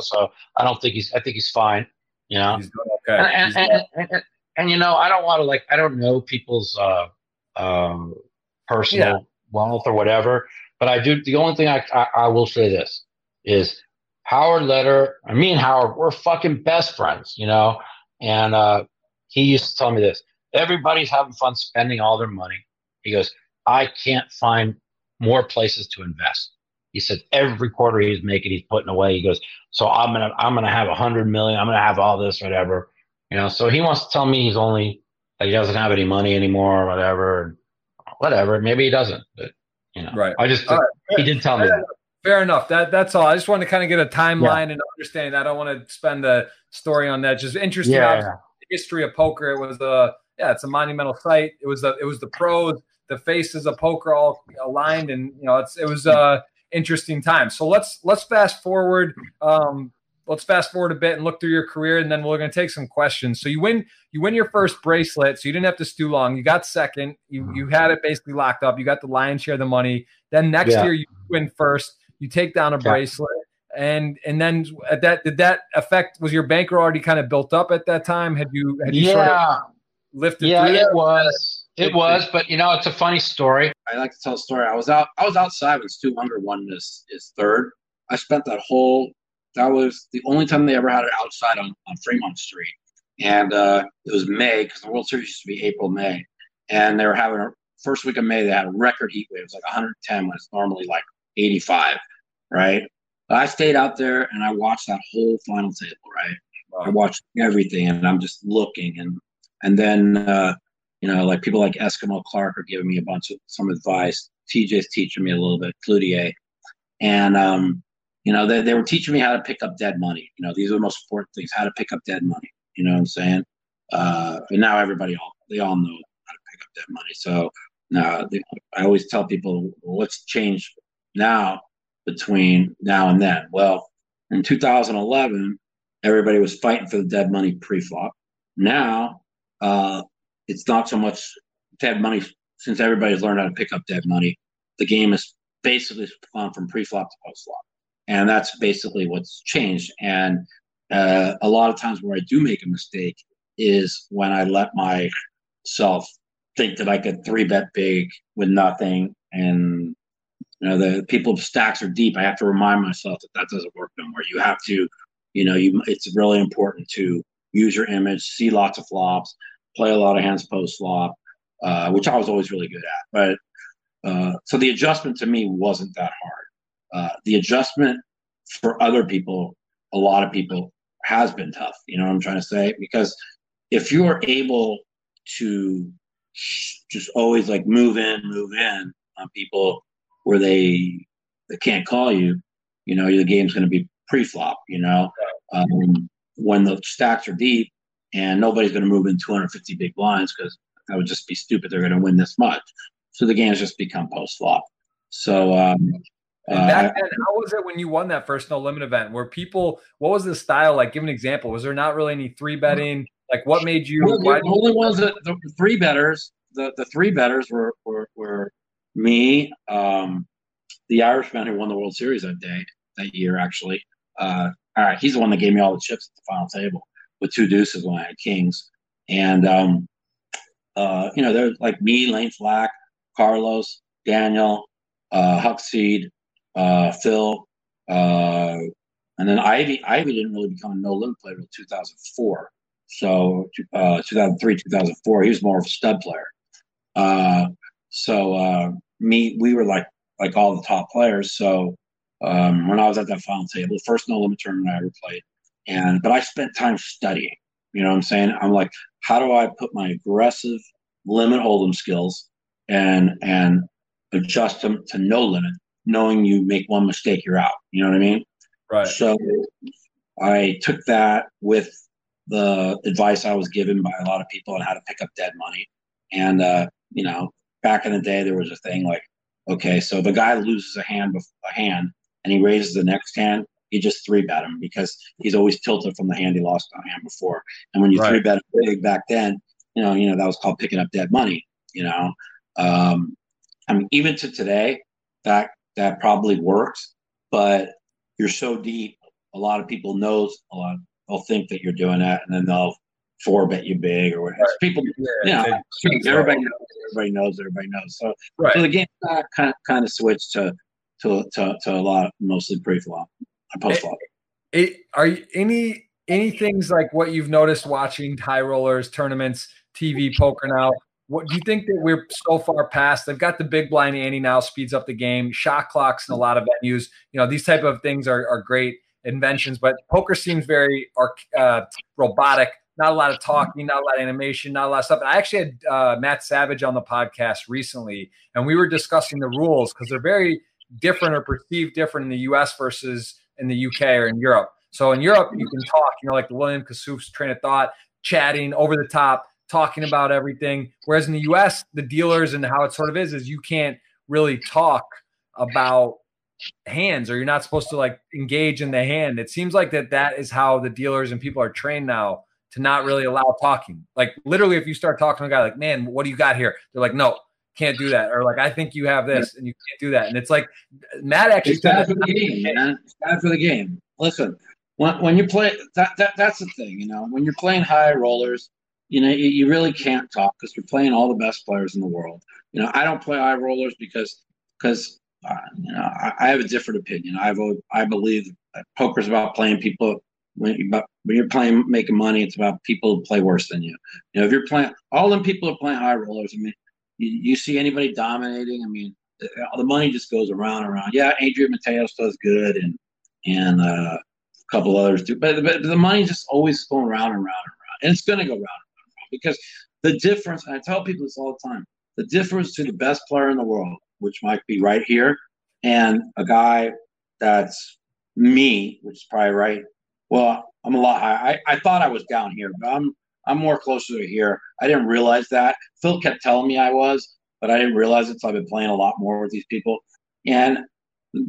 So I don't think he's. I think he's fine. He's doing okay. And I don't want to I don't know people's. Personal wealth or whatever, but I do. The only thing I will say this is Howard Lederer. Me and Howard, we're fucking best friends, And he used to tell me this: everybody's having fun spending all their money. He goes, I can't find more places to invest. He said every quarter he's putting away. He goes, so I'm gonna have $100 million. I'm gonna have all this, whatever, So he wants to tell me he's only. He doesn't have any money anymore, or whatever. Maybe he doesn't, but Right. He did tell me. Fair enough. That's all. I just want to kind of get a timeline and understand. I don't want to spend the story on that. Just interesting. The history of poker. It was it's a monumental site. It was the pros, the faces of poker all aligned, and it was interesting time. So let's fast forward. Let's fast forward a bit and look through your career, and then we're going to take some questions. So you win your first bracelet, so you didn't have to stew long. You got second. You had it basically locked up. You got the lion's share of the money. Then next year you win first. You take down a bracelet. And then at that, did that affect, was your bankroll already kind of built up at that time? Had you sort of lifted? Yeah, it was, but you know, it's a funny story. I like to tell a story. I was outside when Stu Unger won his third. I spent that was the only time they ever had it outside on Fremont Street. And it was May, because the World Series used to be April, May. And they were having first week of May, they had a record heat wave. It was like 110 when it's normally like 85, right? But I stayed out there and I watched that whole final table, right? Wow. I watched everything and I'm just looking. And then, you know, like people like Eskimo Clark are giving me some advice. TJ's teaching me a little bit, Cloutier. And, you know, they were teaching me how to pick up dead money. You know, these are the most important things, how to pick up dead money. You know what I'm saying? And now everybody, they all know how to pick up dead money. So now I always tell people, what's changed now between now and then? Well, in 2011, everybody was fighting for the dead money pre-flop. Now it's not so much dead money. Since everybody's learned how to pick up dead money, the game has basically gone from pre-flop to post-flop. And that's basically what's changed. And a lot of times where I do make a mistake is when I let myself think that I could 3-bet big with nothing. And, you know, the people stacks are deep. I have to remind myself that doesn't work no more. You have to, you know, it's really important to use your image, see lots of flops, play a lot of hands post-flop, which I was always really good at. But so the adjustment to me wasn't that hard. The adjustment for other people, a lot of people, has been tough. You know what I'm trying to say? Because if you are able to just always like move in on people where they can't call you, you know, your game's going to be pre-flop, you know, when the stacks are deep and nobody's going to move in 250 big blinds, because that would just be stupid. They're going to win this much. So the game's just become post-flop. So, and back then, how was it when you won that first no limit event? Were people, what was the style like? Give an example. Was there not really any 3-betting? Like, what made you? Well, the only ones that the 3-betters, the 3-betters were me, the Irishman who won the World Series that year, actually. All right, he's the one that gave me all the chips at the final table with 2 deuces when I had kings. And you know, there's like me, Lane Flack, Carlos, Daniel, Huckseed, Phil, and then Ivey. Ivey didn't really become a no limit player until 2004. So 2003, 2004, he was more of a stud player. We were like all the top players. So when I was at that final table, first no limit tournament I ever played, but I spent time studying. You know what I'm saying? I'm like, how do I put my aggressive limit hold'em skills and adjust them to no limit, knowing you make one mistake, you're out. You know what I mean? Right. So I took that with the advice I was given by a lot of people on how to pick up dead money. And, you know, back in the day, there was a thing like, okay, so the guy loses a hand and he raises the next hand, you just 3-bet him because he's always tilted from the hand he lost on hand before. And when you 3-bet him big back then, you know, that was called picking up dead money, you know. I mean, even to today, that probably works, but you're so deep. A lot of people they'll think that you're doing that, and then they'll 4-bet you big or whatever. Right. People, yeah, you know, everybody knows. So, right. So the game kind of switched to a lot, mostly pre-flop and post-flop. Are you any things like what you've noticed watching high rollers, tournaments, TV, poker now? What do you think that we're so far past? They've got the big blind ante now, speeds up the game, shot clocks in a lot of venues. You know, these type of things are great inventions, but poker seems very robotic. Not a lot of talking, not a lot of animation, not a lot of stuff. And I actually had Matt Savage on the podcast recently, and we were discussing the rules because they're very different or perceived different in the U.S. versus in the U.K. or in Europe. So in Europe, you can talk, you know, like the William Kassouf's train of thought, chatting over the top, talking about everything. Whereas in the U.S., the dealers and how it sort of is you can't really talk about hands, or you're not supposed to like engage in the hand. It seems like that is how the dealers and people are trained now to not really allow talking. Like literally, if you start talking to a guy like, man, what do you got here? They're like, no, can't do that. Or like, I think you have this and you can't do that. And it's like, Matt actually said, for the game, man. It's bad for the game. Listen, when you play, that's the thing, you know, when you're playing high rollers, you know, you really can't talk because you're playing all the best players in the world. You know, I don't play high rollers because you know, I have a different opinion. I believe that poker's about playing people. When you're playing, making money, it's about people who play worse than you. You know, if you're playing, all them people are playing high rollers. I mean, you see anybody dominating. I mean, the money just goes around and around. Yeah, Adrian Mateos does good, and a couple others do, but the money just always going around and around and around, and it's going to go round and round because the difference. And I tell people this all the time: the difference to the best player in the world, which might be right here, and a guy that's me, which is probably right. Well, I'm a lot higher. I thought I was down here, but I'm more closer to here. I didn't realize that. Phil kept telling me I was, but I didn't realize it. So I've been playing a lot more with these people, and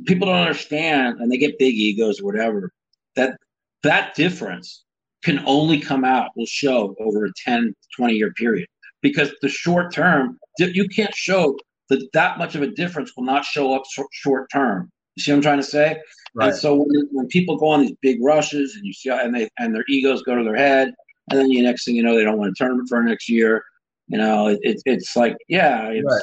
people don't understand, and they get big egos or whatever. That difference can only come out, will show over a 10, 20-year period, because the short term, you can't show that much of a difference will not show up short term. You see what I'm trying to say? Right. And so when people go on these big rushes and you see, and their egos go to their head, and then the next thing you know, they don't want a tournament for next year. You know, it's like, yeah. It's, right.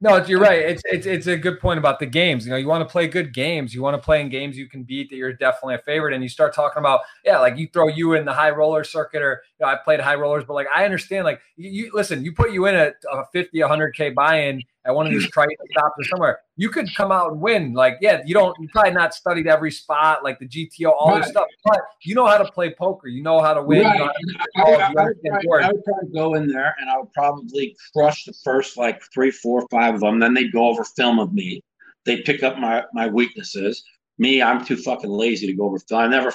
No, you're right. It's a good point about the games. You know, you want to play good games. You want to play in games you can beat that you're definitely a favorite. And you start talking about, yeah, like you throw you in the high roller circuit, or you know, I played high rollers, but like I understand, like you listen, you put you in a 50, 100K buy-in at one of these Triton stops or somewhere, you could come out and win. Like, yeah, you probably not studied every spot, like the GTO, all right. This stuff, but you know how to play poker. You know how to win. Right. I would probably go in there and I would probably crush the first like 3, 4, 5 of them. Then they'd go over film of me. They pick up my weaknesses. Me, I'm too fucking lazy to go over film. I've never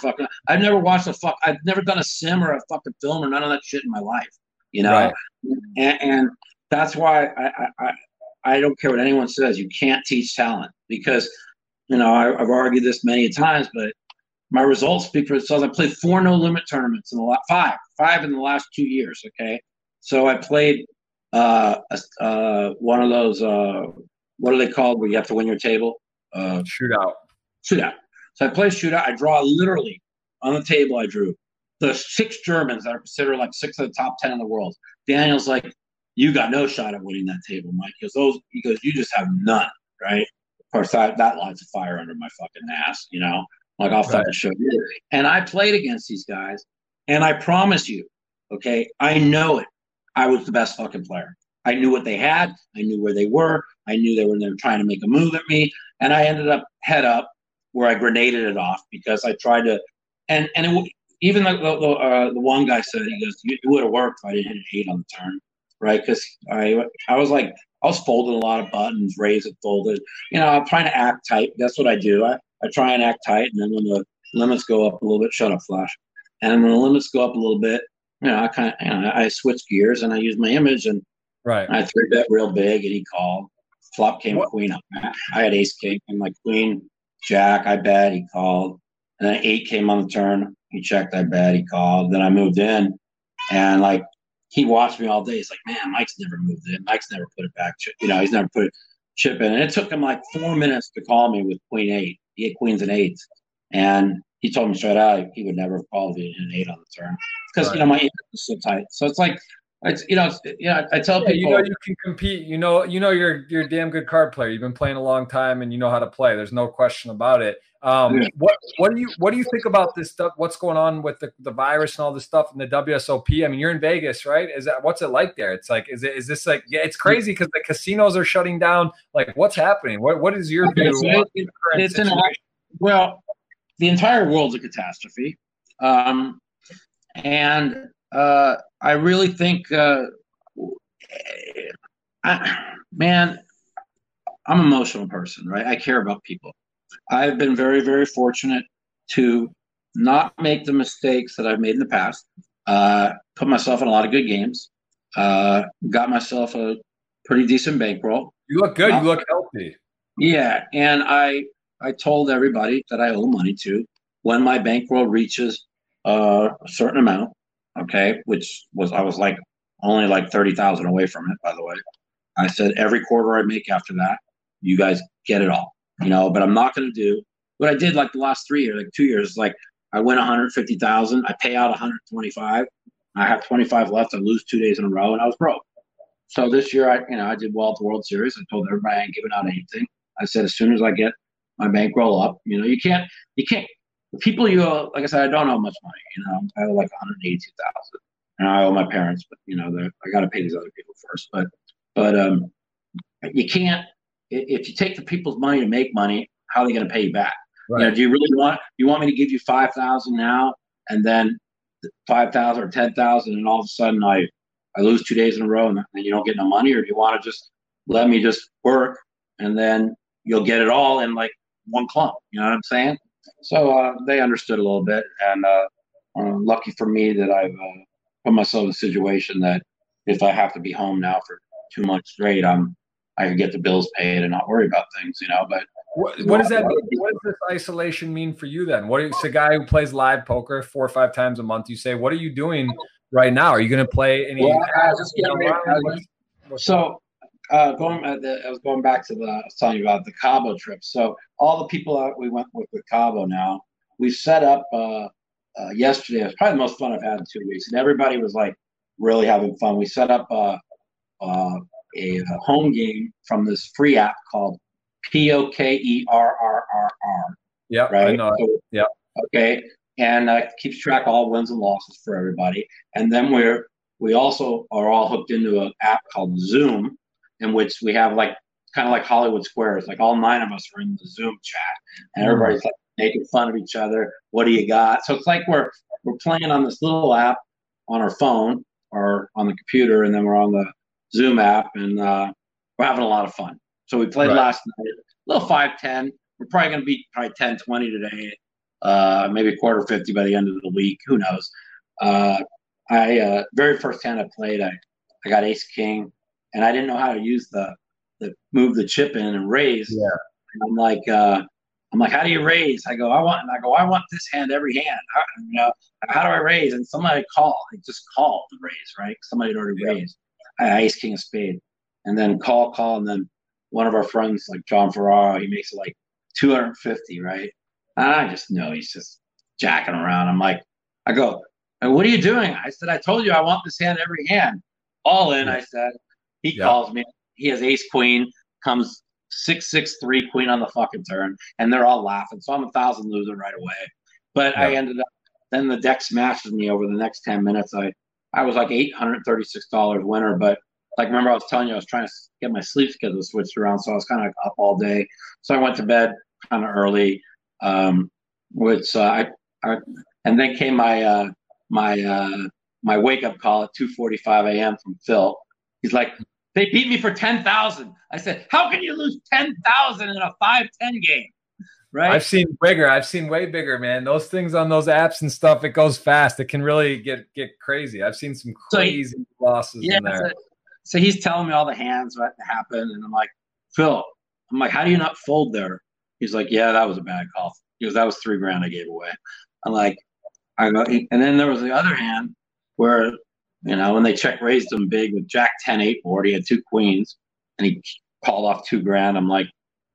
watched I've never done a sim or a fucking film or none of that shit in my life, you know? Right. And that's why I don't care what anyone says. You can't teach talent because, you know, I've argued this many times, but my results speak for themselves. I played 4 no-limit tournaments in the last five in the last 2 years, okay? So I played one of those, what are they called where you have to win your table? Shootout. So I played shootout. I draw literally on the table I drew. The 6 Germans that are considered like 6 of the top 10 in the world. Daniel's like, "You got no shot at winning that table, Mike." He goes, "You just have none," right? Of course, that lights a fire under my fucking ass, you know? Like, I'll fucking show you. And I played against these guys, and I promise you, okay, I know it. I was the best fucking player. I knew what they had. I knew where they were. I knew they were trying to make a move at me. And I ended up head up where I grenaded it off because I tried to – and it, even the one guy said, he goes, "It would have worked if I didn't hit an 8 on the turn." Right, because I was like, I was folding a lot of buttons, raised and folded. You know, I'm trying to act tight. That's what I do. I try and act tight, and then when the limits go up a little bit, shut up, Flash. And when the limits go up a little bit, you know, I switch gears and I use my image, and right, I 3-bet real big, and he called. Flop came queen. I had ace king, and my queen jack. I bet. He called. And then 8 came on the turn. He checked. I bet. He called. Then I moved in, and like. He watched me all day. He's like, "Man, Mike's never moved in. Mike's never put it back. You know, he's never put a chip in." And it took him like 4 minutes to call me with queen 8. He had queens and 8s, and he told me straight out he would never have called an 8 on the turn because right. You know my image is so tight. So it's like, it's you know, I tell people, you know, you can compete. You know, you're a damn good card player. You've been playing a long time, and you know how to play. There's no question about it. What do you think about this stuff? What's going on with the virus and all this stuff and the WSOP? I mean, you're in Vegas, right? What's it like there? It's like, is this like, yeah, it's crazy because the casinos are shutting down. Like, what's happening? What is your view? So well, the entire world's a catastrophe. I really think, I'm an emotional person, right? I care about people. I've been very, very fortunate to not make the mistakes that I've made in the past, put myself in a lot of good games, got myself a pretty decent bankroll. You look good. You look healthy. Yeah. And I told everybody that I owe money to when my bankroll reaches a certain amount, okay, which was I was like only like $30,000 away from it, by the way. I said every quarter I make after that, you guys get it all, you know. But I'm not going to do what I did like the last 3 years, like 2 years. Like I win 150,000, I pay out 125, I have 25 left, I lose 2 days in a row, and I was broke. So this year, I did well at the World Series. I told everybody I ain't giving out anything. I said as soon as I get my bankroll up, you know, you can't. The people you owe, like I said, I don't owe much money. You know, I owe like 182,000, and I owe my parents, but you know, I got to pay these other people first. But you can't. If you take the people's money to make money, how are they going to pay you back? Right. You know, do you really want me to give you 5,000 now and then 5,000 or 10,000, and all of a sudden I lose 2 days in a row and then you don't get no money? Or do you want to just let me just work and then you'll get it all in like one clump? You know what I'm saying? So they understood a little bit, and lucky for me that I've put myself in a situation that if I have to be home now for 2 months straight, I could get the bills paid and not worry about things, you know. But what does that mean? What does this isolation mean for you then? What are you, a guy who plays live poker 4 or 5 times a month? You say, what are you doing right now? Are you going to play any? Well, I was going back to I was telling you about the Cabo trip. So all the people that we went with Cabo now, we set up yesterday. It was probably the most fun I've had in 2 weeks, and everybody was like really having fun. We set up a home game from this free app called POKERRRR. Yeah, right? I know. So, yeah. Okay, and keeps track of all wins and losses for everybody. And then we also are all hooked into an app called Zoom, in which we have like kind of like Hollywood Squares. Like all 9 of us are in the Zoom chat, and everybody's like making fun of each other. What do you got? So it's like we're playing on this little app on our phone or on the computer, and then we're on the Zoom app, and we're having a lot of fun. So we played last night, a little 5-10. We're probably going to be 10-20 today, maybe a quarter 50 by the end of the week. Who knows? I very first hand I played, I got ace king, and I didn't know how to use the move the chip in and raise. Yeah. And I'm like, how do you raise? I want this hand every hand. How do I raise? And somebody called the raise, right? Somebody had already raised. Ace king of spade, and then call, and then one of our friends, like John Ferraro, he makes it like 250, right? And I just know he's just jacking around. I'm like, I go, and what are you doing? I said, I told you I want this hand every hand, all in. I said, he calls me. He has ace queen, comes 6-6-3 queen on the fucking turn, and they're all laughing. So I'm 1,000 loser right away. But I ended up. Then the deck smashes me over the next 10 minutes. I was like $836 winner, but like remember I was telling you I was trying to get my sleep schedule switched around, so I was kind of like up all day. So I went to bed kind of early, which I and then came my wake up call at 2:45 a.m. from Phil. He's like, "They beat me for 10,000." I said, "How can you lose 10,000 in a 5-10 game?" Right? I've seen way bigger, man. Those things on those apps and stuff, it goes fast. It can really get crazy. I've seen some crazy losses in there. So he's telling me all the hands that happened, and I'm like, Phil, how do you not fold there? He's like, yeah, that was a bad call. He goes, that was $3,000 I gave away. I'm like, and then there was the other hand where, you know, when they check raised him big with Jack 10-8 board, he had 2 queens, and he called off $2,000. I'm like,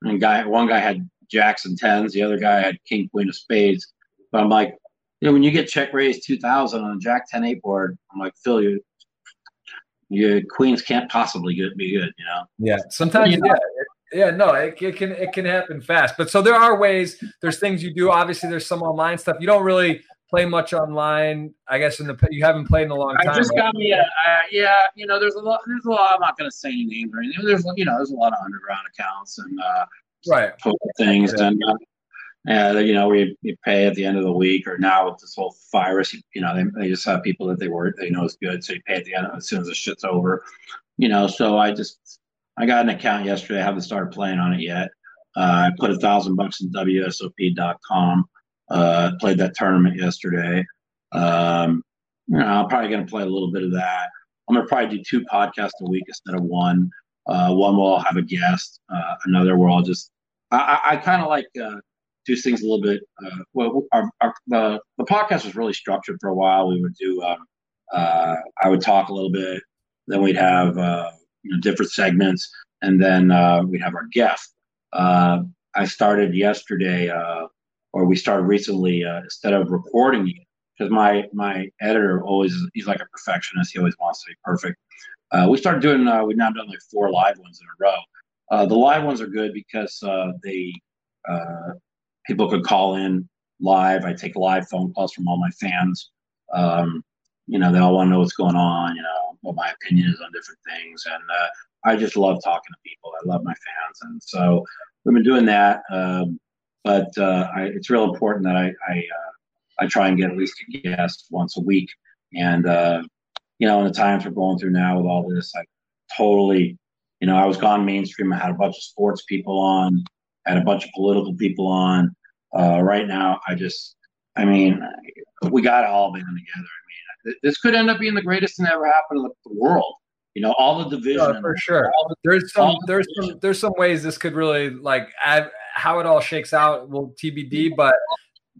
and one guy had jacks and tens, the other guy had king queen of spades. But I'm like, you know, when you get check raised 2,000 on a Jack 10-8 board, I'm like, Phil, your queens can't possibly be good, you know. Yeah, sometimes. It can happen fast. But so there are ways. There's things you do. Obviously, there's some online stuff. You don't really play much online, I guess. You haven't played in a long time. I just got me. You know, there's a lot. I'm not going to say any names or anything. There's a lot of underground accounts and. Things and you know you pay at the end of the week, or now with this whole virus, you know they just have people that they know is good, so you pay at the end as soon as the shit's over, you know. So I got an account yesterday. I haven't started playing on it yet. I put $1,000 in WSOP.com. Played that tournament yesterday. You know, I'm probably gonna play a little bit of that. I'm gonna probably do 2 podcasts a week instead of one. One will have a guest. Another where I'll just I kind of like do things a little bit. Well, the podcast was really structured for a while. We would do I would talk a little bit, then we'd have different segments, and then we have our guest. I started yesterday, or we started recently, instead of recording it, because my editor always, he's like a perfectionist. He always wants to be perfect. We started doing, we've now done like 4 live ones in a row. The live ones are good because people could call in live. I take live phone calls from all my fans. They all want to know what's going on, what my opinion is on different things. And I just love talking to people. I love my fans. And so we've been doing that. It's real important that I try and get at least a guest once a week. And, in the times we're going through now with all this, I totally, I was gone mainstream. I had a bunch of sports people on, had a bunch of political people on. Right now, we got to all band together. This could end up being the greatest thing that ever happened to the world. All the division. Yeah, for sure. There's some ways this could really, how it all shakes out will TBD, but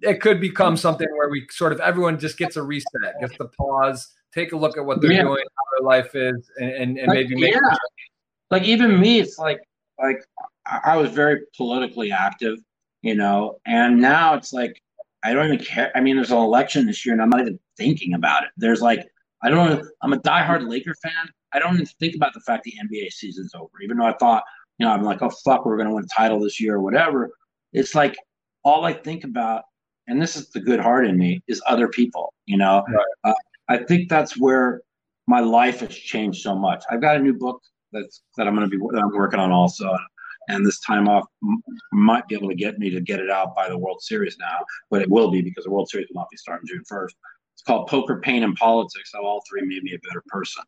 it could become something where we sort of, everyone just gets a reset, gets the pause, take a look at what they're doing, how their life is, and maybe make it. Like even me, it's like I was very politically active, and now it's like, I don't even care. There's an election this year and I'm not even thinking about it. I'm a diehard Laker fan. I don't even think about the fact the NBA season's over, even though I thought, I'm like, oh, fuck, we're going to win a title this year or whatever. It's like all I think about, and this is the good heart in me, is other people, Right. I think that's where my life has changed so much. I've got a new book that I'm working on also. And this time off might be able to get me to get it out by the World Series now, but it will be because the World Series will not be starting June 1st. It's called Poker, Pain, and Politics: How All Three Made Me a Better Person.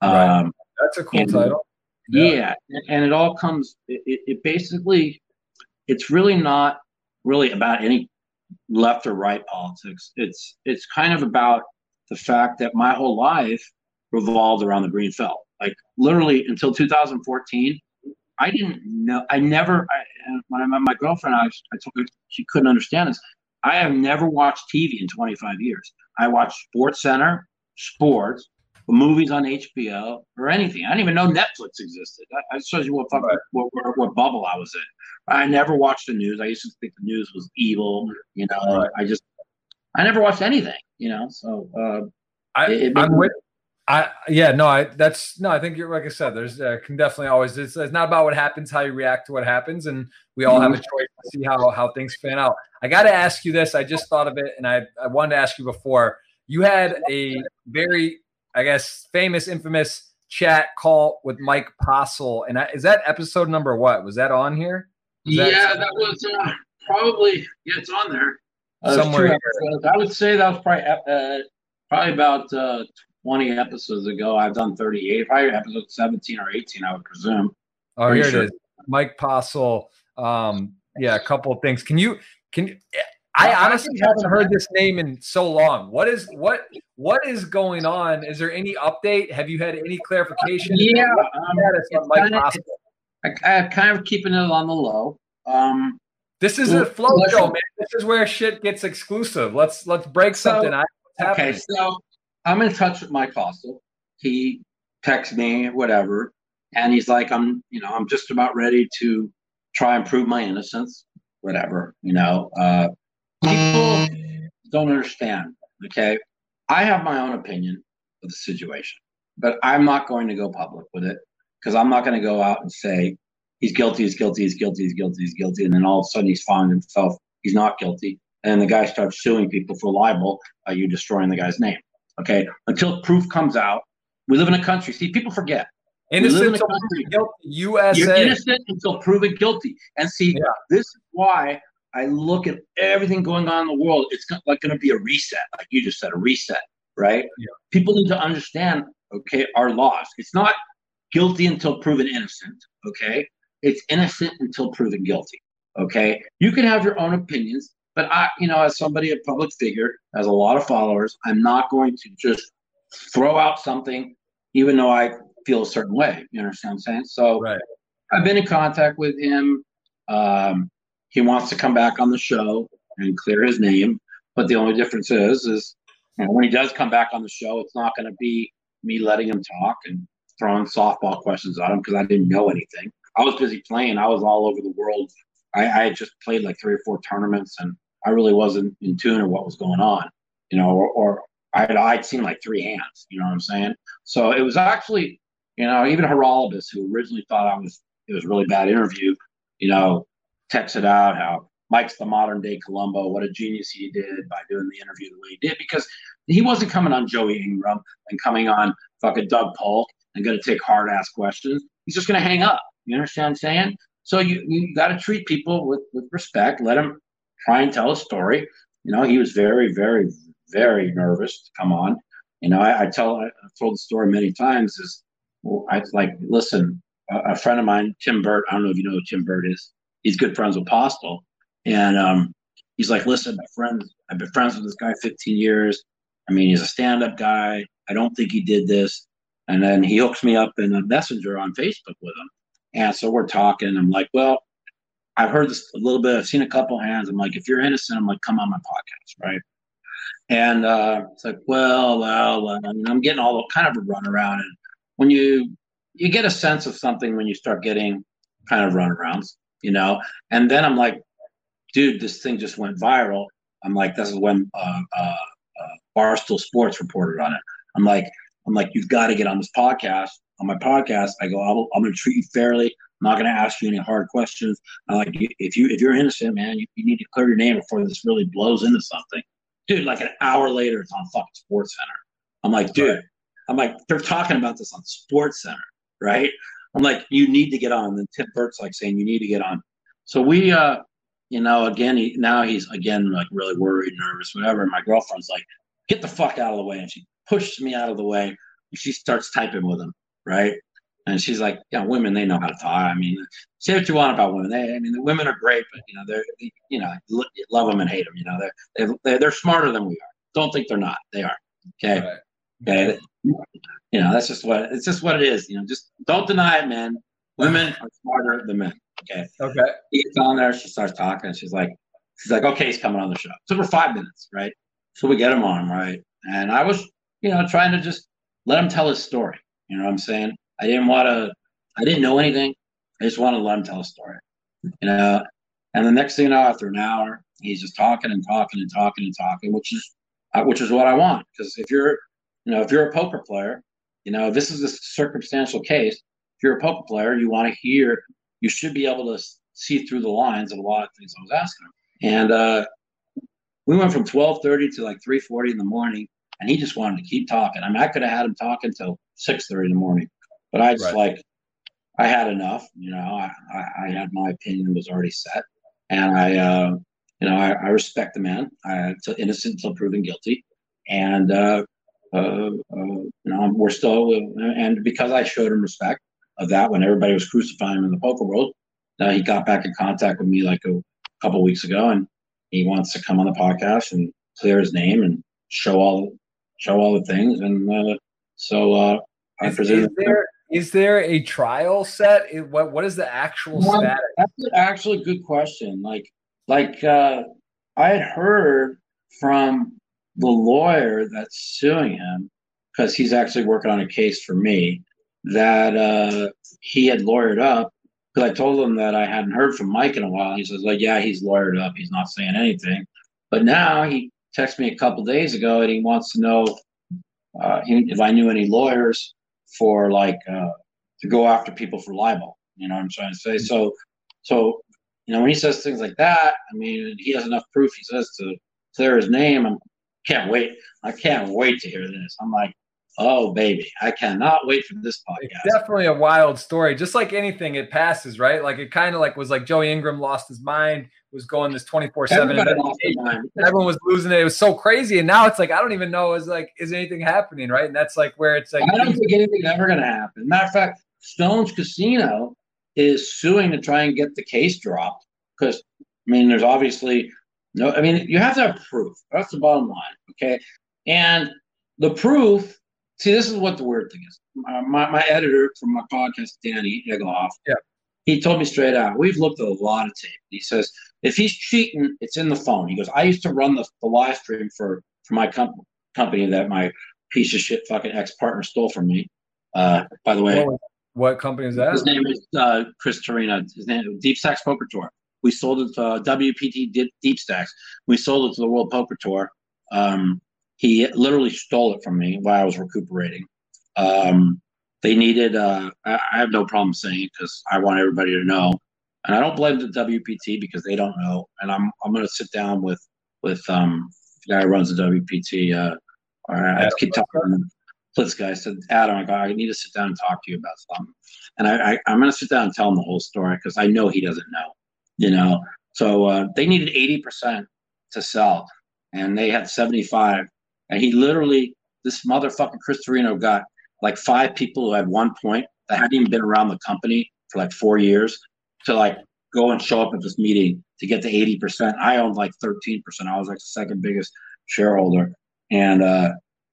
Right. That's a cool title. Yeah. And it all comes, it basically, it's really not really about any left or right politics. It's kind of about the fact that my whole life revolved around the green felt. Like literally until 2014, I didn't know. When I met my girlfriend, I told her she couldn't understand this. I have never watched TV in 25 years. I watched SportsCenter, sports, movies on HBO, or anything. I didn't even know Netflix existed. I shows you what bubble I was in. I never watched the news. I used to think the news was evil. Right. I never watched anything. So I think you're, like I said, there's can definitely always, it's not about what happens, how you react to what happens. And we all have a choice to see how things pan out. I got to ask you this. I just thought of it. And I wanted to ask you before. You had a very, I guess, famous, infamous chat call with Mike Matusow. And is that episode number what? Was that on here? That was probably, it's on there. Somewhere. I would say that was probably about 20 episodes ago. I've done 38, probably episode 17 or 18, I would presume. Oh, here it is. Mike Matusow. A couple of things. Can you I honestly haven't heard this name in so long. What is going on? Is there any update? Have you had any clarification? Mike Matusow. I'm kind of keeping it on the low. This is a flow show, man. This is where shit gets exclusive. Let's break something. I'm in touch with Mike Matusow. He texts me, whatever, and he's like, I'm just about ready to try and prove my innocence, whatever. People don't understand. Okay, I have my own opinion of the situation, but I'm not going to go public with it because I'm not going to go out and say he's guilty, and then all of a sudden he's found himself he's not guilty, and the guy starts suing people for libel. Are you destroying the guy's name? Okay, until proof comes out, we live in a country. See, people forget. Innocent until proven guilty. USA. You're innocent until proven guilty. And see, This is why I look at everything going on in the world. It's like going to be a reset, like you just said, a reset, right? Yeah. People need to understand, okay, our laws. It's not guilty until proven innocent, okay? It's innocent until proven guilty, okay? You can have your own opinions. But I, as somebody, a public figure, has a lot of followers, I'm not going to just throw out something, even though I feel a certain way. You understand what I'm saying? So right. I've been in contact with him. He wants to come back on the show and clear his name. But the only difference is when he does come back on the show, it's not going to be me letting him talk and throwing softball questions at him because I didn't know anything. I was busy playing. I was all over the world. I had just played like 3 or 4 tournaments, and I really wasn't in tune with what was going on, you know, or I'd seen like 3 hands, you know what I'm saying? So it was actually, you know, even Geraldus, who originally thought it was a really bad interview, you know, texted out how Mike's the modern day Columbo, what a genius he did by doing the interview the way he did, because he wasn't coming on Joey Ingram and coming on fucking Doug Polk and going to take hard ass questions. He's just going to hang up. You understand what I'm saying? So you got to treat people with respect, let him try and tell a story. You know, he was very, very, very nervous to come on. You know, I've told the story many times is, well, I like, listen, a friend of mine, Tim Burt, I don't know if you know who Tim Burt is. He's good friends with Postel. And he's like, listen, I've been friends with this guy 15 years. I mean, he's a stand-up guy. I don't think he did this. And then he hooks me up in a messenger on Facebook with him. And so we're talking. I'm like, well, I've heard this a little bit. I've seen a couple hands. I'm like, if you're innocent, I'm like, come on my podcast, right? And it's like, well, and I'm getting all kind of a runaround. And when you get a sense of something when you start getting kind of runarounds, you know? And then I'm like, dude, this thing just went viral. I'm like, this is when Barstool Sports reported on it. I'm like, you've got to get on this podcast. On my podcast, I go, I'm going to treat you fairly. I'm not going to ask you any hard questions. I'm like, if you're innocent, man, you need to clear your name before this really blows into something. Dude, like an hour later, it's on fucking Sports Center. I'm like, dude, I'm like, they're talking about this on Sports Center, right? I'm like, you need to get on. And then Tim Burt's like saying, you need to get on. So we, you know, again, now he's again like really worried, nervous, whatever. And my girlfriend's like, get the fuck out of the way. And she pushes me out of the way. And she starts typing with him. Right. And she's like, yeah, women, they know how to talk. I mean, say what you want about women. The women are great, but you know, you love them and hate them. You know, they're smarter than we are. Don't think they're not. They are. Okay. Right. Okay. You know, that's just what it is. You know, just don't deny it, man. Women are smarter than men. Okay. Okay. He's on there. She starts talking. She's like, okay, he's coming on the show. So for 5 minutes. Right. So we get him on. Right. And I was, you know, trying to just let him tell his story. You know what I'm saying? I didn't know anything. I just wanted to let him tell a story, you know? And the next thing you know, after an hour, he's just talking and talking and talking and talking, which is what I want. Because if you're a poker player, you know, this is a circumstantial case. If you're a poker player, you should be able to see through the lines of a lot of things I was asking him. And we went from 12:30 to like 3:40 in the morning. And he just wanted to keep talking. I mean, I could have had him talking till 6:30 in the morning, but I just I had enough. You know, I had my opinion was already set, and I respect the man. Innocent until proven guilty, and you know, we're still. And because I showed him respect of that when everybody was crucifying him in the poker world, he got back in contact with me like a couple weeks ago, and he wants to come on the podcast and clear his name and show all the things. And I presume is there a trial set? What is the actual status? That's actually a good question. Like I had heard from the lawyer that's suing him, because he's actually working on a case for me, that he had lawyered up, because I told him that I hadn't heard from Mike in a while. He says, like, yeah, he's lawyered up, he's not saying anything. But now he texted me a couple days ago, and he wants to know if I knew any lawyers for to go after people for libel. You know what I'm trying to say? So you know, when he says things like that, I mean, he has enough proof, he says, to clear his name. I can't wait to hear this. I'm like, oh baby, I cannot wait for this podcast. It's definitely a wild story. Just like anything, it passes, right? Like it kind of like was like Joey Ingram lost his mind, was going this 24/7. Everyone was losing it. It was so crazy. And now it's like, I don't even know, is anything happening, right? And that's like where it's like, I don't think anything's ever going to happen. Matter of fact, Stone's Casino is suing to try and get the case dropped. Because, I mean, there's obviously no, I mean, you have to have proof. That's the bottom line, okay? And the proof, see, this is what the weird thing is. My editor from my podcast, Danny Egelhoff, yeah, he told me straight out, we've looked at a lot of tape. He says, if he's cheating, it's in the phone. He goes, I used to run the live stream for my company that my piece of shit fucking ex-partner stole from me. By the way, what company is that? His name is Chris Torino. His name Deep Stacks Poker Tour. We sold it to WPT Deep Stacks. We sold it to the World Poker Tour. He literally stole it from me while I was recuperating. They needed. I have no problem saying it because I want everybody to know, and I don't blame the WPT because they don't know. And I'm going to sit down with the guy who runs the WPT. I keep talking to him. Blitz guy said, Adam, I need to sit down and talk to you about something. And I'm going to sit down and tell him the whole story because I know he doesn't know, you know. So they needed 80% to sell, and they had 75. And he literally, this motherfucking Chris Torino got like 5 people who had 1 point that hadn't even been around the company for like 4 years to like go and show up at this meeting to get to 80%. I owned like 13%. I was like the second biggest shareholder. And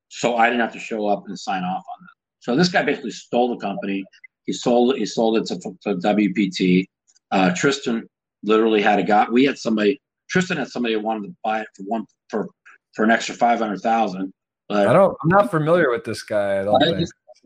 so I didn't have to show up and sign off on that. So this guy basically stole the company. He sold it to WPT. Tristan literally had a guy. We had somebody. Tristan had somebody who wanted to buy it for an extra $500,000. But I'm not familiar with this guy.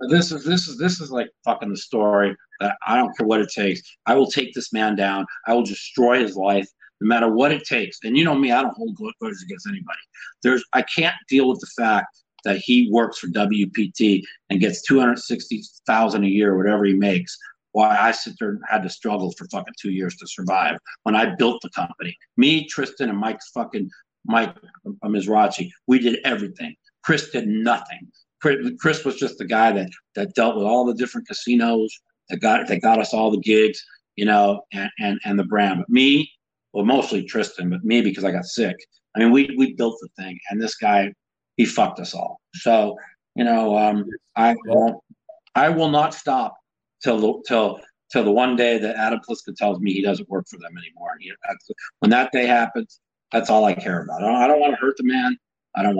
This is like fucking the story that I don't care what it takes. I will take this man down. I will destroy his life, no matter what it takes. And you know me, I don't hold grudges against anybody. I can't deal with the fact that he works for WPT and gets $260,000 a year, whatever he makes, while I sit there and had to struggle for fucking 2 years to survive when I built the company. Me, Tristan, and Mike Mizrachi, we did everything. Chris did nothing. Chris was just the guy that dealt with all the different casinos, that got us all the gigs, you know, and the brand. But me, well, mostly Tristan, but me because I got sick. I mean, we built the thing, and this guy, he fucked us all. So, you know, I will not stop till the one day that Adam Pliska tells me he doesn't work for them anymore. When that day happens, that's all I care about. I don't want to hurt the man. I'm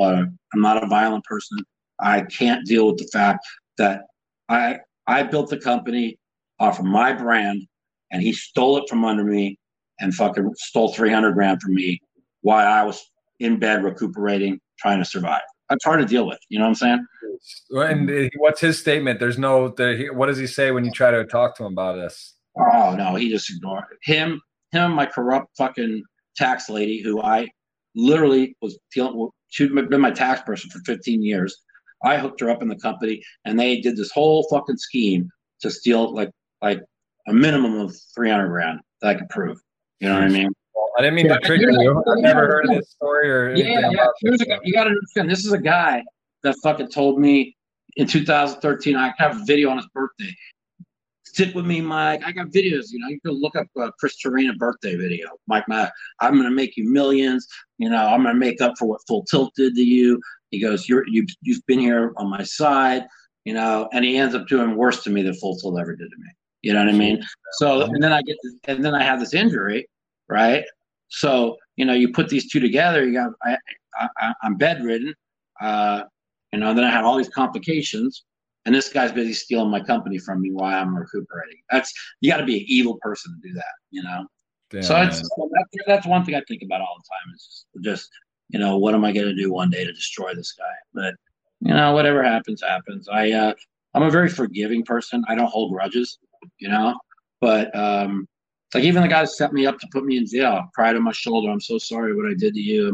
not a violent person. I can't deal with the fact that I built the company off of my brand, and he stole it from under me and fucking stole $300,000 from me while I was in bed recuperating, trying to survive. That's hard to deal with. You know what I'm saying? And what's his statement? What does he say when you try to talk to him about this? Oh, no, he just ignored it. Him, my corrupt fucking tax lady, who I literally was dealing with. She'd been my tax person for 15 years. I hooked her up in the company, and they did this whole fucking scheme to steal like a minimum of $300,000 that I could prove. You know what I mean? Well, I didn't mean to trigger you. I've never heard of this story or anything about this. You got to understand, this is a guy that fucking told me in 2013, I have a video on his birthday. Sit with me, Mike. I got videos. You know, you can look up Chris Torino birthday video. Mike, I'm going to make you millions. You know, I'm going to make up for what Full Tilt did to you. He goes, you've been here on my side, you know, and he ends up doing worse to me than Full Tilt ever did to me. You know what I mean? So, and then I have this injury, right? So, you know, you put these two together. I'm bedridden, you know. Then I had all these complications, and this guy's busy stealing my company from me while I'm recuperating. You got to be an evil person to do that, you know. Damn, so that's one thing I think about all the time is just, you know, what am I going to do one day to destroy this guy? But, you know, whatever happens, happens. I'm a very forgiving person. I don't hold grudges, you know. But, like, even the guy that set me up to put me in jail, I cried on my shoulder. I'm so sorry what I did to you.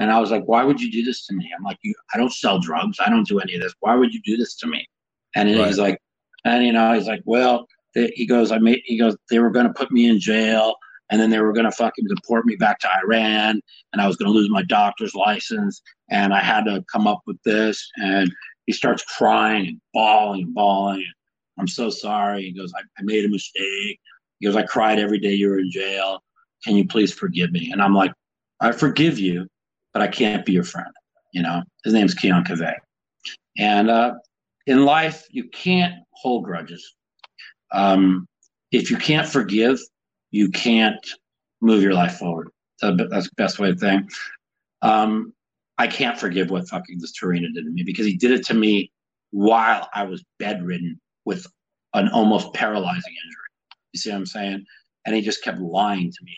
And I was like, why would you do this to me? I'm like, I don't sell drugs. I don't do any of this. Why would you do this to me? And right. He's like, and, you know, he's like, well, he goes, they were going to put me in jail. And then they were going to fucking deport me back to Iran, and I was going to lose my doctor's license, and I had to come up with this. And he starts crying and bawling. I'm so sorry. He goes, I made a mistake. He goes, I cried every day you were in jail. Can you please forgive me? And I'm like, I forgive you, but I can't be your friend. You know, his name's Keon Cavey. And in life, you can't hold grudges. If you can't forgive, you can't move your life forward. That's the best way to think. I can't forgive what fucking this Torino did to me, because he did it to me while I was bedridden with an almost paralyzing injury. You see what I'm saying? And he just kept lying to me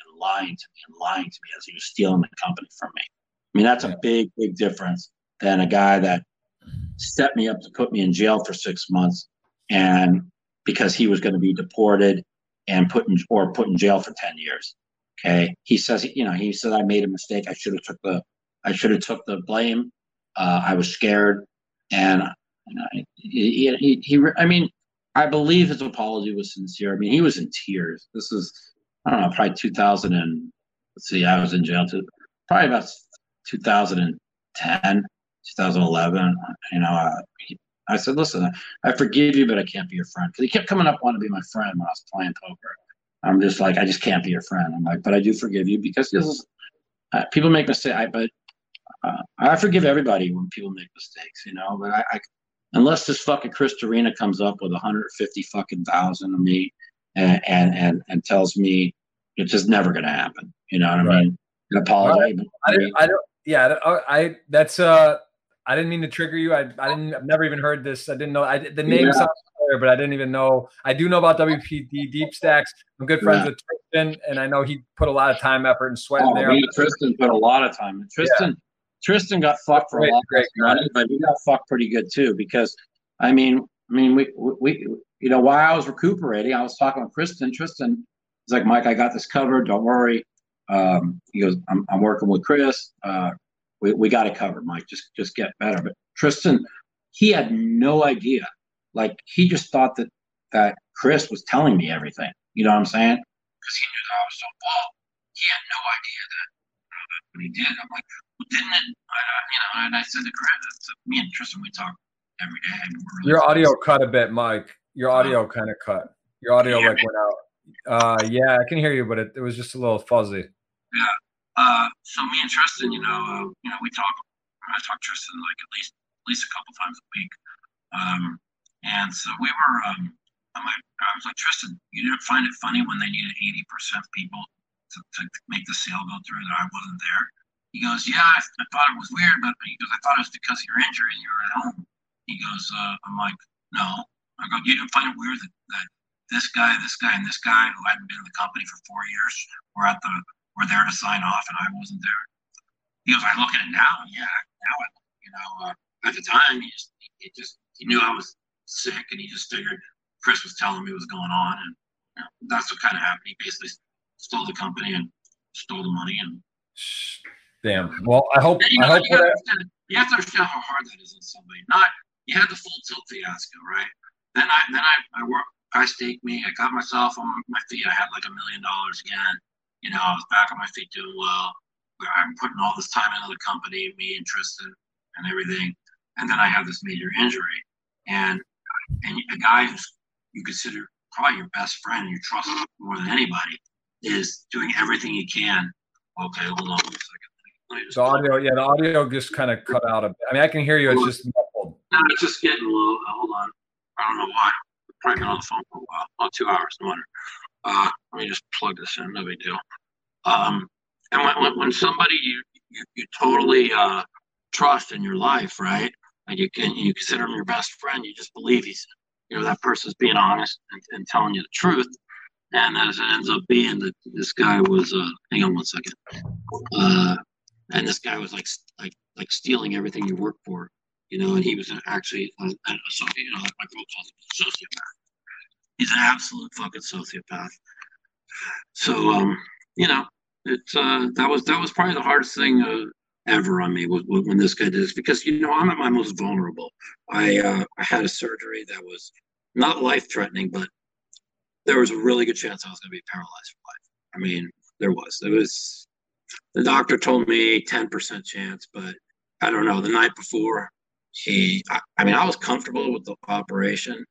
as he was stealing the company from me. I mean, that's a big, big difference than a guy that set me up to put me in jail for 6 months and because he was going to be deported and put in jail for 10 years. Okay. He says, you know, he said, I made a mistake. I should have took the blame. I was scared. And I believe his apology was sincere. I mean, he was in tears. This is, I don't know, probably 2000 and let's see, I was in jail too, probably about 2010, 2011. You know, I said, listen, I forgive you, but I can't be your friend. Because he kept coming up wanting to be my friend when I was playing poker. I'm just like, I just can't be your friend. I'm like, but I do forgive you because this is, people make mistakes. I forgive everybody when people make mistakes, you know. But unless this fucking Chris Torina comes up with 150 fucking thousand of me and tells me it's just never going to happen, you know what I mean? An apology. I didn't mean to trigger you. I've never even heard this. I didn't know. The name sounds familiar, but I didn't even know. I do know about WPD Deep Stacks. I'm good friends with Tristan, and I know he put a lot of time, effort, and sweat in there. Tristan put a lot of time. Tristan got fucked for a lot of money, but he got fucked pretty good too. Because I mean, we you know, while I was recuperating, I was talking with Tristan. Tristan was like, Mike, I got this covered. Don't worry. He goes, I'm working with Chris. We got it covered, Mike. Just get better. But Tristan, he had no idea. Like, he just thought that Chris was telling me everything. You know what I'm saying? Because he knew that I was so bald. He had no idea that what he did. I'm like, well, didn't it? You know, and I said to Chris, I said, me and Tristan, we talk every day. Really your audio cut a bit, Mike. Your audio kind of cut. Your audio like went out. Yeah, I can hear you, but it was just a little fuzzy. Yeah. So me and Tristan, you know, we talk. I talk to Tristan like at least a couple times a week. And so we were. I was like, Tristan, you didn't find it funny when they needed 80% of people to make the sale go through that I wasn't there. He goes, yeah, I thought it was weird, but he goes, I thought it was because of your injury and you were at home. He goes, I'm like, no. I go, you didn't find it weird that this guy, and this guy who hadn't been in the company for 4 years were there to sign off, and I wasn't there. He goes, I look at it now. Yeah, now I, you know, at the time, he knew I was sick, and he just figured Chris was telling me what was going on, and you know, that's what kind of happened. He basically stole the company and stole the money. And damn. Well, I hope you have to understand how hard that is on somebody. You had the Full Tilt fiasco, right? Then I worked. I staked me. I got myself on my feet. I had like $1 million again. You know, I was back on my feet doing well. I'm putting all this time into the company, me and Tristan and everything. And then I have this major injury. And a guy who you consider probably your best friend, you trust more than anybody, is doing everything he can. Okay, hold on a second. The audio, the audio just kind of cut out a bit. I mean, I can hear you. It's just muffled. No, it's just getting a little, hold on. I don't know why. I've probably been on the phone for a while. About 2 hours, no wonder. Let me just plug this in. No big deal. And when somebody you totally trust in your life, right? And you consider him your best friend, you just believe that person's being honest and telling you the truth. And as it ends up being that this guy was hang on one second. And this guy was like stealing everything you work for, you know. And he was actually an associate, you know, like my girl calls him an sociopath. He's an absolute fucking sociopath. So, you know, it's that was probably the hardest thing ever on me was when this guy did this, because, you know, I'm at my most vulnerable. I had a surgery that was not life-threatening, but there was a really good chance I was going to be paralyzed for life. I mean, there was. The doctor told me 10% chance, but I don't know. The night before, I was comfortable with the operation.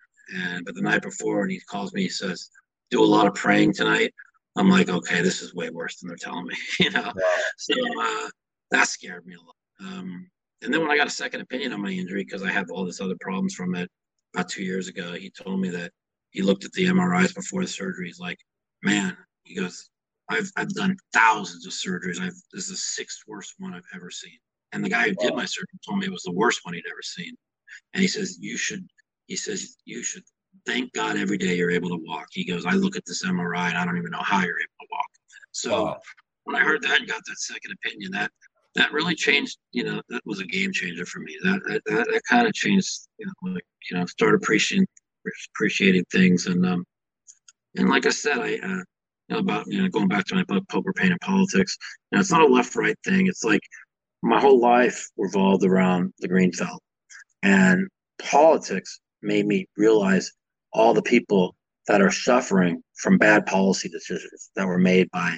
But the night before, and he calls me, he says, do a lot of praying tonight. I'm like, okay, this is way worse than they're telling me, you know? Yeah. So that scared me a lot. And then when I got a second opinion on my injury, because I have all this other problems from it, about 2 years ago, he told me that he looked at the MRIs before the surgery. He's like, man, he goes, I've done thousands of surgeries. This is the sixth worst one I've ever seen. And the guy who did my surgery told me it was the worst one he'd ever seen. And he says, you should thank God every day you're able to walk. He goes, I look at this MRI and I don't even know how you're able to walk. So when I heard that and got that second opinion, that really changed, you know, that was a game changer for me. That kind of changed, you know, like, you know, start appreciating appreciating things. And like I said, going back to my book, Poker, Pain, and Politics, it's not a left-right thing. It's like my whole life revolved around the Greenfeld, and politics made me realize all the people that are suffering from bad policy decisions that were made by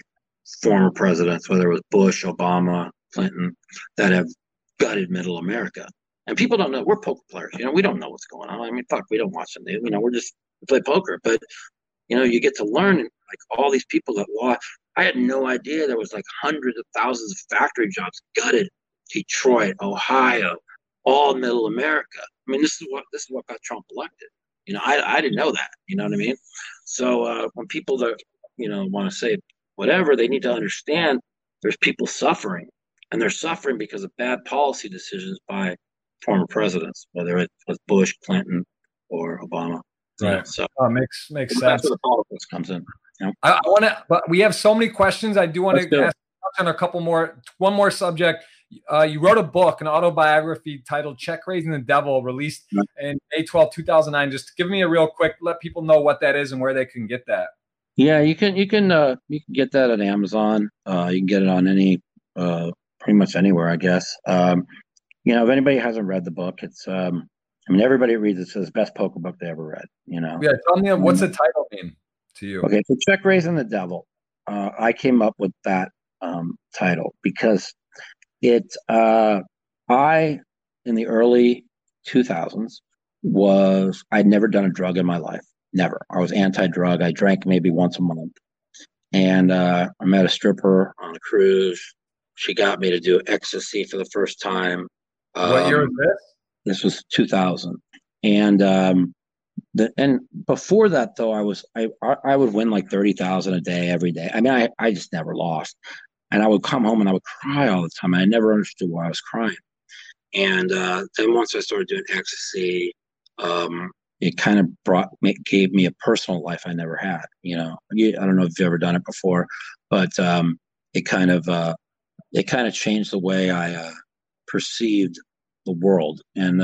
former presidents, whether it was Bush, Obama, Clinton, that have gutted middle America. And people don't know. We're poker players. We don't know what's going on. I mean, fuck, we don't watch them. We're just play poker. But, you get to learn, like, all these people that lost. I had no idea there was, like, hundreds of thousands of factory jobs gutted. Detroit, Ohio, all middle America. I mean, this is what got Trump elected. I didn't know that. You know what I mean? So when people that, want to say whatever, they need to understand there's people suffering. And they're suffering because of bad policy decisions by former presidents, whether it was Bush, Clinton, or Obama. Right. So makes sense. That's where the politics comes in. I want to, but we have so many questions. I do want to ask on a couple more. One more subject. You wrote a book, an autobiography titled "Check Raising the Devil," released in May 12, 2009. Just give me a real quick. Let people know what that is and where they can get that. Yeah, you can get that at Amazon. You can get it on any pretty much anywhere, I guess. If anybody hasn't read the book, it's everybody reads it, says best poker book they ever read. Yeah, tell me what's the title mean to you? Okay, so Check Raising the Devil. I came up with that title because I in the early 2000s I'd never done a drug in my life, never. I was anti-drug. I drank maybe once a month, and I met a stripper on a cruise. She got me to do ecstasy for the first time. What year was this? This was 2000, and before that though, I would win like 30,000 a day every day. I mean, I just never lost, and I would come home and I would cry all the time. I never understood why I was crying, and then once I started doing ecstasy, it kind of gave me a personal life I never had. I don't know if you've ever done it before, but it kind of changed the way I perceived the world. And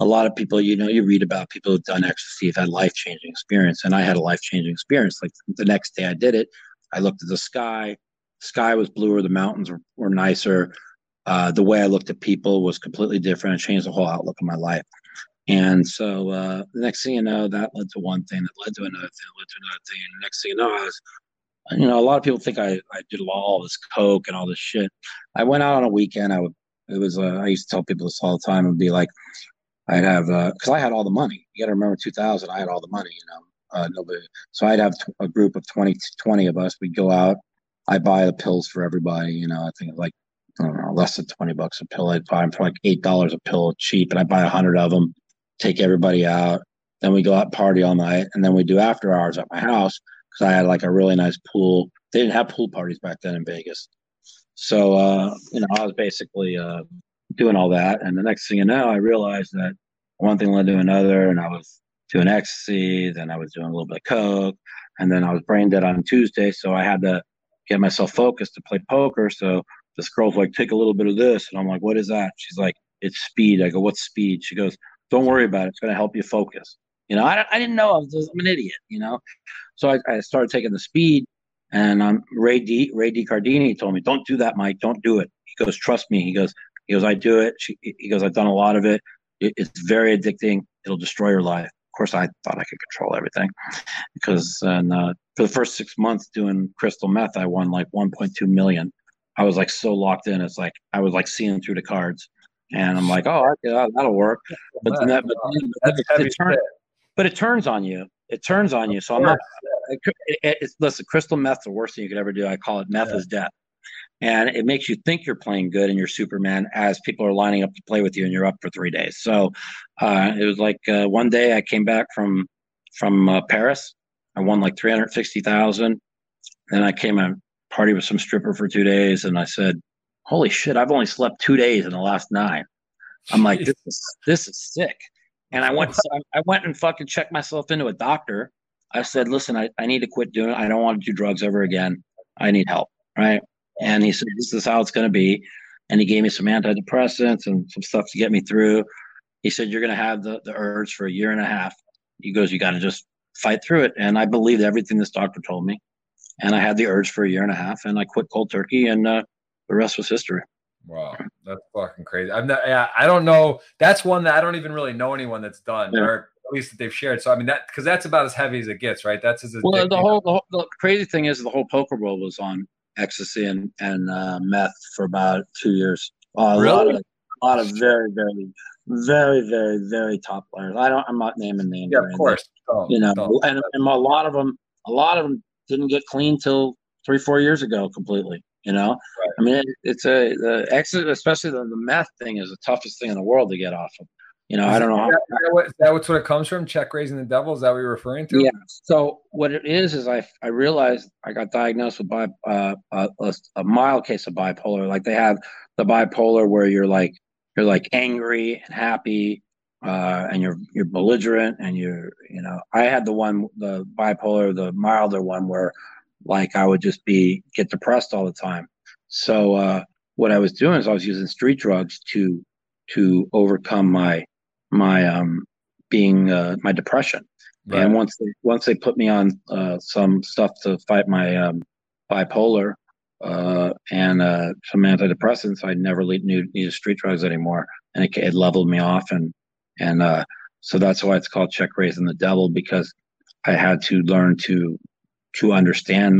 a lot of people, you read about people who've done ecstasy, have had life-changing experience. And I had a life-changing experience. Like the next day I did it, I looked at the sky. The sky was bluer. The mountains were nicer. The way I looked at people was completely different. It changed the whole outlook of my life. And so the next thing you know, that led to one thing, that led to another thing, led to another thing. And the next thing you know, I was... a lot of people think I did all this coke and all this shit. I went out on a weekend. I used to tell people this all the time. It would be like, I'd have, because I had all the money. You got to remember 2000, I had all the money, nobody. So I'd have a group of 20 of us. We'd go out. I buy the pills for everybody. I think like, I don't know, less than $20 a pill. I'd buy them for like $8 a pill, cheap. And I'd buy 100 of them, take everybody out. Then we go out and party all night. And then we do after hours at my house. Because I had like a really nice pool. They didn't have pool parties back then in Vegas. So, I was basically doing all that. And the next thing you know, I realized that one thing led to another. And I was doing ecstasy. Then I was doing a little bit of coke. And then I was brain dead on Tuesday. So I had to get myself focused to play poker. So this girl's like, take a little bit of this. And I'm like, what is that? She's like, it's speed. I go, what's speed? She goes, don't worry about it. It's going to help you focus. I didn't know. I'm an idiot, So I started taking the speed, and Ray D. Cardini told me, don't do that, Mike. Don't do it. He goes, trust me. He goes, I do it. He goes, I've done a lot of it. It's very addicting. It'll destroy your life. Of course, I thought I could control everything because for the first 6 months doing crystal meth, I won like 1.2 million. I was like so locked in. It's like I was like seeing through the cards. And I'm like, oh, that'll work. But then it turns on you. It turns on you. So I'm not. Listen, crystal meth's the worst thing you could ever do. I call it meth is death, and it makes you think you're playing good and you're Superman as people are lining up to play with you, and you're up for 3 days. So it was like one day I came back from Paris. I won like 360,000. Then I came and partied with some stripper for 2 days, and I said, holy shit, I've only slept 2 days in the last 9. I'm like, this is sick. And I went and fucking checked myself into a doctor. I said, listen, I need to quit doing it. I don't want to do drugs ever again. I need help, right? And he said, this is how it's going to be. And he gave me some antidepressants and some stuff to get me through. He said, you're going to have the urge for a year and a half. he goes, you got to just fight through it. And I believed everything this doctor told me. And I had the urge for a year and a half, and I quit cold turkey, and the rest was history. Wow, that's fucking crazy. I don't know. That's one that I don't even really know anyone that's done, or at least that they've shared. So I mean, that because that's about as heavy as it gets, right? That's as well. The crazy thing is, the whole poker world was on ecstasy and meth for about 2 years. Really? A lot of very, very, very, very, very top players. I'm not naming names. Yeah, of course. And a lot of them didn't get clean till 3-4 years ago completely, you know? Right. I mean, the exit, especially the meth thing, is the toughest thing in the world to get off of. You know, I don't know. Is that what sort of comes from? Check raising the devil? Is that what you're referring to? Yeah. So what it is I realized I got diagnosed with a mild case of bipolar. Like they have the bipolar where you're like angry and happy, and you're belligerent, and I had the bipolar, the milder one, where like I would just get depressed all the time. So what I was doing is I was using street drugs to overcome my depression. Right. And once they put me on some stuff to fight my bipolar and some antidepressants, I never needed street drugs anymore, and it leveled me off. And so that's why it's called Check Raising the Devil, because I had to learn to understand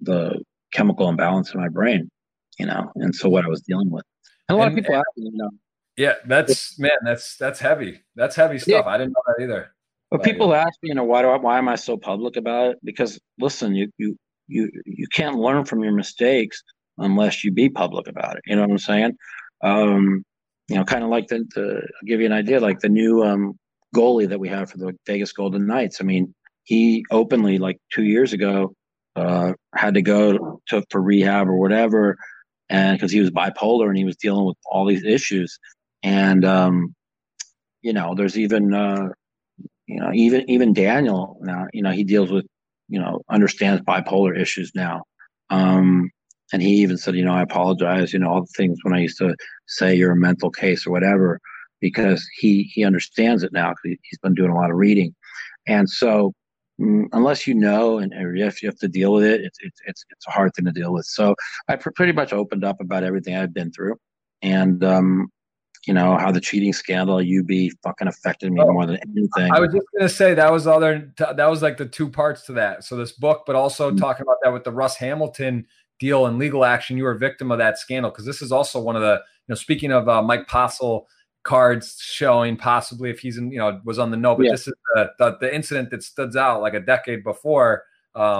the chemical imbalance in my brain, you know, and so what I was dealing with. And a lot of people ask me, you know. Yeah, that's heavy. That's heavy stuff. Yeah. I didn't know that either. But people ask me, you know, why am I so public about it? Because listen, you can't learn from your mistakes unless you be public about it. You know what I'm saying? You know, kind of like I'll give you an idea, like the new goalie that we have for the Vegas Golden Knights. I mean, he openly, like 2 years ago, had to go for rehab or whatever, and because he was bipolar and he was dealing with all these issues. And you know, there's even Daniel now. You know, he deals with, you know, understands bipolar issues now. And he even said, you know, I apologize, you know, all the things when I used to say you're a mental case or whatever, because he understands it now, because he's been doing a lot of reading. And so unless you know, and if you have to deal with it, it's a hard thing to deal with. So I pretty much opened up about everything I've been through, and you know, how the cheating scandal UB fucking affected me more than anything. I was just gonna say that was like the two parts to that. So this book, but also talking about that with the Russ Hamilton deal and legal action, you were a victim of that scandal, because this is also one of the, you know, speaking of Mike Matusow cards showing possibly if he's in, you know, was on the know, but this is the incident that studs out like a decade before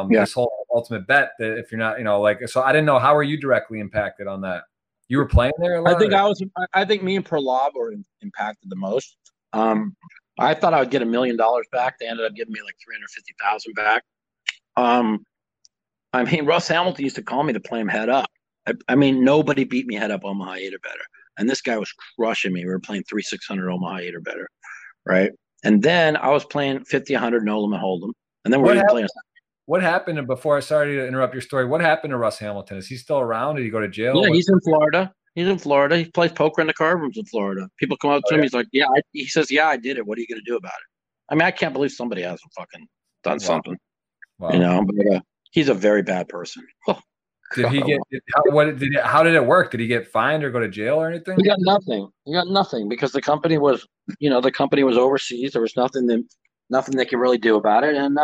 this whole ultimate bet, that if you're not, you know, like, so I didn't know, how were you directly impacted on that? You were playing there a lot? I think me and Perlab were impacted the most. I thought I would get $1 million back. They ended up giving me like 350,000 back. I mean, Russ Hamilton used to call me to play him head up. I mean, nobody beat me head up Omaha 8 or better. And this guy was crushing me. We were playing 3,600 Omaha 8 or better, right? And then I was playing 50, 100, no limit hold'em. And then we're playing. What happened before? Sorry to interrupt your story. What happened to Russ Hamilton? Is he still around? Did he go to jail? Yeah, he's in Florida. He plays poker in the card rooms in Florida. People come up to him. He's like, he says, yeah, I did it. What are you going to do about it? I mean, I can't believe somebody hasn't fucking done something. Wow. You know, but he's a very bad person. Did he get? How did it work? Did he get fined or go to jail or anything? He got nothing. Because the company was, you know, overseas. There was nothing they could really do about it. And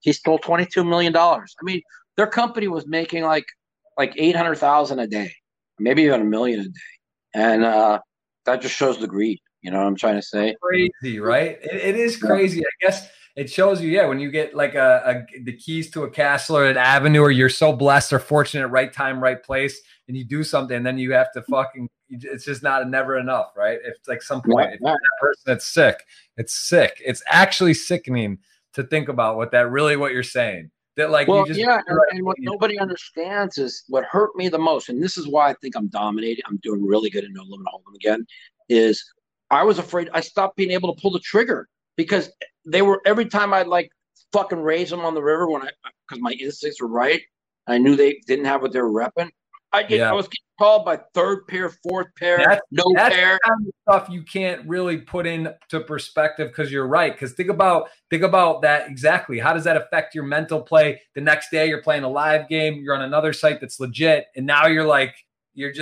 he stole $22 million. I mean, their company was making like 800,000 a day, maybe even $1 million a day. And that just shows the greed. You know what I'm trying to say? Crazy, right? It is crazy. I guess. It shows you, yeah, when you get like the keys to a castle or an avenue, or you're so blessed or fortunate, right time, right place, and you do something, and then you have to fucking, it's just never enough, right? If it's like some point, if you're that person that's sick. It's actually sickening to think about what you're saying. That like, well, you just, yeah, and what nobody understands is what hurt me the most, and this is why I think I'm dominating. I'm doing really good in no limit hold'em again. Is I was afraid I stopped being able to pull the trigger, because they were, every time I'd like fucking raise them on the river, because my instincts were right, I knew they didn't have what they were repping. I was getting called by third pair, fourth pair, that's the kind of stuff you can't really put into perspective because you're right. Because think about that exactly. How does that affect your mental play? The next day you're playing a live game. You're on another site that's legit, and now you're like, you're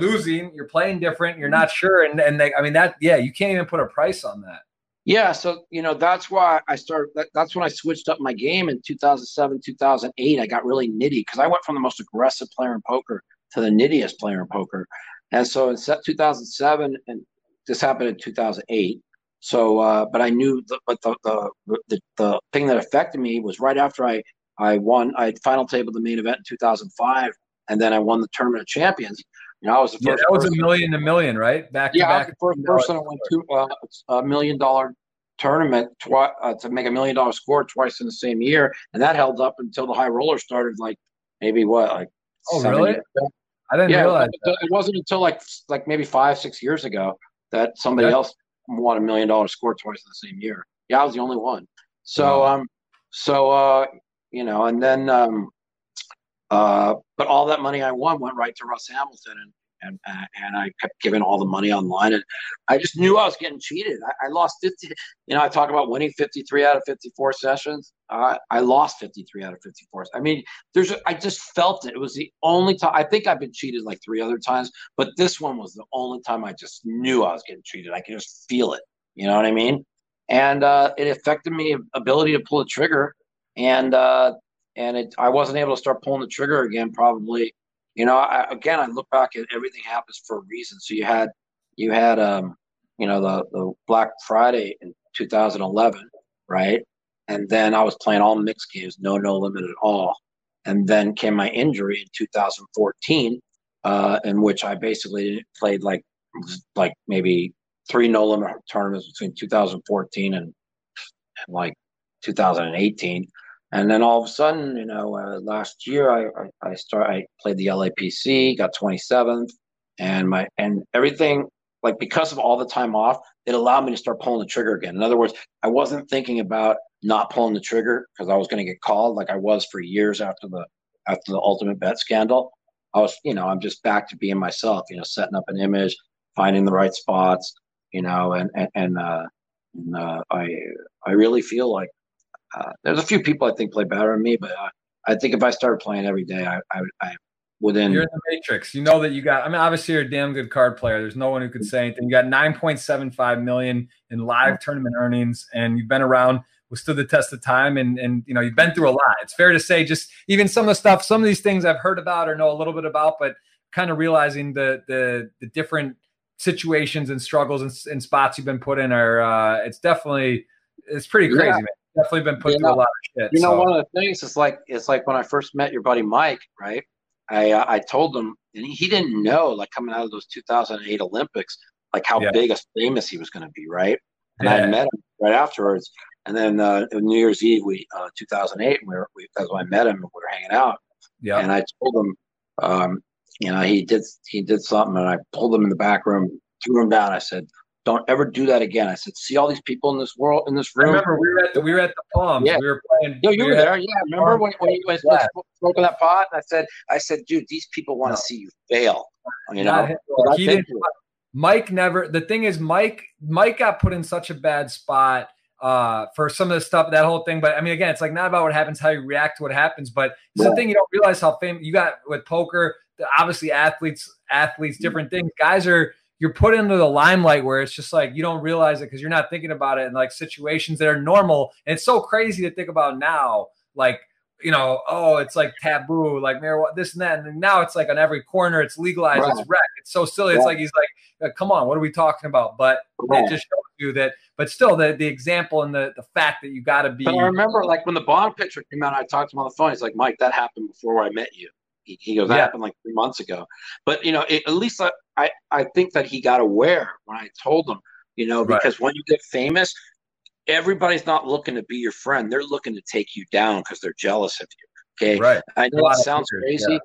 losing. You're playing different. You're not sure, and you can't even put a price on that. Yeah, so that's why I started. That's when I switched up my game in 2007, 2008. I got really nitty because I went from the most aggressive player in poker to the nittiest player in poker. And so in 2007, and this happened in 2008. So, but I knew the thing that affected me was right after I won. I final tabled the main event in 2005, and then I won the tournament of champions. I was the first. Yeah, that was a million, right? Back to back. I was the first person who won $1 million tournament to make $1 million score twice in the same year, and that held up until the high roller started. Really? I didn't realize that. It wasn't until like maybe 5-6 years ago that somebody else won $1 million score twice in the same year. Yeah, I was the only one. So but all that money I won went right to Russ Hamilton, and I kept giving all the money online, and I just knew I was getting cheated. I lost 50. I talk about winning 53 out of 54 sessions. I lost 53 out of 54. I mean, I just felt it. It was the only time. I think I've been cheated like 3 other times, but this one was the only time I just knew I was getting cheated. I could just feel it. You know what I mean? And it affected me ability to pull a trigger, and I wasn't able to start pulling the trigger again, probably. I look back at everything happens for a reason. So you had the Black Friday in 2011, right? And then I was playing all mixed games, no limit at all. And then came my injury in 2014, in which I basically played like maybe 3 no limit tournaments between 2014 and like 2018. And then all of a sudden, last year I played the LAPC, got 27th, and everything, like, because of all the time off, it allowed me to start pulling the trigger again. In other words, I wasn't thinking about not pulling the trigger because I was going to get called, like I was for years after the ultimate bet scandal. I was, I'm just back to being myself, setting up an image, finding the right spots, and I really feel like. There's a few people I think play better than me, but I think if I started playing every day, I within. You're in the matrix. You know that you got. I mean, obviously, you're a damn good card player. There's no one who could say anything. You got $9.75 million in live tournament earnings, and you've been around, stood the test of time, and you've been through a lot. It's fair to say, just even some of the stuff, some of these things I've heard about or know a little bit about, but kind of realizing the different situations and struggles and spots you've been put in are. It's pretty crazy, man. Definitely been put through a lot of shit. One of the things is like when I first met your buddy Mike, right? I told him, and he didn't know, like coming out of those 2008 Olympics, like how big a famous he was going to be, right? And I met him right afterwards, and then New Year's Eve, 2008, that's when I met him, and we were hanging out. Yeah, and I told him, he did something, and I pulled him in the back room, threw him down. I said, don't ever do that again. I said, see all these people in this world, in this room. I remember we were at the Palms. Yeah. We were playing. No, you were there. Yeah. Remember when you guys smoking that pot? And I said, dude, these people want to see you fail. The thing is, Mike got put in such a bad spot for some of the stuff, that whole thing. But I mean, again, it's like not about what happens, how you react to what happens, but it's the thing you don't realize how famous you got with poker. Obviously athletes, different things. Guys you're put into the limelight where it's just like you don't realize it because you're not thinking about it in like situations that are normal. And it's so crazy to think about now, like, it's like taboo, like marijuana, this and that. And now it's like on every corner, it's legalized, it's wrecked. It's so silly. It's like he's like, come on, what are we talking about? But it just shows you that. But still, the example and the fact that you got to be. But I remember like when the Bond picture came out, I talked to him on the phone. He's like, Mike, that happened before I met you. He goes, that happened like 3 months ago. But, at least I think that he got aware when I told him, because when you get famous, everybody's not looking to be your friend. They're looking to take you down because they're jealous of you. Okay. Right. I know it sounds crazy.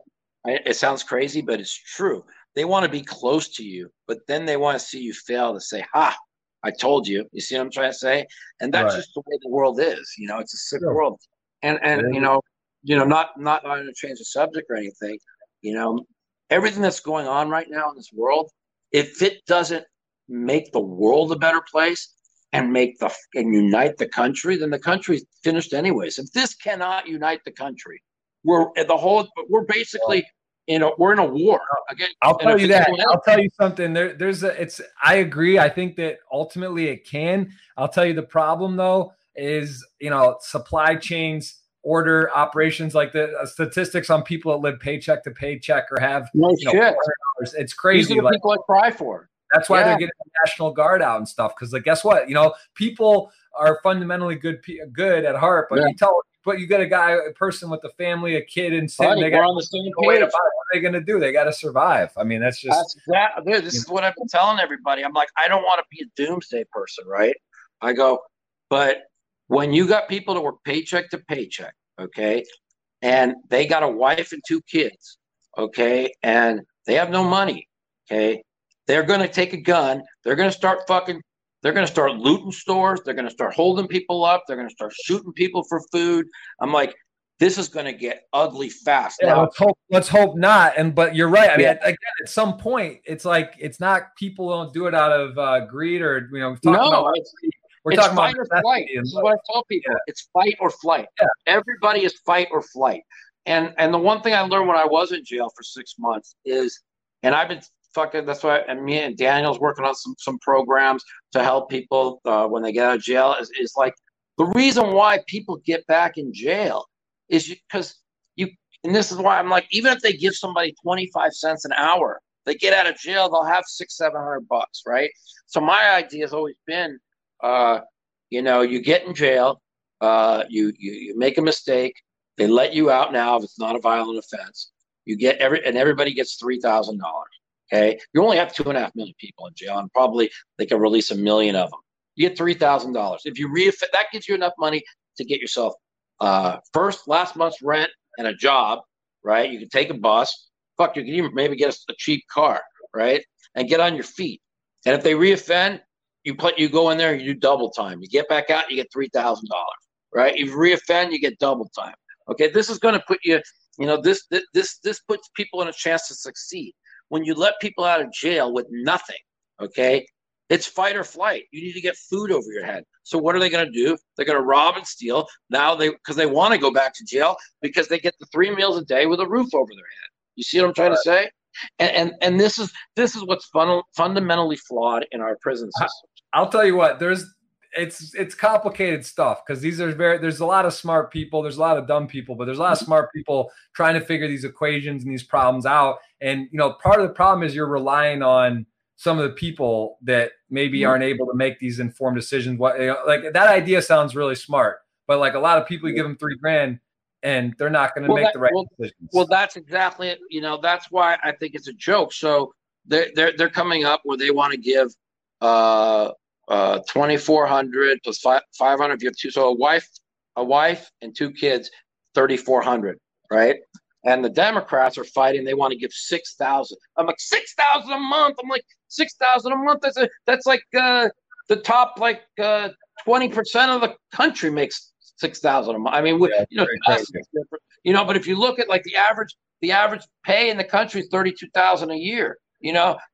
Yeah. It sounds crazy, but it's true. They want to be close to you, but then they want to see you fail to say, ha, I told you. You see what I'm trying to say? And that's just the way the world is. It's a sick world. And not trying to change the subject or anything, everything that's going on right now in this world, if it doesn't make the world a better place and make the and unite the country, then the country's finished anyways. If this cannot unite the country, we're basically we're in a war again. I'll tell you that. I'll tell you something. I agree. I think that ultimately it can. I'll tell you the problem though is supply chains. Order operations like the statistics on people that live paycheck to paycheck or have $400. It's crazy. These are the people I cry for. That's why they're getting the National Guard out and stuff. Because like, guess what? People are fundamentally good at heart, but you get a person with a family, a kid, and they got on the same page. What are they going to do? They got to survive. I mean, this is what I've been telling everybody. I'm like, I don't want to be a doomsday person, right? I go, but when you got people that were paycheck to paycheck, okay, and they got a wife and two kids, okay, and they have no money, okay, they're going to take a gun. They're going to start they're going to start looting stores. They're going to start holding people up. They're going to start shooting people for food. I'm like, this is going to get ugly fast. Yeah, now, let's hope not. But you're right. I mean, again, at some point, it's like it's not people don't do it out of greed or, about it's talking fight about or flight. This is what I tell people. Yeah. It's fight or flight. Yeah. Everybody is fight or flight. And the one thing I learned when I was in jail for 6 months is, and I've been fucking, that's why me and Daniel's working on some programs to help people when they get out of jail, is like the reason why people get back in jail is because and this is why I'm like, even if they give somebody 25 cents an hour, they get out of jail, they'll have $600-$700, right? So my idea has always been, you get in jail, you make a mistake, they let you out now if it's not a violent offense. You get everybody gets $3,000. Okay, you only have 2.5 million people in jail, and probably they can release 1 million of them. You get $3,000 if you that gives you enough money to get yourself last month's rent and a job, right? You can take a bus. Fuck, you can even maybe get a cheap car, right? And get on your feet. And if they reoffend. You go in there, you do double time. You get back out, you get $3,000, right? If you reoffend, you get double time. Okay, this is going to put you, this puts people in a chance to succeed. When you let people out of jail with nothing, okay, it's fight or flight. You need to get food over your head. So what are they going to do? They're going to rob and steal now because they want to go back to jail because they get the 3 meals a day with a roof over their head. You see what I'm trying to say? And this is what's fundamentally flawed in our prison system. I'll tell you what, it's complicated stuff because there's a lot of smart people, there's a lot of dumb people, but there's a lot of smart people trying to figure these equations and these problems out. And part of the problem is you're relying on some of the people that maybe aren't able to make these informed decisions. Like that idea sounds really smart, but like a lot of people, you give them $3,000. And they're not going to make the right decisions. Well, that's exactly it. That's why I think it's a joke. So they're coming up where they want to give $2,400 plus $500 if you have two. So a wife and two kids, $3,400, right? And the Democrats are fighting. They want to give $6,000. I'm like, $6,000 a month. That's like the top 20% of the country makes $6,000 a month. I mean, but if you look at like the average pay in the country is $32,000 a year.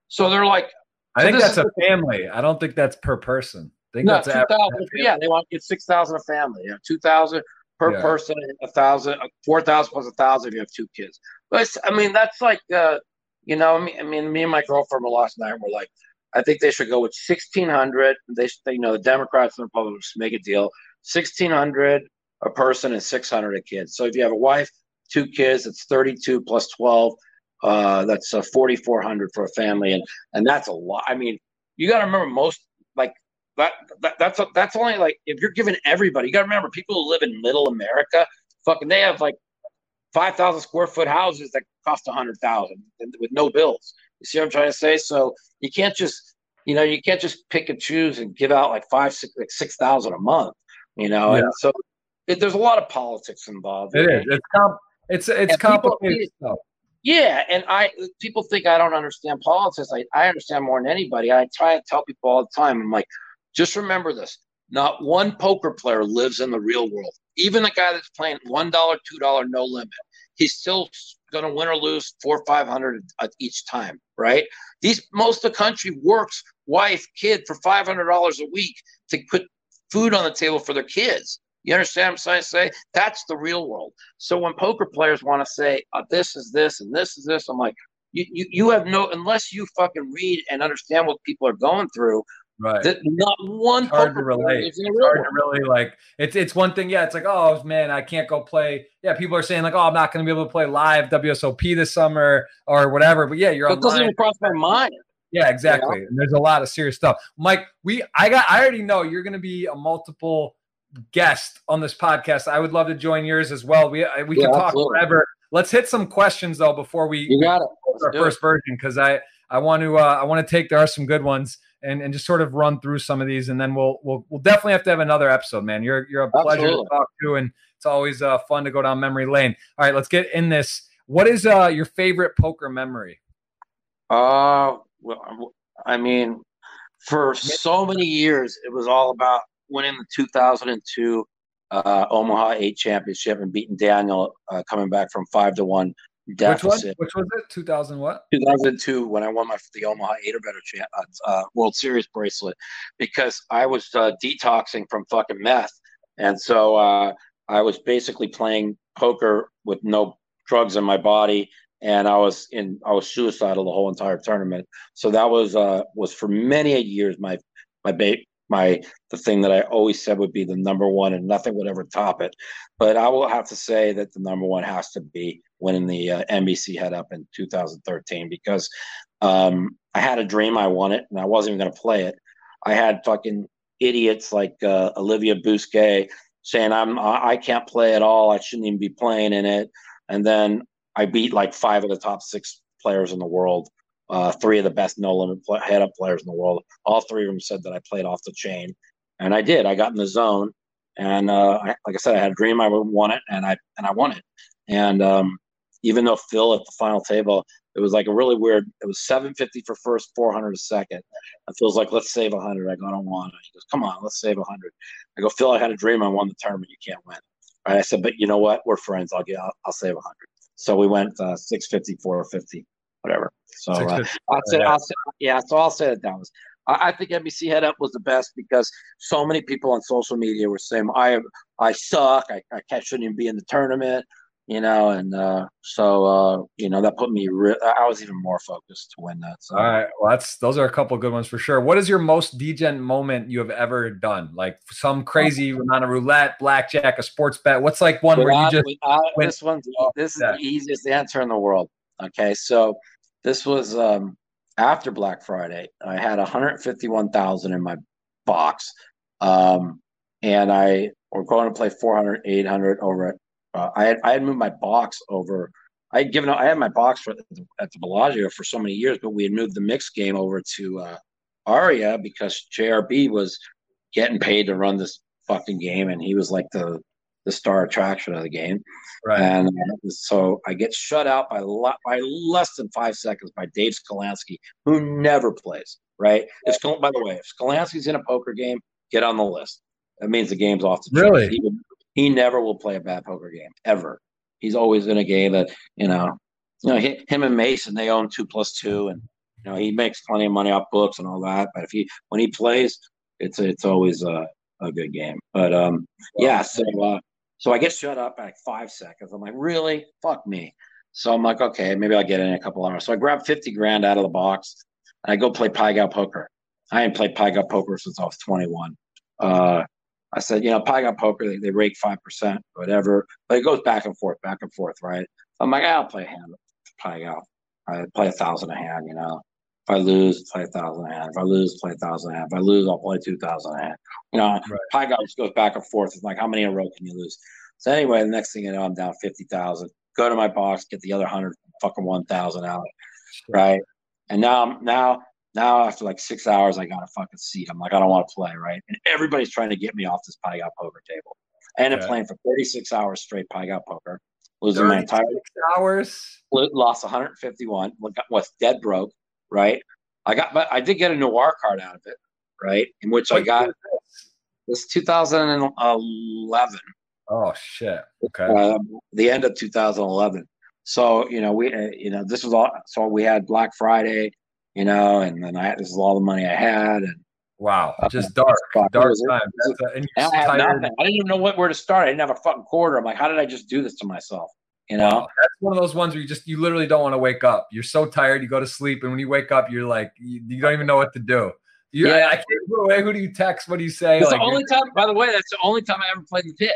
So they're like, I think that's a family. I don't think that's per person. I think that's $2,000. Yeah, they want to get $6,000 a family. Yeah, $2,000 per person, $1,000, $4,000 plus $1,000 if you have two kids. But that's like, me and my girlfriend were last night. And we're like, I think they should go with $1,600. They the Democrats and Republicans make a deal. $1,600 a person and $600 a kid. So if you have a wife, two kids, it's 32 plus 12. That's $4,400 for a family, and that's a lot. I mean, you got to remember most like that's only like if you're giving everybody. You got to remember people who live in Middle America, fucking they have like 5,000 square foot houses that cost $100,000 with no bills. You see what I'm trying to say? So you can't just pick and choose and give out like $6,000 a month. And so there's a lot of politics involved. It is. It's complicated stuff. Yeah, and people think I don't understand politics. I understand more than anybody. I try to tell people all the time. I'm like, just remember this: not one poker player lives in the real world. Even the guy that's playing $1, $2, no limit, he's still going to win or lose 400 or 500 at each time, right? Most of the country works, wife, kid, for $500 a week to put food on the table for their kids. You understand what I'm trying to say? That's the real world. So when poker players want to say, this is this and this is this, I'm like, you have no, unless you fucking read and understand what people are going through. Right. That not one poker player relate. Is in the real world. Hard to really like. It's one thing. Yeah. It's like, oh man, I can't go play. Yeah. People are saying like, oh, I'm not going to be able to play live WSOP this summer or whatever. But yeah, you're online. It doesn't even cross my mind. Yeah, exactly. You know? And there's a lot of serious stuff. Mike, I already know you're going to be a multiple guest on this podcast. I would love to join yours as well. We can talk absolutely. Forever. Let's hit some questions though before we our first version, because I want to take, there are some good ones, and just sort of run through some of these, and then we'll definitely have to have another episode, man. You're a pleasure absolutely. To talk to, and it's always fun to go down memory lane. All right, let's get in this. What is your favorite poker memory? Well, I mean, for so many years, it was all about winning the 2002 Omaha 8 championship and beating Daniel coming back from 5-1 deficit. Which was it? 2000 what? 2002 when I won the Omaha 8 or better World Series bracelet, because I was detoxing from fucking meth, and so I was basically playing poker with no drugs in my body, and I was suicidal the whole entire tournament. So that was for many years the thing that I always said would be the number one, and nothing would ever top it. But I will have to say that the number one has to be winning the NBC head up in 2013, because I had a dream. I won it, and I wasn't even going to play it. I had fucking idiots like Olivia Bousquet saying I can't play at all. I shouldn't even be playing in it. And then I beat like 5 of the top 6 players in the world. 3 of the best no-limit head-up players in the world. All 3 of them said that I played off the chain, and I did. I got in the zone, and like I said, I had a dream I would won it, and I won it. And even though Phil at the final table, it was like a really weird. It was $750 for first, $400 a second. And Phil's like, "Let's save $100." I go, "I don't want it." He goes, "Come on, let's save $100." I go, "Phil, I had a dream I won the tournament. You can't win." Right? I said, "But you know what? We're friends. I'll save $100." So we went $650, $450. Whatever. So I'll say that was. I think NBC Head Up was the best, because so many people on social media were saying, I suck. I shouldn't even be in the tournament, you know. And that put me. I was even more focused to win that. So. All right. Well, those are a couple of good ones for sure. What is your most degen moment you have ever done? Like some crazy amount of roulette, blackjack, a sports bet. What's like one This is the easiest answer in the world. Okay, so. This was after Black Friday. I had $151,000 in my box, and I were going to play $400, $800 over it. I had moved my box over. I had my box at the Bellagio for so many years, but we had moved the mixed game over to Aria, because JRB was getting paid to run this fucking game, and he was like the star attraction of the game. Right. And so I get shut out by less than 5 seconds by Dave Skolansky, who never plays, right? By the way, if Skolansky's in a poker game, get on the list. That means the game's off the really? He never will play a bad poker game, ever. He's always in a game that, you know, him and Mason, they own 2+2, and you know he makes plenty of money off books and all that. But when he plays, it's always a good game. But So I get shut up at like 5 seconds. I'm like, really? Fuck me. So I'm like, okay, maybe I'll get in a couple hours. So I grab $50,000 out of the box, and I go play Pai Gow poker. I ain't played Pai Gow poker since I was 21. I said, Pai Gow poker, they rake 5%, whatever. But it goes back and forth, right? I'm like, I'll play a hand Pai Gow. I play 1,000 a hand, If I lose, play 1,000 a hand. If I lose, play 1,000 a hand. If I lose, I'll play 2,000 a hand. Pai Gow just goes back and forth. It's like, how many in a row can you lose? So anyway, the next thing you know, I'm down 50,000. Go to my box, get the other 1,000 out, right? And now after like 6 hours, I got a fucking seat. I'm like, I don't want to play, right? And everybody's trying to get me off this Pai Gow poker table. I ended up playing for 36 hours straight Pai Gow poker, losing my entire 6 hours. Lost 151. Was dead broke. Right, I did get a noir card out of it, right? In which I got this 2011. Oh shit! Okay, the end of 2011. So, you know, we, this was all, so we had Black Friday, you know, and then this is all the money I had. And wow, just dark time. I didn't even know where to start. I didn't have a fucking quarter. I'm like, how did I just do this to myself? You know, wow, that's one of those ones where you literally don't want to wake up. You're so tired, you go to sleep, and when you wake up, you're like, you don't even know what to do. I can't put away. Who do you text? What do you say? It's like, the only time, by the way, that's the only time I ever played the pit.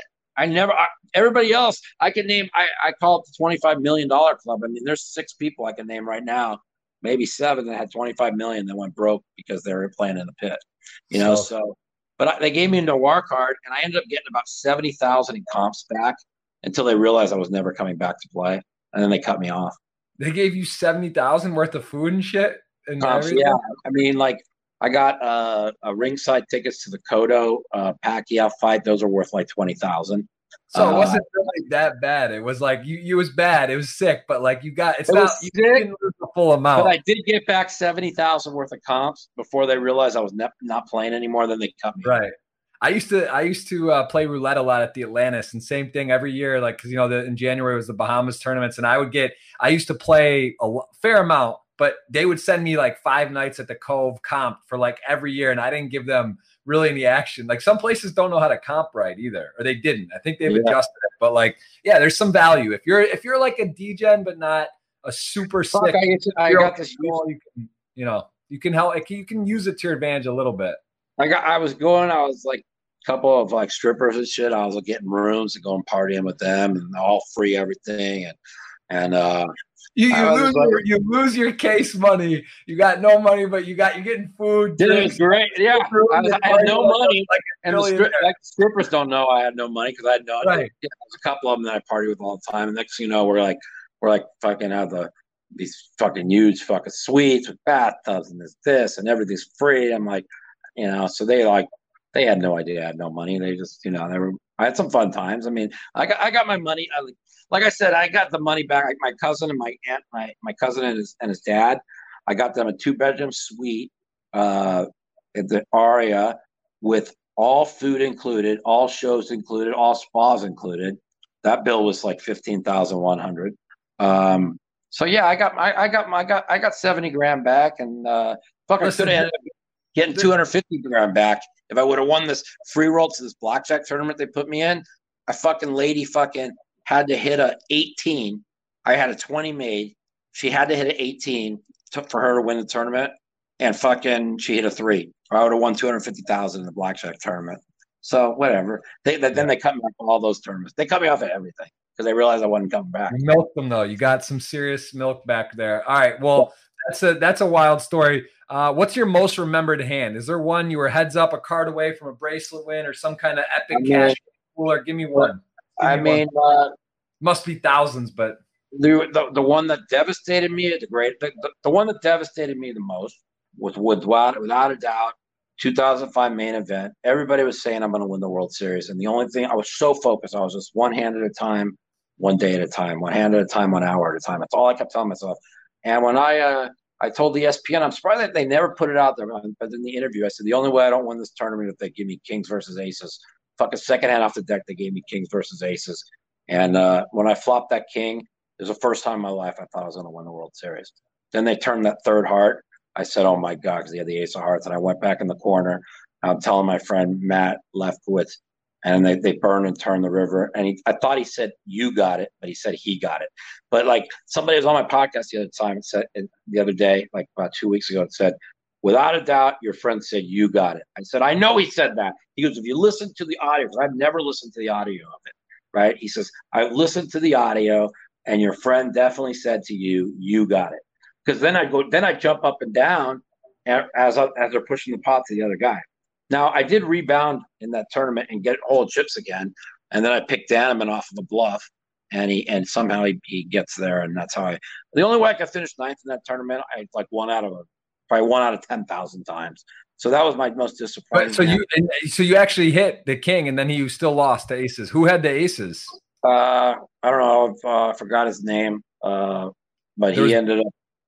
Everybody else I can name. I call it the $25 million club. I mean, there's 6 people I can name right now, maybe 7 that had 25 million that went broke because they were playing in the pit, you know? So but they gave me a Noir card and I ended up getting about 70,000 in comps back until they realized I was never coming back to play. And then they cut me off. They gave you 70,000 worth of food and shit. And yeah. I mean, like, I got a ringside tickets to the Cotto Pacquiao fight. Those are worth like 20,000. So it wasn't really that bad. It was like you was bad. It was sick, but like you got you didn't lose the full amount. But I did get back 70,000 worth of comps before they realized I was not playing anymore. Then they cut me. Right. I used to play roulette a lot at the Atlantis, and same thing every year. Like, because you know, in January was the Bahamas tournaments, and I used to play a fair amount. But they would send me like 5 nights at the Cove comp for like every year. And I didn't give them really any action. Like some places don't know how to comp right either, or they didn't. I think they've adjusted it. But like, yeah, there's some value. If you're like a degen, but not a super sick. I got this. You can help. You can use it to your advantage a little bit. I was like a couple of like strippers and shit. I was like getting rooms and going partying with them and all free everything. And You lose your case money. You got no money, but you're getting food. It was great. Yeah, I had no money. And the strippers don't know I had no money because I had no. Right. Yeah, there's a couple of them that I party with all the time. And next thing you know, we're like fucking out these fucking huge fucking suites with bathtubs and this and everything's free. I'm like, you know, so they had no idea I had no money. They just, you know, I had some fun times. I mean, I got my money. Like I said, I got the money back. Like my cousin and my aunt, my cousin and his dad, I got them a 2-bedroom suite at the Aria with all food included, all shows included, all spas included. That bill was like $15,100. So yeah, I got $70,000 back, and fuck, I could have ended up getting $250,000 back if I would have won this free roll to this blackjack tournament they put me in. A fucking lady fucking had to hit a 18. I had a 20 made. She had to hit an 18 for her to win the tournament, and fucking she hit a 3. I would have won $250,000 in the blackjack tournament. So whatever. Then they cut me off all those tournaments. They cut me off at everything because they realized I wasn't coming back. You milked them though. You got some serious milk back there. All right. Well, that's a wild story. What's your most remembered hand? Is there one you were heads up, a card away from a bracelet win, or some kind of epic cash cooler? Give me one. Must be thousands, but the one that devastated me at the one that devastated me the most was without a doubt 2005 main event. Everybody was saying I'm going to win the World Series, and the only thing I was so focused, I was just one hand at a time, one day at a time, one hand at a time, 1 hour at a time. That's all I kept telling myself. And when I told the ESPN, I'm surprised that they never put it out there, but in the interview, I said the only way I don't win this tournament is if they give me kings versus aces. Fucking second hand off the deck, they gave me kings versus aces. And when I flopped that king, it was the first time in my life I thought I was going to win the World Series. Then they turned that third heart. I said, oh, my God, because he had the ace of hearts. And I went back in the corner. I'm telling my friend Matt Lefkowitz, and they burned and turned the river. And I thought he said, you got it, but he said he got it. But, like, somebody was on my podcast the other day, like about 2 weeks ago, and said, without a doubt, your friend said, you got it. I said, I know he said that. He goes, if you listen to the audio, because I've never listened to the audio of it. Right? He says, I listened to the audio and your friend definitely said to you, you got it. Because then I jump up and down as they're pushing the pot to the other guy. Now, I did rebound in that tournament and get all chips again. And then I picked Daneman off of a bluff and somehow he gets there. And that's how the only way I could finish ninth in that tournament, I like probably 1 out of 10,000 times. So that was my most disappointing. So you actually hit the king, and then you still lost to aces. Who had the aces? I don't know. I forgot his name. But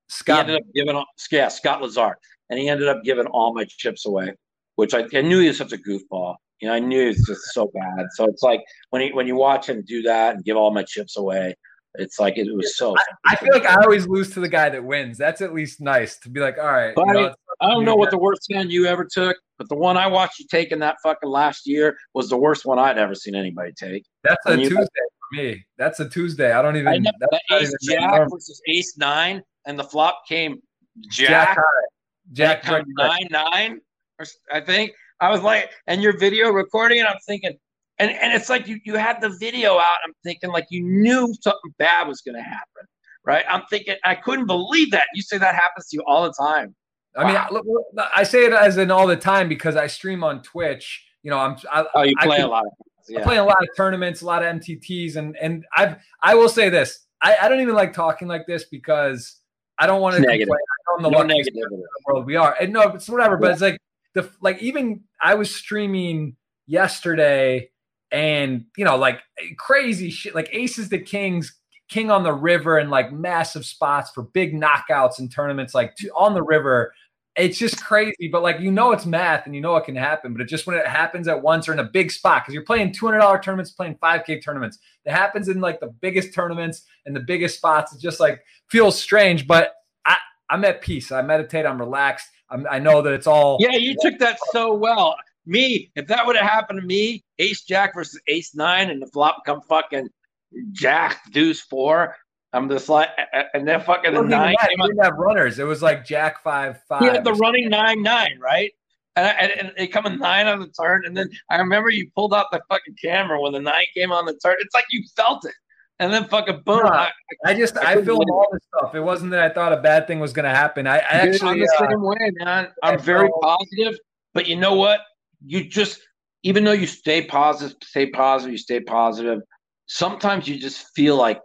Scott Lazar, and he ended up giving all my chips away, which I knew he was such a goofball. You know, I knew he was just so bad. So it's like when you watch him do that and give all my chips away, It's like it was so. I feel like I always lose to the guy that wins. That's at least nice to be like, all right. Buddy, you know, I don't know what the worst hand you ever took, but the one I watched you take in that fucking last year was the worst one I'd ever seen anybody take. That's a Tuesday for me. That's a Tuesday. I don't even. I know, that ace jack versus ace nine, and the flop came jack 9-9, I think. I was like, and your video recording, and I'm thinking, and it's like you had the video out. I'm thinking like you knew something bad was going to happen, right? I'm thinking I couldn't believe that. You say that happens to you all the time. I mean, wow. I say it as in all the time because I stream on Twitch. You know, I play a lot. I play a lot of tournaments, a lot of MTTs, and I will say this. I don't even like talking like this because I don't want to complain. I'm the luckiest in the world we are, and no, it's whatever. But it's like even I was streaming yesterday. And, you know, like crazy shit, like aces to kings, king on the river, and like massive spots for big knockouts and tournaments, like on the river. It's just crazy. But like, you know, it's math and you know it can happen. But it just when it happens at once or in a big spot, because you're playing $200 tournaments, playing 5K tournaments. It happens in like the biggest tournaments and the biggest spots. It just like feels strange. But I'm at peace. I meditate. I'm relaxed. I know that it's all. Yeah, you took that so well. Me, if that would have happened to me, ace jack versus ace nine, and the flop come fucking jack deuce four. I'm just like, and then fucking the nine. He didn't have runners. It was like jack 5-5. He had the running 9-9, right? And they come in nine on the turn, and then I remember you pulled out the fucking camera when the nine came on the turn. It's like you felt it, and then fucking boom. No, I filmed all this stuff. It wasn't that I thought a bad thing was going to happen. I actually, I'm the same way, man. I'm very positive, but you know what? You just, even though you stay positive, sometimes you just feel like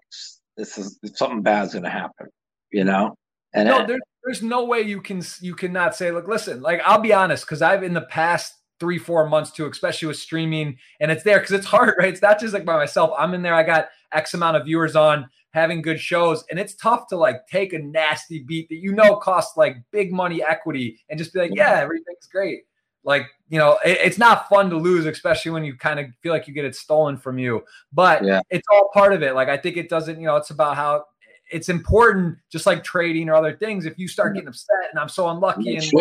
something bad's going to happen, you know? And no, there's no way you cannot say, look, listen, like, I'll be honest. 'Cause I've in the past 3-4 months too, especially with streaming, and it's there 'cause it's hard, right? It's not just like by myself. I'm in there. I got X amount of viewers on having good shows. And it's tough to like take a nasty beat that, you know, costs like big money equity and just be like, yeah, everything's great. Like, you know, it's not fun to lose, especially when you kind of feel like you get it stolen from you. But it's all part of it. Like, I think it doesn't, you know, it's about how it's important, just like trading or other things. If you start getting upset and I'm so unlucky, it's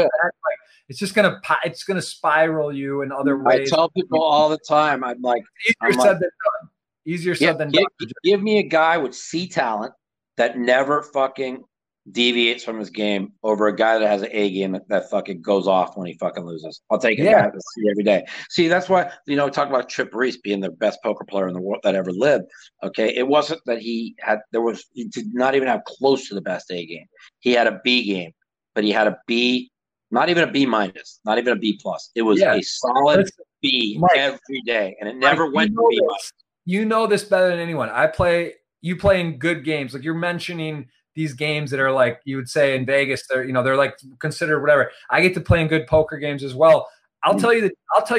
just going to spiral you in other ways. I tell people all the time, I'm like. Easier said than done. Give me a guy with C talent that never fucking deviates from his game over a guy that has an A game that fucking goes off when he fucking loses. I'll take it back to see every day. See, that's why, you know, we talk about Chip Reese being the best poker player in the world that ever lived. Okay. It wasn't that he did not even have close to the best A game. He had a B game, but he had a B, not even a B minus, not even a B plus. It was a solid B every day. And it never went to B minus. You know this better than anyone. You play in good games. Like, you're mentioning these games that are like, you would say in Vegas, they're like considered whatever. I get to play in good poker games as well. I'll tell you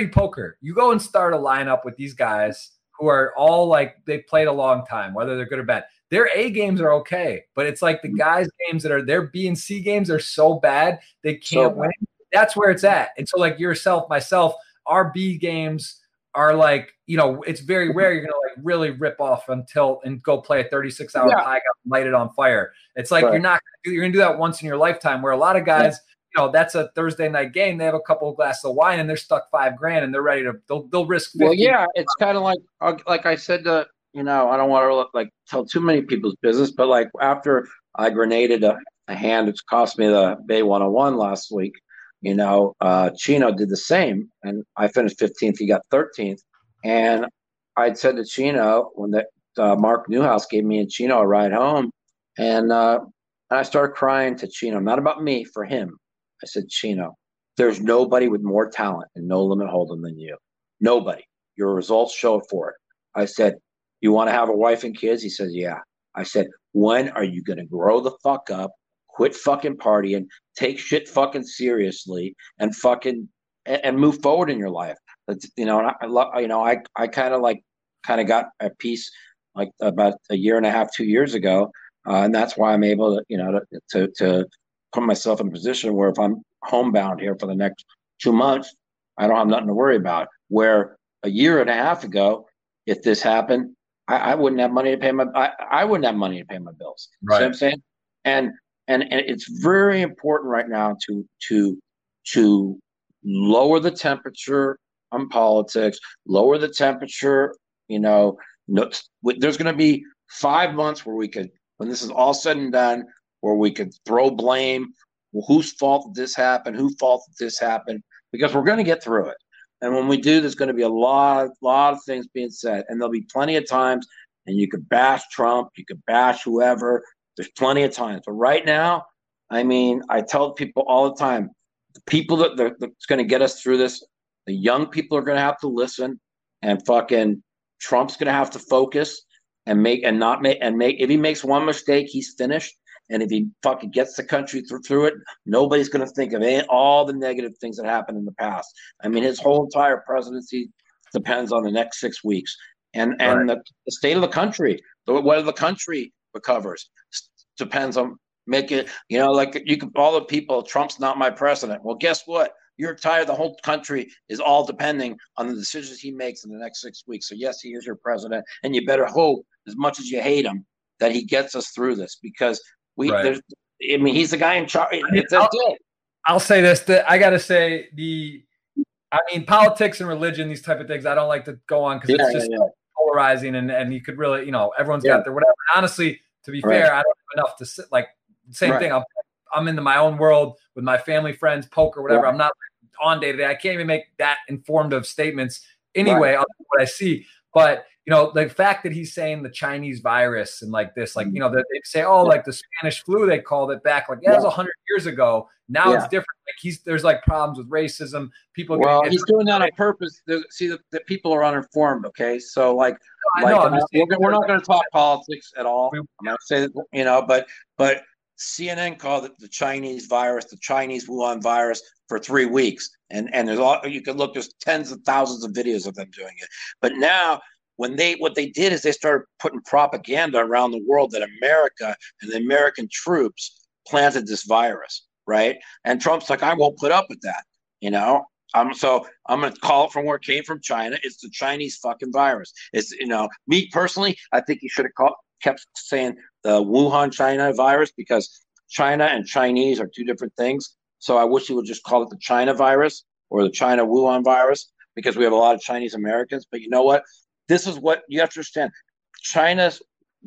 poker. You go and start a lineup with these guys who are all like, they played a long time, whether they're good or bad. Their A games are okay, but it's like the guys' games that are their B and C games are so bad they can't win. That's where it's at. And so like yourself, myself, our B games are like, you know, it's very rare you're gonna like really rip off and go play a 36-hour Pai Gow and light it on fire. It's like you're gonna do that once in your lifetime. Where a lot of guys, you know, that's a Thursday night game. They have a couple of glasses of wine and they're stuck $5,000 and they're ready to they'll risk. Well, it's kind of like I said to, you know, I don't want to like tell too many people's business, but like after I grenaded a hand, which cost me the Bay 101 last week. You know, Chino did the same, and I finished 15th. He got 13th, and I said to Chino when Mark Newhouse gave me and Chino a ride home, and I started crying to Chino, not about me, for him. I said, Chino, there's nobody with more talent and no limit hold'em than you. Nobody. Your results show for it. I said, you want to have a wife and kids? He says, yeah. I said, when are you going to grow the fuck up? Quit fucking partying, take shit fucking seriously, and fucking and move forward in your life. That's, you know, and I love, you know, I kind of got a piece like about a year and a half, 2 years ago, and that's why I'm able to, you know, to put myself in a position where if I'm homebound here for the next 2 months, I don't have nothing to worry about. Where a year and a half ago, if this happened, I wouldn't have money to pay my I wouldn't have money to pay my bills. Right. See what I'm saying? And it's very important right now to lower the temperature on politics, lower the temperature. You know, there's going to be 5 months where we could, when this is all said and done, where we could throw blame. Well, whose fault did this happen? Who fault did this happen? Because we're going to get through it. And when we do, there's going to be a lot of things being said. And there'll be plenty of times, and you could bash Trump, you could bash whoever. There's plenty of times. But right now, I mean, I tell people all the time, the people that's going to get us through this, the young people are going to have to listen, and fucking Trump's going to have to focus and make. If he makes one mistake, he's finished. And if he fucking gets the country through it, nobody's going to think of all the negative things that happened in the past. I mean, his whole entire presidency depends on the next 6 weeks and right. the state of the country, whether the country recovers, depends on making it. You know, like you could all the people, Trump's not my president. Well, guess what? You're tired. The whole country is all depending on the decisions he makes in the next 6 weeks. So yes, he is your president, and you better hope, as much as you hate him, that he gets us through this because. I mean, he's the guy in charge. I'll say this. I mean, politics and religion, these type of things, I don't like to go on because it's just polarizing and you could really, you know, everyone's got their whatever. Honestly, to be fair, I don't have enough to sit like same thing. I'm into my own world with my family, friends, poker, whatever. I'm not on day to day. I can't even make that informed of statements anyway, other than what I see. But, you know, the fact that he's saying the Chinese virus and like this, like, you know, they say, oh, like the Spanish flu, they called it back. Like, that was 100 years ago. Now it's different. Like there's like problems with racism. People. Well, he's doing that on purpose. See, the people are uninformed. OK, so like, we're not going to talk politics at all. I'm not saying, you know, but CNN called it the Chinese virus, the Chinese Wuhan virus for 3 weeks. And there's all you can look. There's tens of thousands of videos of them doing it. But now, what they did is they started putting propaganda around the world that America and the American troops planted this virus, right? And Trump's like, I won't put up with that, you know. So I'm going to call it from where it came from, China. It's the Chinese fucking virus. It's, you know, me personally, I think he should have kept saying the Wuhan China virus because China and Chinese are two different things. So I wish he would just call it the China virus or the China Wuhan virus because we have a lot of Chinese Americans. But you know what? This is what you have to understand. China's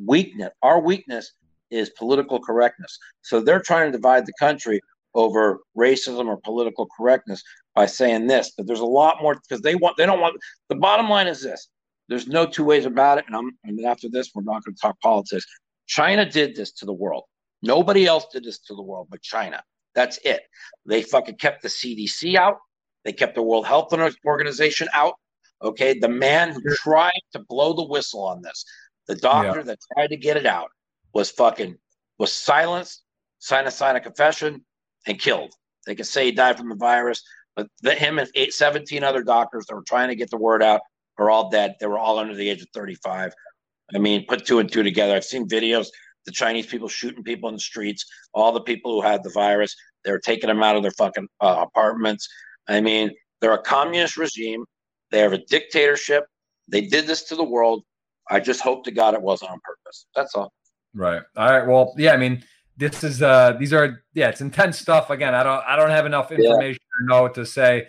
weakness, our weakness, is political correctness. So they're trying to divide the country over racism or political correctness by saying this. But there's a lot more because they don't want. The bottom line is this. There's no two ways about it. And after this, we're not going to talk politics. China did this to the world. Nobody else did this to the world but China. That's it. They fucking kept the CDC out. They kept the World Health Organization out. Okay, the man who tried to blow the whistle on this, the doctor that tried to get it out, was silenced, signed a confession, and killed. They could say he died from the virus, but him and 17 other doctors that were trying to get the word out are all dead. They were all under the age of 35. I mean, put two and two together. I've seen videos. The Chinese people shooting people in the streets, all the people who had the virus, they're taking them out of their fucking apartments. I mean, they're a communist regime. They have a dictatorship. They did this to the world. I just hope to God it wasn't on purpose. That's all. Right. All right. Well, yeah, I mean, this is it's intense stuff. Again, I don't have enough information to know what to say.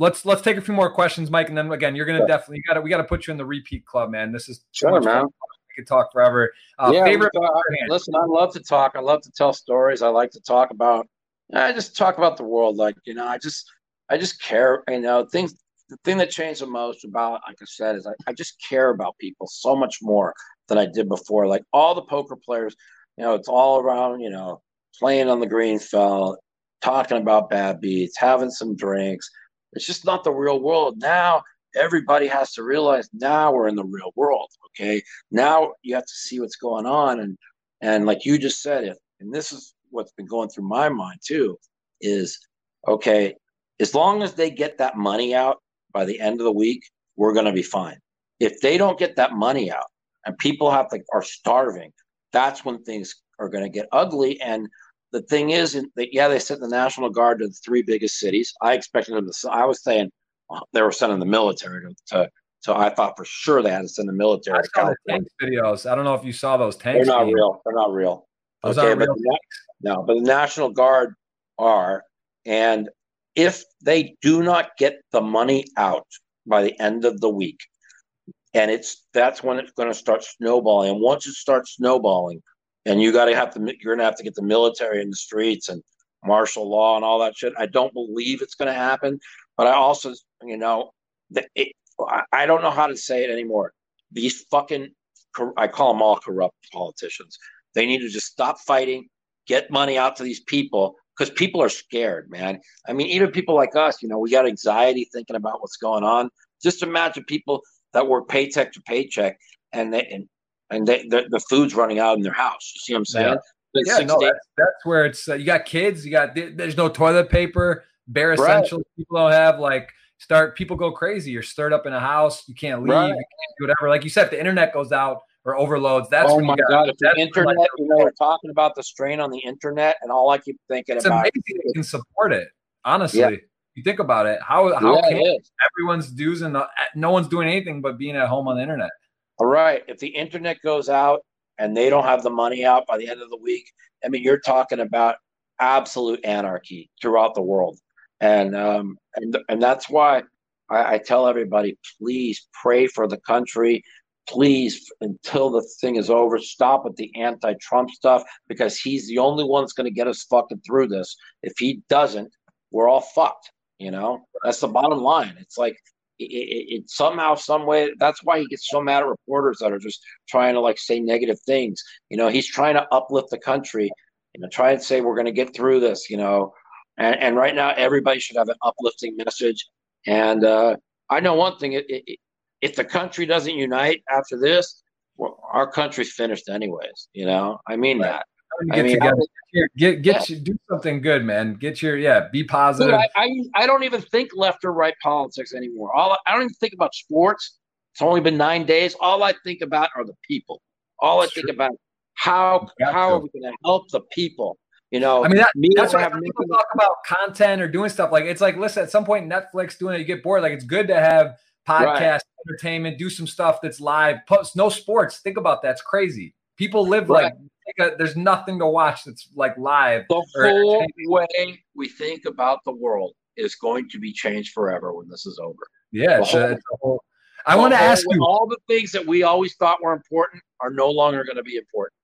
Let's take a few more questions, Mike. And then again, you're going to definitely, we got to put you in the repeat club, man. This is too much fun. Could talk forever. Listen, I love to talk. I love to tell stories. I like to talk about. I just talk about the world, like, you know. I just care. You know, things. The thing that changed the most about, like I said, is I just care about people so much more than I did before. Like all the poker players, you know, it's all around. You know, playing on the green felt, talking about bad beats, having some drinks. It's just not the real world now. Everybody has to realize now we're in the real world. Okay, now you have to see what's going on, and like you just said, and this is what's been going through my mind too, is okay. As long as they get that money out by the end of the week, we're going to be fine. If they don't get that money out, and people are starving, that's when things are going to get ugly. And the thing is that they sent the National Guard to the three biggest cities. I expected them to. I was saying. They were sending the military to So I thought for sure they had us in the military. I saw the tank videos. I don't know if you saw those tanks. They're not real. They're not real. Okay, but no, but the National Guard are. And if they do not get the money out by the end of the week, and that's when it's going to start snowballing. And once it starts snowballing, and you're going to have to get the military in the streets and martial law and all that shit. I don't believe it's going to happen, but I also, I don't know how to say it anymore. These fucking, I call them all corrupt politicians. They need to just stop fighting, get money out to these people, because people are scared, man. I mean, even people like us, we got anxiety thinking about what's going on. Just imagine people that work paycheck to paycheck and the food's running out in their house. You see what I'm saying? Yeah. Yeah, no, that's where it's you got kids, there's no toilet paper, bare essentials. Right. People don't have people go crazy. You're stirred up in a house. You can't leave. Right. You can't do whatever. Like you said, if the internet goes out or overloads. That's God. If the internet, we're talking about the strain on the internet, and all I keep thinking about. It's amazing you can support it. Honestly, yeah. You think about it. How can everyone's dues and no one's doing anything but being at home on the internet? All right. If the internet goes out, and they don't have the money out by the end of the week. I mean, you're talking about absolute anarchy throughout the world. And that's why I tell everybody, please pray for the country. Please, until the thing is over, stop with the anti-Trump stuff, because he's the only one that's going to get us fucking through this. If he doesn't, we're all fucked, That's the bottom line. It's like, it somehow, some way, that's why he gets so mad at reporters that are just trying to say negative things. He's trying to uplift the country, try and say, we're going to get through this, and right now everybody should have an uplifting message. And I know one thing, if the country doesn't unite after this, well, our country's finished anyways. I mean that. Do something good, man. Be positive. Dude, I don't even think left or right politics anymore. I don't even think about sports. It's only been 9 days. All I think about are the people. All I think about how are we going to help the people? That's why people talk about content or doing stuff. It's listen, at some point Netflix doing it, you get bored. It's good to have podcasts, entertainment, do some stuff that's live. No sports. Think about that. It's crazy. People live there's nothing to watch that's live. The whole way we think about the world is going to be changed forever when this is over. Yeah. I want to ask you. All the things that we always thought were important are no longer going to be important,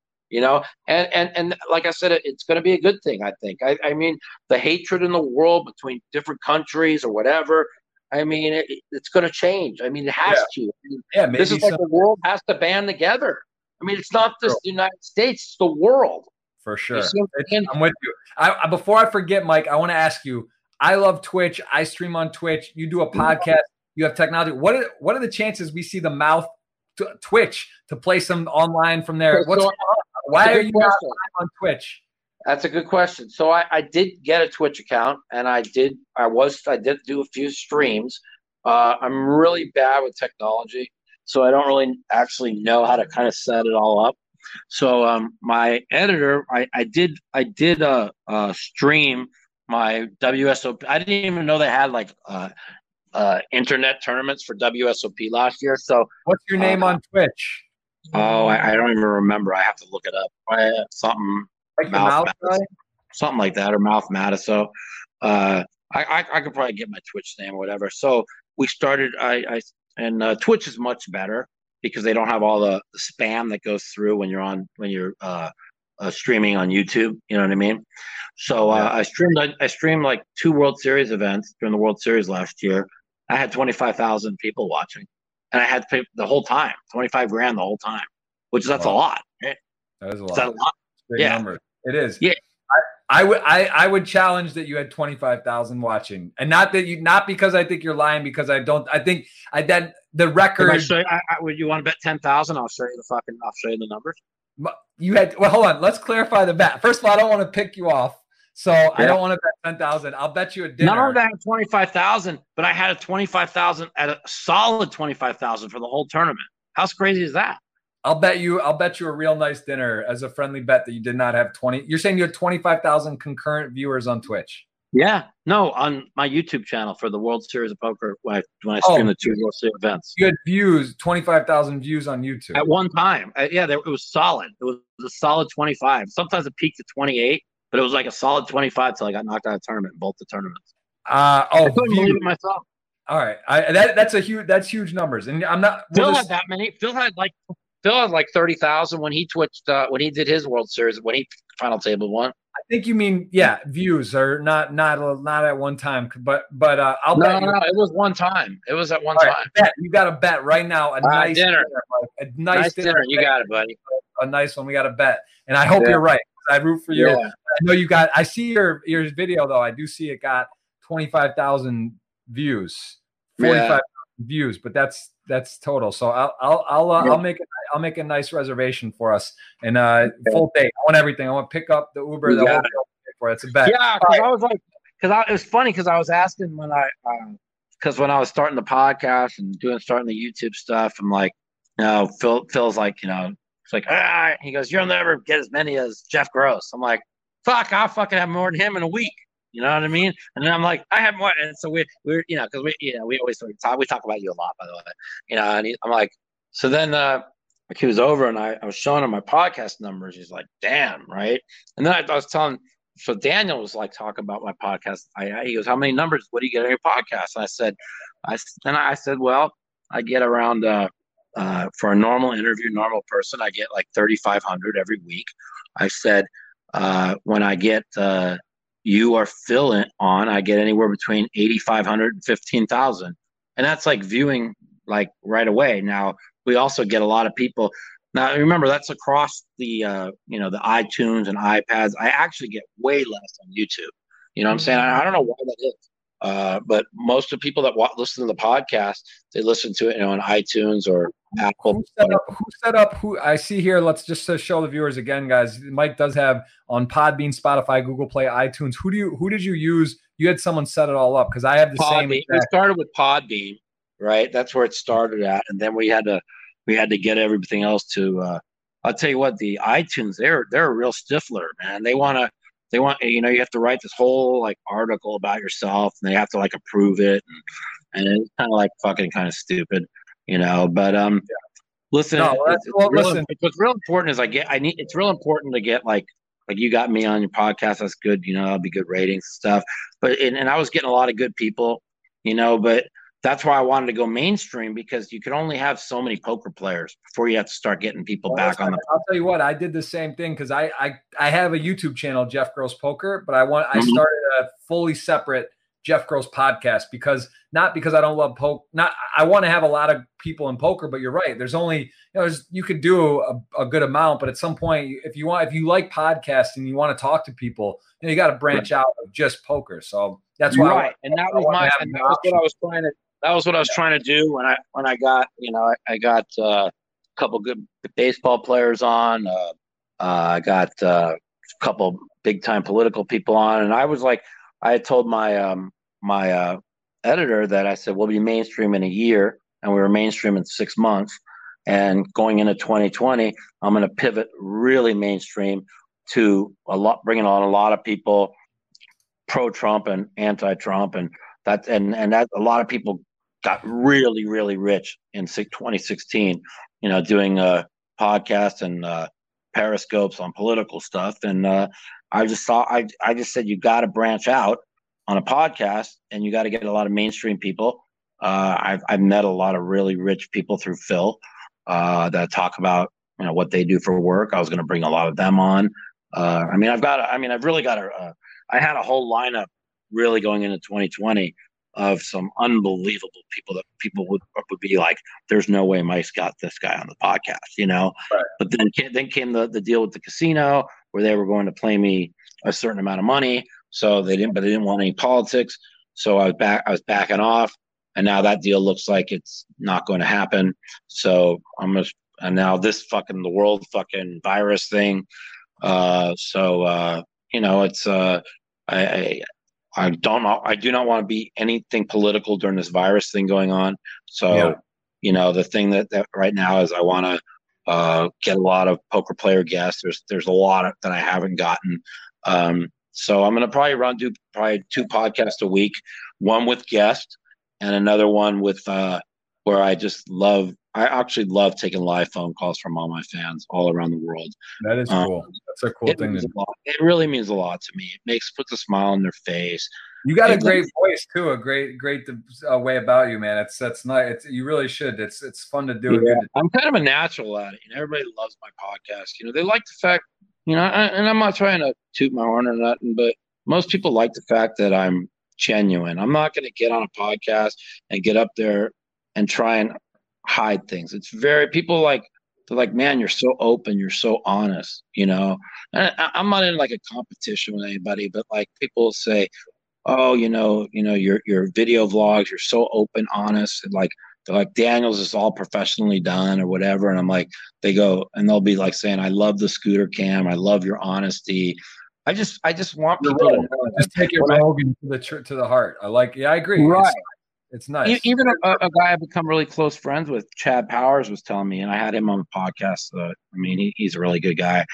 And like I said, it's going to be a good thing, I think. I mean, the hatred in the world between different countries or whatever, I mean, it's going to change. I mean, it has to. I mean, this is the world has to band together. I mean, it's not just the United States, it's the world. For sure. I'm with you. Before I forget, Mike, I want to ask you, I love Twitch. I stream on Twitch. You do a podcast. You have technology. What are the chances we see the mouth Twitch to play some online from there? Why are you not live on Twitch? That's a good question. So I did get a Twitch account, and I did do a few streams. I'm really bad with technology. So I don't really actually know how to kind of set it all up. So my editor, I did stream my WSOP. I didn't even know they had internet tournaments for WSOP last year. So what's your name on Twitch? Oh, I don't even remember. I have to look it up. Something like Mouth something like that, or Mouth Matusow. I could probably get my Twitch name or whatever. So we started. And Twitch is much better because they don't have all the spam that goes through when you're streaming on YouTube. You know what I mean? So I streamed 2 World Series events during the World Series last year. I had 25,000 people watching, and I had to pay the whole time, $25,000 the whole time, that's a lot. Right? That is a lot. Is that a lot? Yeah, number. It is. Yeah. I would challenge that you had 25,000 watching, and not because I think you're lying, because I don't. I think that the record. Would you want to bet 10,000? I'll show you the numbers. You had hold on. Let's clarify the bet. First of all, I don't want to pick you off, so yeah. I don't want to bet 10,000. I'll bet you a dinner. Not only that, 25,000, but I had a solid 25,000 for the whole tournament. How crazy is that? I'll bet you a real nice dinner as a friendly bet that you did not have 20. You're saying you had 25,000 concurrent viewers on Twitch. Yeah, no, on my YouTube channel for the World Series of Poker, when I streamed the two World Series events. You had views, 25,000 views on YouTube. At one time. Yeah, it was solid. It was a solid 25. Sometimes it peaked at 28, but it was like a solid 25 till I got knocked out of the tournament, both the tournaments. I couldn't believe it myself. All right. That's huge numbers. And I'm not – Phil had that many. Phil had like 30,000 when he twitched when he did his World Series, when he final table won. I think you mean, yeah, views are not at one time, but I'll bet. No, it was one time. It was at one time. Bet. You got to bet right now. A nice dinner. You got it, buddy. A nice one. We got to bet. And I hope you're right. I root for you. Yeah. I know you got – I see your video, though. I do see it got 25,000 views, 45,000 views, but that's total. So I'll make a nice reservation for us and full day. I want everything. I want to pick up the Uber. It's a bet. Yeah, because I was like, it was funny because I was asking when I was starting the podcast and starting the YouTube stuff, I'm like, you know, Phil's like, you know, it's like, all right. He goes, you'll never get as many as Jeff Gross. I'm like, fuck, I'll fucking have more than him in a week. You know what I mean? And then I'm like, I have more. And so we're you know, because we always talk. We talk about you a lot, by the way. You know, and I'm like, so then like he was over, and I was showing him my podcast numbers. He's like, damn, right? And then I was telling. So Daniel was like talking about my podcast. He goes, how many numbers? What do you get on your podcast? And I said, well, I get around for a normal interview, normal person, I get like 3,500 every week. I said when I get. You are filling on, I get anywhere between 8,500 and 15,000. And that's like viewing like right away. Now, we also get a lot of people. Now, remember, that's across the, you know, the iTunes and iPads. I actually get way less on YouTube. You know what I'm saying? I don't know why that is. But most of the people that listen to the podcast, they listen to it, you know, on iTunes or Apple. Who I see here? Let's just show the viewers again, guys. Mike does have on Podbean, Spotify, Google Play, iTunes. Who did you use? You had someone set it all up because I have the Podbean. Same. We started with Podbean, right? That's where it started at, and then we had to get everything else to. I'll tell you what, the iTunes, they're a real stiffler, man. They want, you know, you have to write this whole like article about yourself, and they have to like approve it, and it's kind of like fucking kind of stupid, you know. But listen, what's real important is it's real important to get like you got me on your podcast. That's good, you know. That'll be good ratings and stuff. But and I was getting a lot of good people, you know. But that's why I wanted to go mainstream, because you could only have so many poker players before you have to start getting people back on the. I'll tell you what, I did the same thing because I have a YouTube channel, Jeff Gross Poker, but I started a fully separate Jeff Gross podcast because I don't love poker. I want to have a lot of people in poker, but you're right. There's only, you know, you could do a good amount, but at some point, if you like podcasts and you want to talk to people, you know, you got to branch out of just poker. So that's why. Right, that was what I was trying to do when I got, you know, I got a couple good baseball players on. I got a couple big time political people on, and I was like, I had told my my editor that I said we'll be mainstream in a year, and we were mainstream in 6 months. And going into 2020, I'm going to pivot really mainstream to bringing on a lot of people, pro Trump and anti Trump, and that a lot of people got really, really rich in 2016, you know, doing podcasts and periscopes on political stuff. And I just said, you got to branch out on a podcast, and you got to get a lot of mainstream people. I've met a lot of really rich people through Phil that talk about, you know, what they do for work. I was going to bring a lot of them on. I had a whole lineup really going into 2020 of some unbelievable people that people would be like, there's no way Mike's got this guy on the podcast, you know? Right. But then came the deal with the casino where they were going to play me a certain amount of money. So they didn't want any politics. So I was backing off, and now that deal looks like it's not going to happen. So and now this fucking, the world fucking virus thing. You know, it's, I don't know. I do not want to be anything political during this virus thing going on. So, You know, the thing that right now is I want to get a lot of poker player guests. There's a lot that I haven't gotten. So I'm going to probably do two podcasts a week, one with guests and another one with where I actually love taking live phone calls from all my fans all around the world. That is cool. That's a cool thing. It really means a lot to me. It puts a smile on their face. You got a great voice too. A great way about you, man. That's nice. You really should. It's fun to do. Yeah. I'm kind of a natural at it. You know, everybody loves my podcast. You know, they like the fact, you know, and I'm not trying to toot my horn or nothing, but most people like the fact that I'm genuine. I'm not going to get on a podcast and get up there and try and hide things. They're like, man, you're so open. You're so honest, you know, and I'm not in like a competition with anybody, but like people say, oh, you know, your video vlogs, you're so open, honest, and like they're like, Daniel's is all professionally done or whatever. And I'm like, they go and they'll be like saying, I love the scooter cam. I love your honesty. I just want people to know. Just take your Rogan to the heart. I agree. Right. It's nice. Even a guy I've become really close friends with, Chad Powers, was telling me, and I had him on the podcast. I mean, he's a really good guy.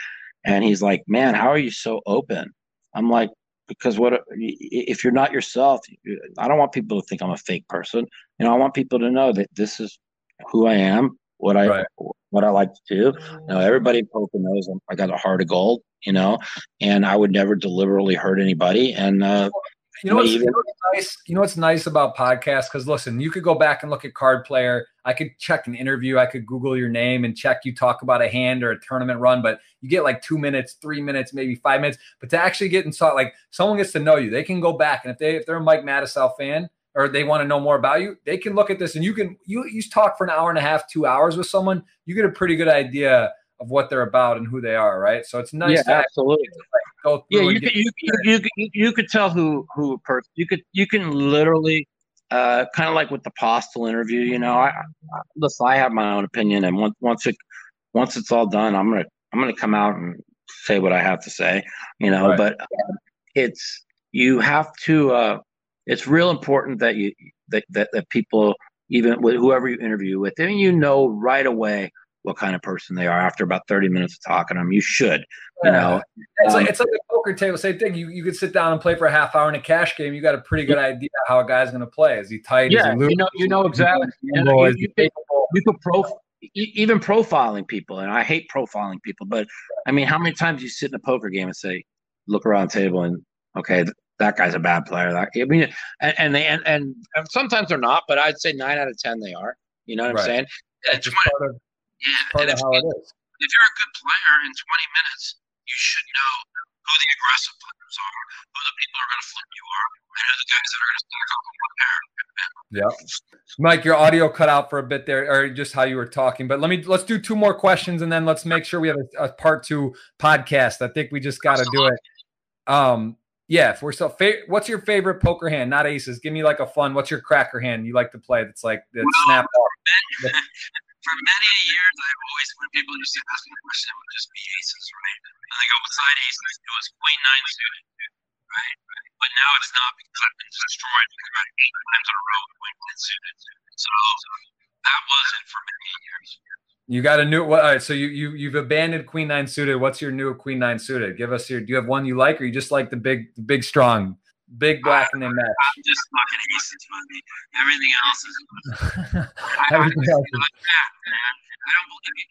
And he's like, man, how are you so open? I'm like, because if you're not yourself, I don't want people to think I'm a fake person. You know, I want people to know that this is who I am, what I like to do. You know, everybody in poker knows I got a heart of gold, you know, and I would never deliberately hurt anybody. And you know what's nice about podcasts? Because listen, you could go back and look at Card Player. I could check an interview. I could Google your name and check you talk about a hand or a tournament run. But you get like 2 minutes, 3 minutes, maybe 5 minutes. But to actually get inside, like someone gets to know you, they can go back and if they're a Mike Matusow fan or they want to know more about you, they can look at this and you talk for an hour and a half, 2 hours with someone. You get a pretty good idea of what they're about and who they are, right? So it's nice. Yeah, absolutely. You could tell who a person. You can literally kind of like with the Postel interview. You know, I have my own opinion, and once it's all done, I'm gonna come out and say what I have to say. You know, right. But it's real important that that people, even with whoever you interview with, and you know right away what kind of person they are after about 30 minutes of talking to them. You should, you know. It's like the poker table, same thing. You could sit down and play for a half hour in a cash game. You got a pretty good idea how a guy's going to play. Is he tight? Yeah, is he you know exactly. Even profiling people, and I hate profiling people, but I mean, how many times you sit in a poker game and say, look around the table and okay, that guy's a bad player. I mean, and sometimes they're not, but I'd say 9 out of 10 they are. You know what I'm saying? It's yeah, and if you're a good player, in 20 minutes, you should know who the aggressive players are, who the people are going to flip you are, and who the guys that are going to stack up on one pair. Yeah, Mike, your audio cut out for a bit there, or just how you were talking. But let's do two more questions, and then let's make sure we have a part two podcast. I think we just got to do it. Yeah, if we're still. What's your favorite poker hand? Not aces. Give me like a fun. What's your cracker hand you like to play? That's like that snap off. For many years, I always, when people used to ask me a question, it would just be aces, right? And they go, beside aces, it was queen nine suited, right? But now it's not, because I've been destroyed like about 8 times in a row with queen nine suited. So that wasn't for many years. You got a new. All right, so you've abandoned queen nine suited. What's your new queen nine suited? Give us your. Do you have one you like, or you just like the big strong, big black and they match? I'm just fucking aces, buddy. Everything else is. Like that, man. I don't believe you.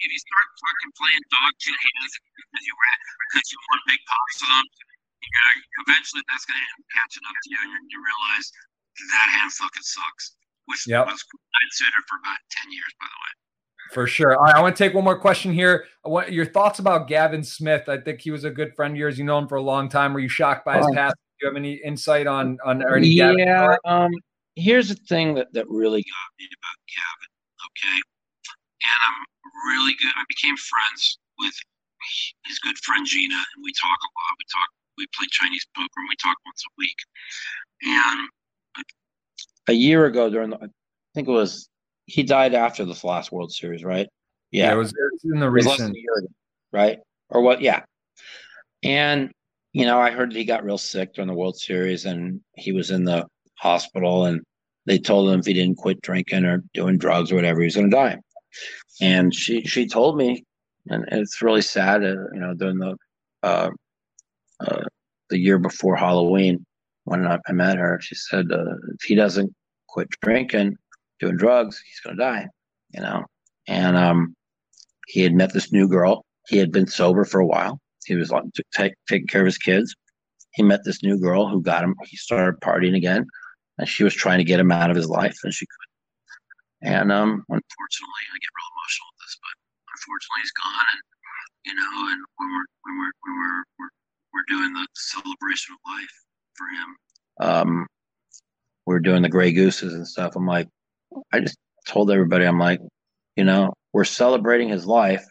If you start fucking playing dog shit hands because you want big pops of them, eventually that's going to end up catching up to you, and you realize that hand fucking sucks. Which was considered for about 10 years, by the way. For sure. All right, I want to take one more question here. Your thoughts about Gavin Smith. I think he was a good friend of yours. You know him for a long time. Were you shocked by his past? Do you have any insight on or any Gavin? Yeah. Here's the thing that really got me about Gavin. Okay. And I'm really good. I became friends with his good friend Gina, and we talk a lot. We play Chinese poker, and we talk once a week. And a year ago, he died after this last World Series, right? Yeah, it was in the recent year, right? Or what? Yeah. And you know, I heard he got real sick during the World Series, and he was in the hospital. And they told him if he didn't quit drinking or doing drugs or whatever, he was going to die. And she told me, and it's really sad, you know, during the the year before Halloween when I met her. She said, if he doesn't quit drinking, doing drugs, he's going to die, you know? And he had met this new girl. He had been sober for a while. He was like taking care of his kids. He met this new girl who got him. He started partying again, and she was trying to get him out of his life, and she couldn't. And unfortunately, I get real emotional with this, but unfortunately, he's gone. And you know, and when we're doing the celebration of life for him, we're doing the Grey Gooses and stuff. I'm like, I just told everybody, I'm like, you know, we're celebrating his life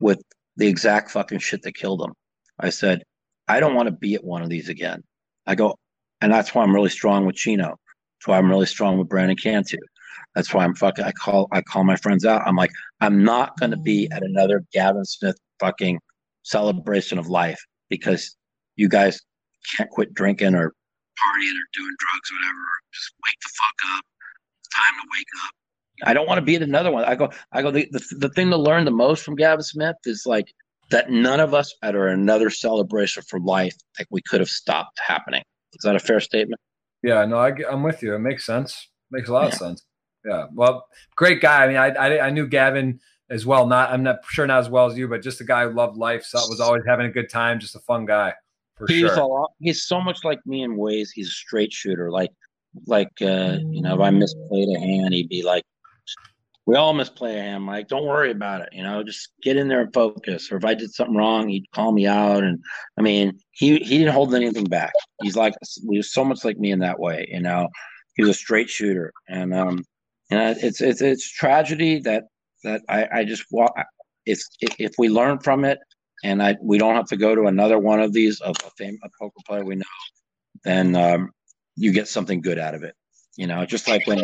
with the exact fucking shit that killed him. I said, I don't want to be at one of these again. I go, and that's why I'm really strong with Chino. That's why I'm really strong with Brandon Cantu. That's why I'm fucking, I call my friends out. I'm like, I'm not going to be at another Gavin Smith fucking celebration of life because you guys can't quit drinking or partying or doing drugs or whatever. Just wake the fuck up. It's time to wake up. I don't want to be at another one. I go. The thing to learn the most from Gavin Smith is like that none of us at another celebration for life like we could have stopped happening. Is that a fair statement? Yeah, no, I'm with you. It makes sense. Makes a lot of sense. Yeah. Well, great guy. I mean, I knew Gavin as well. I'm not sure as well as you, but just a guy who loved life. So was always having a good time. Just a fun guy. He's so much like me in ways. He's a straight shooter. Like you know, if I misplayed a hand, he'd be like, we all misplay a hand, Mike. Don't worry about it. You know, just get in there and focus. Or if I did something wrong, he'd call me out. And I mean, he didn't hold anything back. He's like, he was so much like me in that way. You know, he was a straight shooter. And it's tragedy that I just want. It's if we learn from it, and we don't have to go to another one of these of a poker player we know, then you get something good out of it. You know, just like when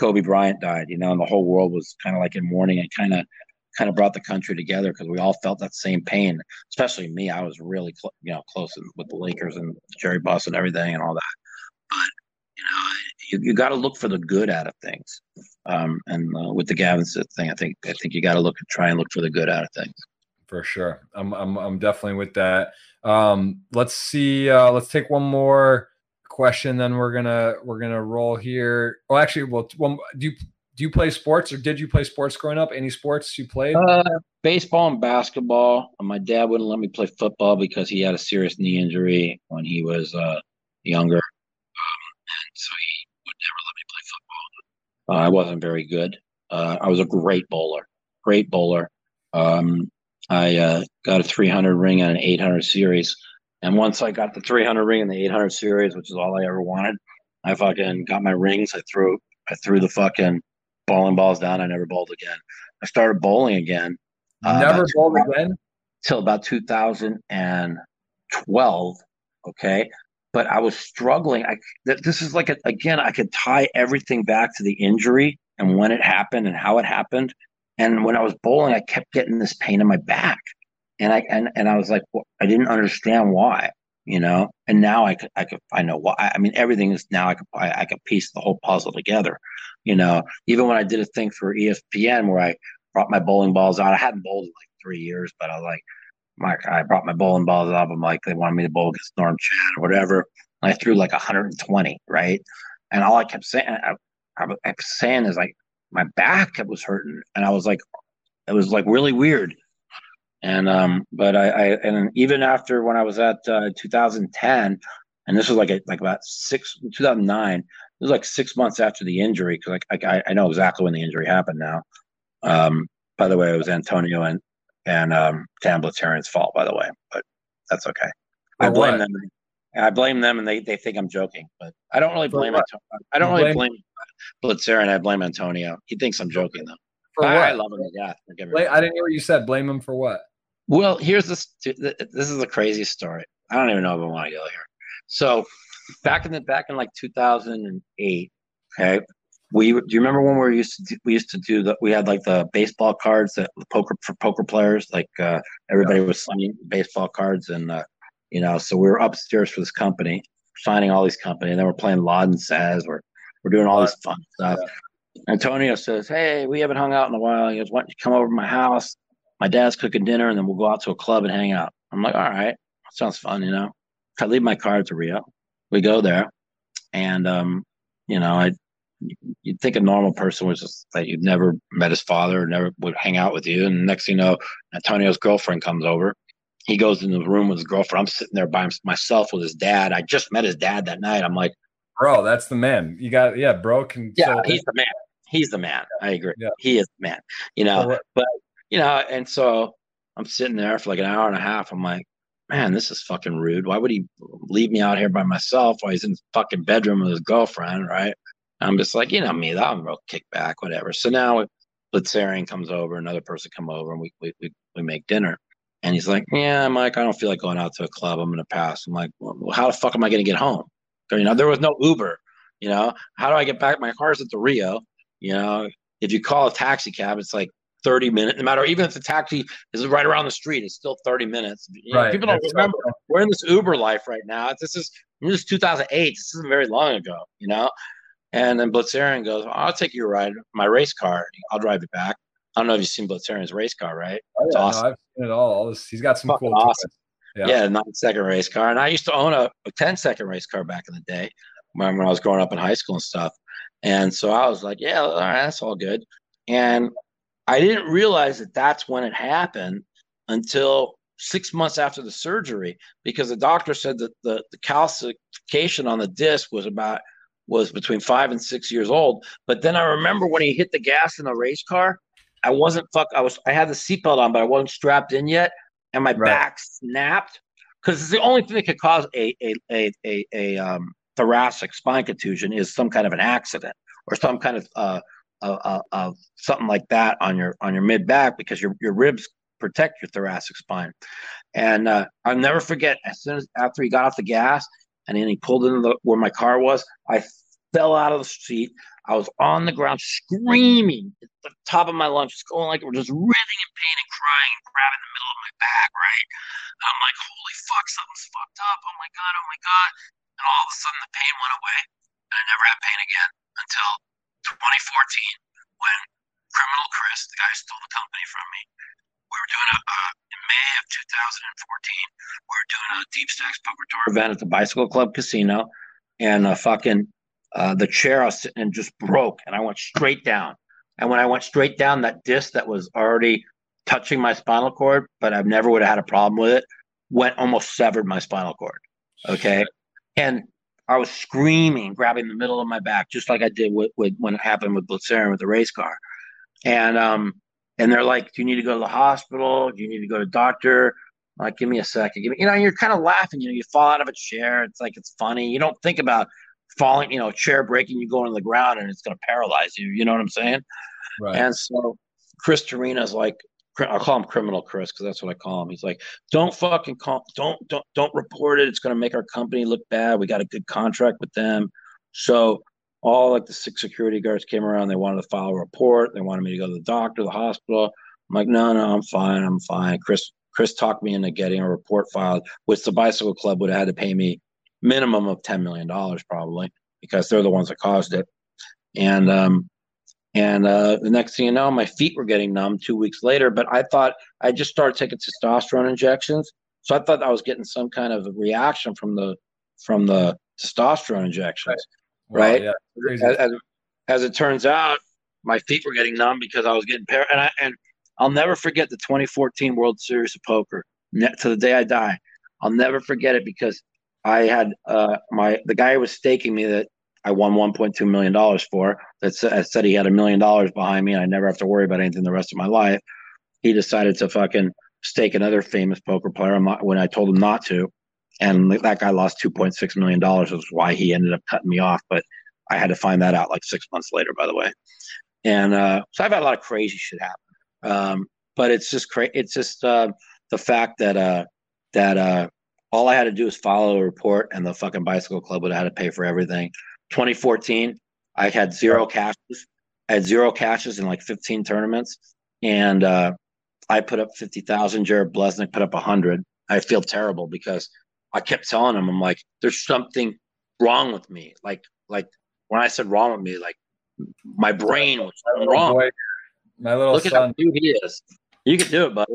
Kobe Bryant died, you know, and the whole world was kind of like in mourning, and kind of brought the country together because we all felt that same pain, especially me. I was really, close with the Lakers and Jerry Buss and everything and all that. But, you know, you got to look for the good out of things. With the Gavin Smith thing, I think you got to try and look for the good out of things. For sure. I'm definitely with that. Let's see. Let's take one more question, then we're gonna roll here. Well, actually, do you play sports, or did you play sports growing up? Any sports you played? Baseball and basketball. My dad wouldn't let me play football because he had a serious knee injury when he was younger, and so he would never let me play football. I wasn't very good. I was a great bowler. I got a 300 ring on an 800 series. And once I got the 300 ring and the 800 series, which is all I ever wanted, I fucking got my rings. I threw the fucking bowling balls down. I never bowled again. I started bowling again. Never bowled again? Till about 2012, okay? But I was struggling. This is like, again, I could tie everything back to the injury and when it happened and how it happened. And when I was bowling, I kept getting this pain in my back. And I was like, well, I didn't understand why, you know. And now I know why. I mean, everything is now I could piece the whole puzzle together, you know. Even when I did a thing for ESPN where I brought my bowling balls out, I hadn't bowled in like 3 years, but I was like, Mike, I brought my bowling balls up. I'm like, they wanted me to bowl against Norm Chan or whatever. And I threw like 120, right? And all I kept saying, is like my back was hurting, and I was like, it was like really weird. And but I even after when I was at 2010, and this was in 2009, it was like 6 months after the injury, because I know exactly when the injury happened now. By the way, it was Antonio and Dan Bletarian's fault, by the way, but that's okay. I blame them, and they think I'm joking, but I don't really blame Antonio. I don't really blame Bletarian. I blame Antonio. He thinks I'm joking though. For what? I love him to death. I didn't hear what you said. Blame him for what? Well, here's this is a crazy story. I don't even know if I want to go here. So back in like 2008, okay, do you remember when we had like the baseball cards that for poker players, like everybody was signing baseball cards, and you know, so we were upstairs for this company signing all these company, and then we're playing Laden Says, we're doing all this fun stuff. Yeah. Antonio says, hey, we haven't hung out in a while. He goes, why don't you come over to my house? My dad's cooking dinner, and then we'll go out to a club and hang out. I'm like, all right. Sounds fun, you know. I leave my car to Rio. We go there, and you know, you'd think a normal person was just like, you'd never met his father, or never would hang out with you. And next thing you know, Antonio's girlfriend comes over. He goes into the room with his girlfriend. I'm sitting there by myself with his dad. I just met his dad that night. I'm like, bro, that's the man. You got, yeah, bro. He's the man. He's the man. I agree. Yeah. He is the man, you know, right. But you know, and so I'm sitting there for like an hour and a half. I'm like, man, this is fucking rude. Why would he leave me out here by myself while he's in his fucking bedroom with his girlfriend? Right. I'm just like, you know me, I'm real kickback, whatever. So now Blitzarian comes over, another person come over, and we make dinner. And he's like, yeah, Mike, I don't feel like going out to a club. I'm going to pass. I'm like, well, how the fuck am I going to get home? You know, there was no Uber. You know, how do I get back? My car's at the Rio. You know, if you call a taxi cab, it's like 30 minutes. No matter, even if the taxi is right around the street, it's still 30 minutes. You right. know, people don't remember. Right. We're in this Uber life right now. This is 2008. This isn't very long ago, you know. And then Blitzarian goes, I'll take you a ride, my race car. I'll drive you back. I don't know if you've seen Blitzarian's race car, right? Oh, yeah, it's awesome. No, I've seen it all. He's got some cool awesome. Yeah. Yeah, 9-second race car. And I used to own a 10-second race car back in the day when I was growing up in high school and stuff. And so I was like, yeah, all right, that's all good. And I didn't realize that that's when it happened until 6 months after the surgery, because the doctor said that the calcification on the disc was between 5 and 6 years old. But then I remember when he hit the gas in the race car, I had the seatbelt on, but I wasn't strapped in yet. And my right. back snapped, because it's the only thing that could cause a thoracic spine contusion is some kind of an accident or some kind of something like that on your mid back, because your ribs protect your thoracic spine. And I'll never forget, as soon as after he got off the gas, and then he pulled into where my car was, I fell out of the seat. I was on the ground screaming at the top of my lungs, just going like, we're just writhing in pain and crying and grabbing the middle of my back, right? I'm like, holy fuck, something's fucked up. Oh my God. And all of a sudden the pain went away, and I never had pain again until 2014, when Criminal Chris, the guy who stole the company from me, we were doing in May of 2014, we were doing a Deep Stacks Poker Tour event at the Bicycle Club Casino, and the chair I was sitting in just broke, and I went straight down. And when I went straight down, that disc that was already touching my spinal cord, but I've never would have had a problem with it, went almost severed my spinal cord, okay? Shit. And I was screaming, grabbing the middle of my back, just like I did when it happened with Blitzarian with the race car. And they're like, do you need to go to the hospital? Do you need to go to the doctor? I'm like, give me a second. You know, you're kind of laughing. You know, you fall out of a chair. It's like, it's funny. You don't think about falling, you know, chair breaking, you go on the ground and it's going to paralyze you. You know what I'm saying? Right. And so Chris Torino's like, I'll call him Criminal Chris, because that's what I call him. He's like, don't fucking call, don't report it. It's going to make our company look bad. We got a good contract with them. So all like the 6 security guards came around. They wanted to file a report. They wanted me to go to the doctor, the hospital. I'm like, no, I'm fine. Chris talked me into getting a report filed, which the Bicycle Club would have had to pay me minimum of $10 million probably, because they're the ones that caused it. And, the next thing you know, my feet were getting numb 2 weeks later, but I thought I just started taking testosterone injections. So I thought I was getting some kind of reaction from the testosterone injections. Right. Wow, yeah. As it turns out, my feet were getting numb because I was getting paralyzed. And I'll never forget the 2014 World Series of Poker to the day I die. I'll never forget it, because I had the guy who was staking me that I won $1.2 million for, that said he had $1 million behind me and I never have to worry about anything the rest of my life. He decided to fucking stake another famous poker player when I told him not to. And that guy lost $2.6 million, which is why he ended up cutting me off. But I had to find that out like 6 months later, by the way. And so I've had a lot of crazy shit happen. But it's just the fact that all I had to do is follow a report, and the fucking Bicycle Club would have had to pay for everything. 2014, I had zero cashes. I had zero cashes in like 15 tournaments. And I put up 50,000. Jared Blesnick put up 100. I feel terrible because I kept telling him, I'm like, there's something wrong with me. Like when I said wrong with me, like my brain was wrong. Boy, my little Look son. At how cute he is. You can do it, buddy.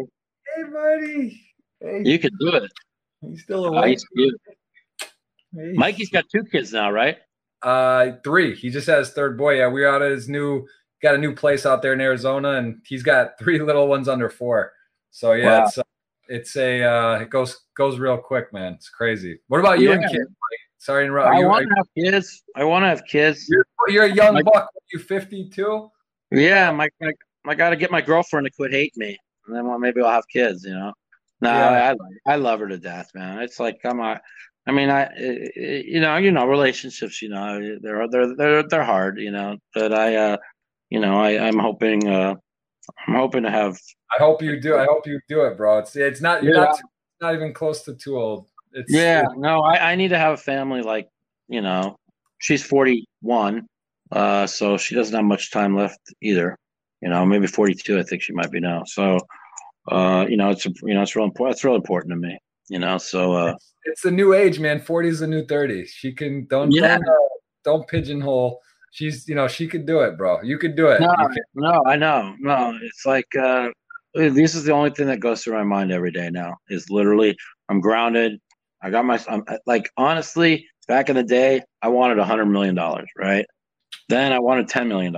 Hey, buddy. Hey. You can do it. He's still awake. Hey. Mikey's got two kids now, right? Three. He just has third boy. Yeah, we're out at his got a new place out there in Arizona, and he's got three little ones under four. So yeah, wow. It goes real quick, man. It's crazy. What about you and kids? Mike? Sorry to interrupt. I want to have kids. You're a young buck. Are you 52? Yeah, I got to get my girlfriend to quit hating me, and then maybe I'll have kids. You know. No, yeah. I love her to death, man. It's like relationships. You know, they're hard. You know, but I'm hoping to have. I hope you do. I hope you do it, bro. It's not. You're not even close to too old. I need to have a family. Like, you know, she's 41, so she doesn't have much time left either. You know, maybe 42. I think she might be now. So, it's real important. It's real important to me. You know, so it's the new age, man. 40 is the new 30. She can don't pigeonhole. She's, you know, she could do it, bro. You could do it. No, I know. No, it's like this is the only thing that goes through my mind every day now. Is literally, I'm grounded. I got my. I'm, like, honestly, back in the day, I wanted $100 million, right? Then I wanted $10 million.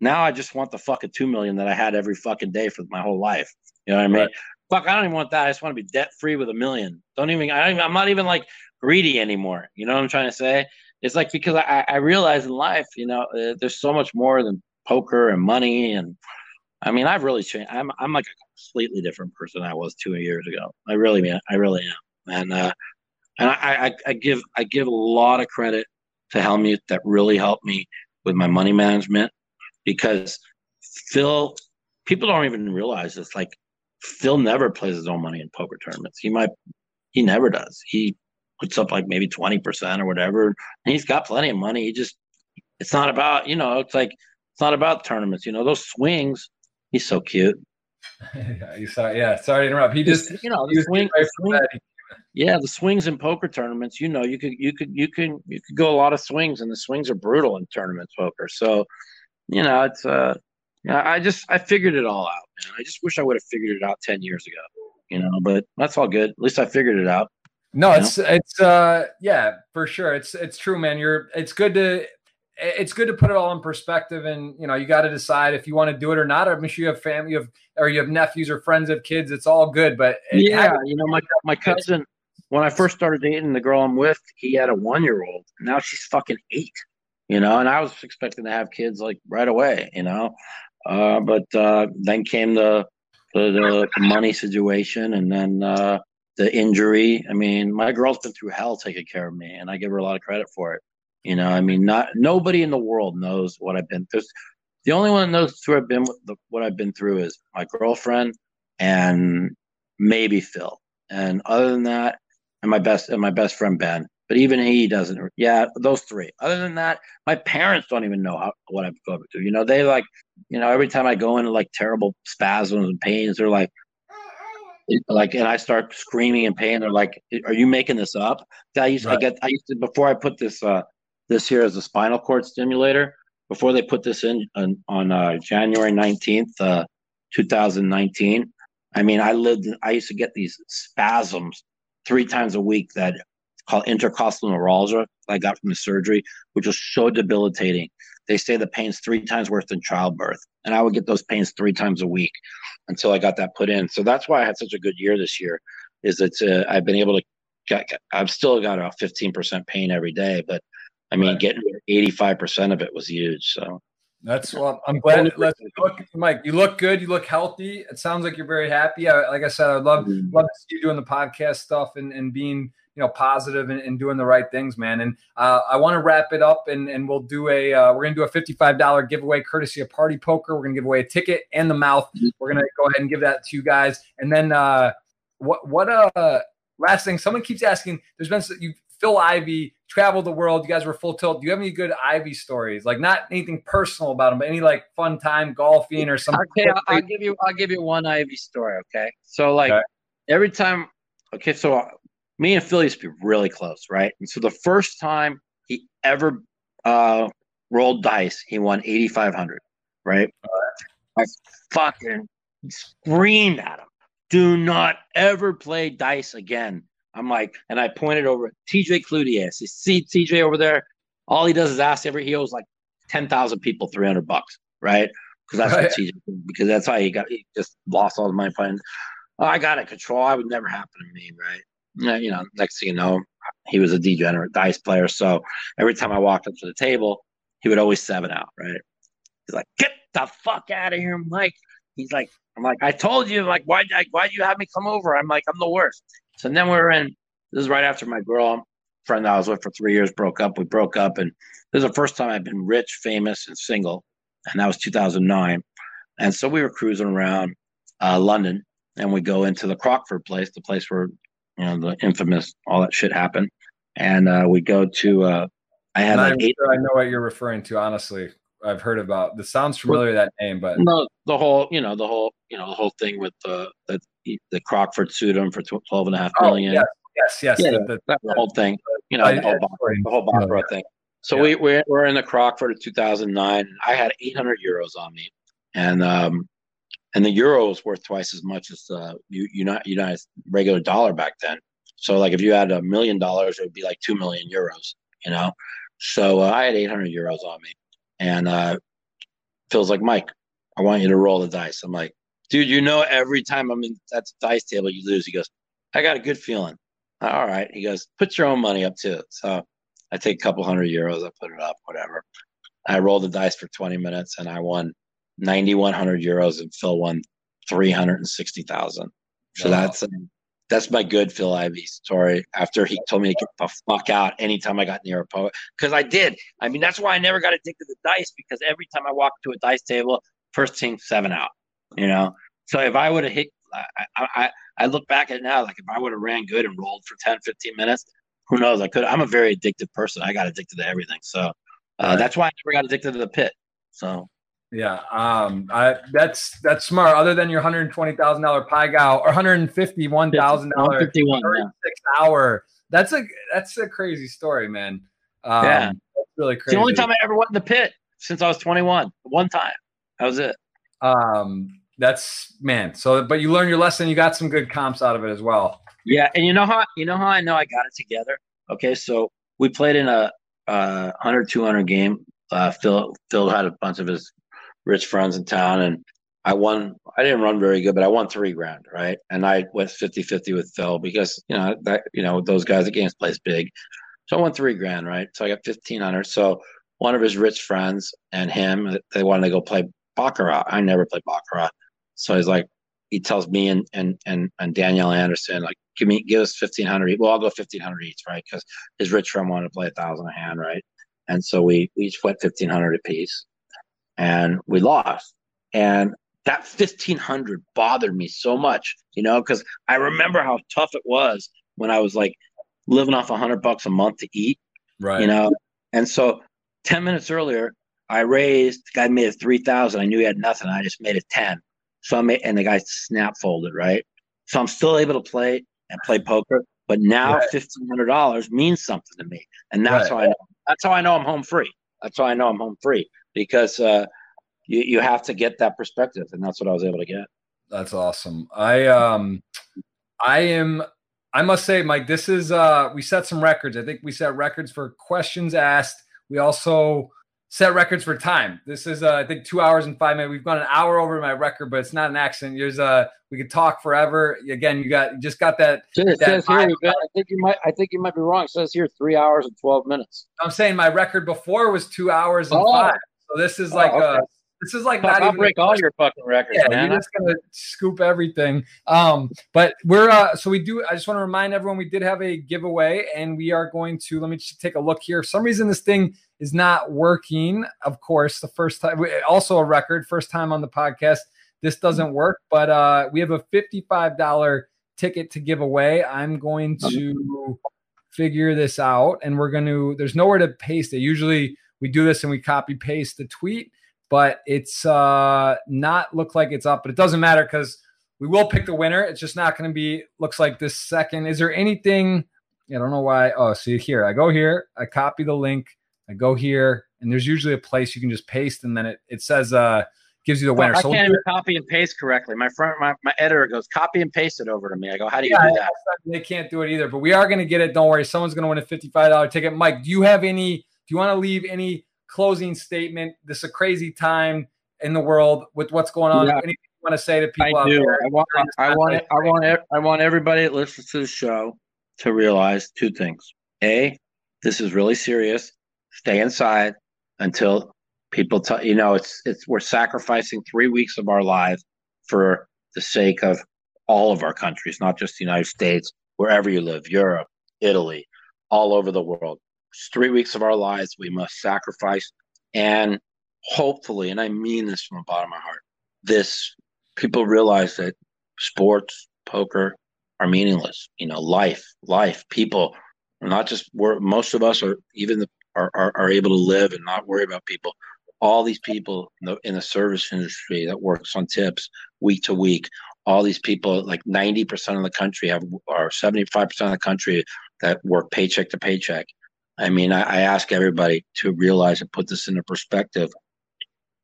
Now I just want the fucking $2 million that I had every fucking day for my whole life. You know what I mean? Right. Fuck, I don't even want that. I just want to be debt free with $1 million. I'm not even like greedy anymore. You know what I'm trying to say? It's like, because I realize in life, you know, there's so much more than poker and money. And I mean, I've really changed. I'm like a completely different person I was 2 years ago. I really am. And I give a lot of credit to Hellmuth. That really helped me with my money management, because Phil, people don't even realize this. Like, Phil never plays his own money in poker tournaments. He never does. He puts up like maybe 20% or whatever, and he's got plenty of money. He just, it's not about, you know, it's like, it's not about tournaments, you know, those swings. He's so cute. Sorry to interrupt. He just, you know, the swings in poker tournaments, you know, you could go a lot of swings, and the swings are brutal in tournament poker. So, you know, it's I figured it all out, man. I just wish I would have figured it out 10 years ago, you know, but that's all good. At least I figured it out. No, it's for sure. It's true, man. It's good to put it all in perspective, and, you know, you got to decide if you want to do it or not. I'm sure you have family, you have nephews or friends of kids. It's all good, but my cousin, when I first started dating the girl I'm with, he had a 1-year-old. Now she's fucking 8, you know, and I was expecting to have kids like right away, you know, but then came the money situation, and then the injury. I mean, my girl's been through hell taking care of me, and I give her a lot of credit for it. You know, I mean, nobody in the world knows what I've been through. The only one that knows what I've been through is my girlfriend and maybe Phil. And other than that, and my best friend Ben. But even he doesn't. Yeah, those three. Other than that, my parents don't even know what I've gone through. You know, they like, you know, every time I go into like terrible spasms and pains, they're like, and I start screaming in pain. They're like, "Are you making this up?" I used to before I put this here as a spinal cord stimulator. Before they put this in on January 19th, 2019. I mean, I used to get these spasms 3 times a week that called intercostal neuralgia that I got from the surgery, which was so debilitating. They say the pain's 3 times worse than childbirth. And I would get those pains 3 times a week until I got that put in. So that's why I had such a good year this year, is that I've been able to I've still got about 15% pain every day, but I mean, getting 85% of it was huge. So that's, well, I'm glad. Mike, you look good. You look healthy. It sounds like you're very happy. Like I said, I'd love to see you doing the podcast stuff and being, you know, positive and doing the right things, man. And I want to wrap it up, and we'll do we're going to do a $55 giveaway courtesy of Party Poker. We're going to give away a ticket and the mouth. We're going to go ahead and give that to you guys. And then what last thing, someone keeps asking, there's been, Phil Ivey traveled the world. You guys were Full Tilt. Do you have any good Ivey stories? Like, not anything personal about him, but any like fun time golfing or something. Okay, I'll give you one Ivey story. Okay. So like every time, okay. So me and Phil used to be really close, right? And so the first time he ever rolled dice, he won $8,500, right? I fucking screamed at him, "Do not ever play dice again. I'm like, and I pointed over at TJ Cloutier. I said, see TJ over there? All he does is ask every, he owes like 10,000 people $300, right? Because that's what TJ did, because that's how he got, he just lost all the money playing. Oh, I got it, control. That would never happen to me, right? You know, next thing you know, he was a degenerate dice player. So every time I walked up to the table, he would always seven out, right? He's like, get the fuck out of here, Mike. He's like, I'm like, I told you, like, why'd you have me come over? I'm like, I'm the worst. So then we were in, this is right after my girl, friend that I was with for 3 years, broke up. We broke up, and this is the first time I've been rich, famous, and single, and that was 2009. And so we were cruising around London, and we go into the Crockford place, the place where, you know, the infamous, all that shit happened. And we go to, I had like eight. Sure I know what you're referring to, honestly. I've heard about this. Sounds familiar, that name, but no, the whole, you know, the whole thing with the Crockford sued him for $12.5 million. Yes. Yeah, the whole thing, you know, the whole Baccarat thing. So we were in the Crockford in 2009. I had 800 euros on me, and the euro was worth twice as much as the United regular dollar back then. So like if you had $1 million, it would be like 2 million euros, you know. So I had 800 euros on me. And Phil's like, Mike, I want you to roll the dice. I'm like, dude, you know, every time I'm in that dice table, you lose. He goes, I got a good feeling. All right. He goes, put your own money up too. So I take a couple €100. I put it up, whatever. I rolled the dice for 20 minutes and I won 9,100 euros and Phil won 360,000. So wow. That's my good Phil Ivey story. After he told me to get the fuck out anytime I got near a poker, because I did. I mean, that's why I never got addicted to dice, because every time I walked to a dice table, first team seven out. You know, so if I would have hit, I look back at it now, like if I would have ran good and rolled for 10, 15 minutes, who knows? I could. I'm a very addicted person. I got addicted to everything, so that's why I never got addicted to the pit. So. Yeah, that's smart. Other than your $120,000 Pai Gow or $151,000 36-hour, that's a crazy story, man. Yeah, that's really crazy. It's the only time I ever went in the pit since I was 21. One time, that was it. That's, man. So, but you learned your lesson. You got some good comps out of it as well. Yeah, and you know how I know I got it together. Okay, so we played in a 100-200 game. Phil had a bunch of his rich friends in town, and I didn't run very good, but I won $3,000, right? And I went 50-50 with Phil because, you know, that, you know, those guys, the games plays big. So I won $3,000, right? So I got 1,500. So one of his rich friends and him, they wanted to go play Baccarat. I never played Baccarat. So he's like, he tells me and Danielle Anderson, like, give us 1,500. Well, I'll go 1,500 each, right? Because his rich friend wanted to play 1,000 a hand, right? And so we each went 1,500 apiece. And we lost, and that 1,500 bothered me so much, you know, because I remember how tough it was when I was like living off $100 a month to eat, right? You know, and so 10 minutes earlier, I raised. The guy made it 3,000. I knew he had nothing. I just made it 10. So I made, and the guy snap folded, right? So I'm still able to play poker, but now $1,500 means something to me, and that's how I know. That's how I know I'm home free. That's why I know I'm home free, because you have to get that perspective, and that's what I was able to get. That's awesome. I must say, Mike, this is we set some records. I think we set records for questions asked. We also set records for time. This is I think 2 hours and 5 minutes. We've gone an hour over my record, but it's not an accident. There's we could talk forever. Again, you just got that. Says here, I think you might be wrong. It says here 3 hours and 12 minutes. I'm saying my record before was 2 hours and 5. So this is like this is like not even break all your fucking records. Yeah, man. You're just gonna scoop everything. But we're so we do. I just want to remind everyone we did have a giveaway, and we are going to, let me just take a look here. For some reason this thing is not working. Of course, the first time, also a record, first time on the podcast. This doesn't work, but we have a $55 ticket to give away. I'm going to figure this out, and we're going to. There's nowhere to paste it. Usually we do this and we copy paste the tweet, but it's not look like it's up. But it doesn't matter because we will pick the winner. It's just not going to be. Looks like this second. Is there anything? I don't know why. Oh, see here. I go here. I copy the link. I go here, and there's usually a place you can just paste, and then it says gives you the winner. So I can't even copy and paste correctly. My editor goes, copy and paste it over to me. I go, how do you do that? They can't do it either, but we are going to get it. Don't worry. Someone's going to win a $55 ticket. Mike, do you want to leave any closing statement? This is a crazy time in the world with what's going on. Yeah. Anything you want to say to people out there? I want everybody that listens to the show to realize two things. A, this is really serious. Stay inside until people tell you know we're sacrificing 3 weeks of our lives for the sake of all of our countries, not just the United States, wherever you live, Europe, Italy, all over the world. It's 3 weeks of our lives we must sacrifice, and hopefully, and I mean this from the bottom of my heart, this people realize that sports, poker are meaningless. You know, life, people. Not just where most of us are, even are able to live and not worry about people. All these people in the service industry that works on tips week to week. All these people, like 90% of the country or 75% of the country that work paycheck to paycheck. I mean, I ask everybody to realize and put this into perspective.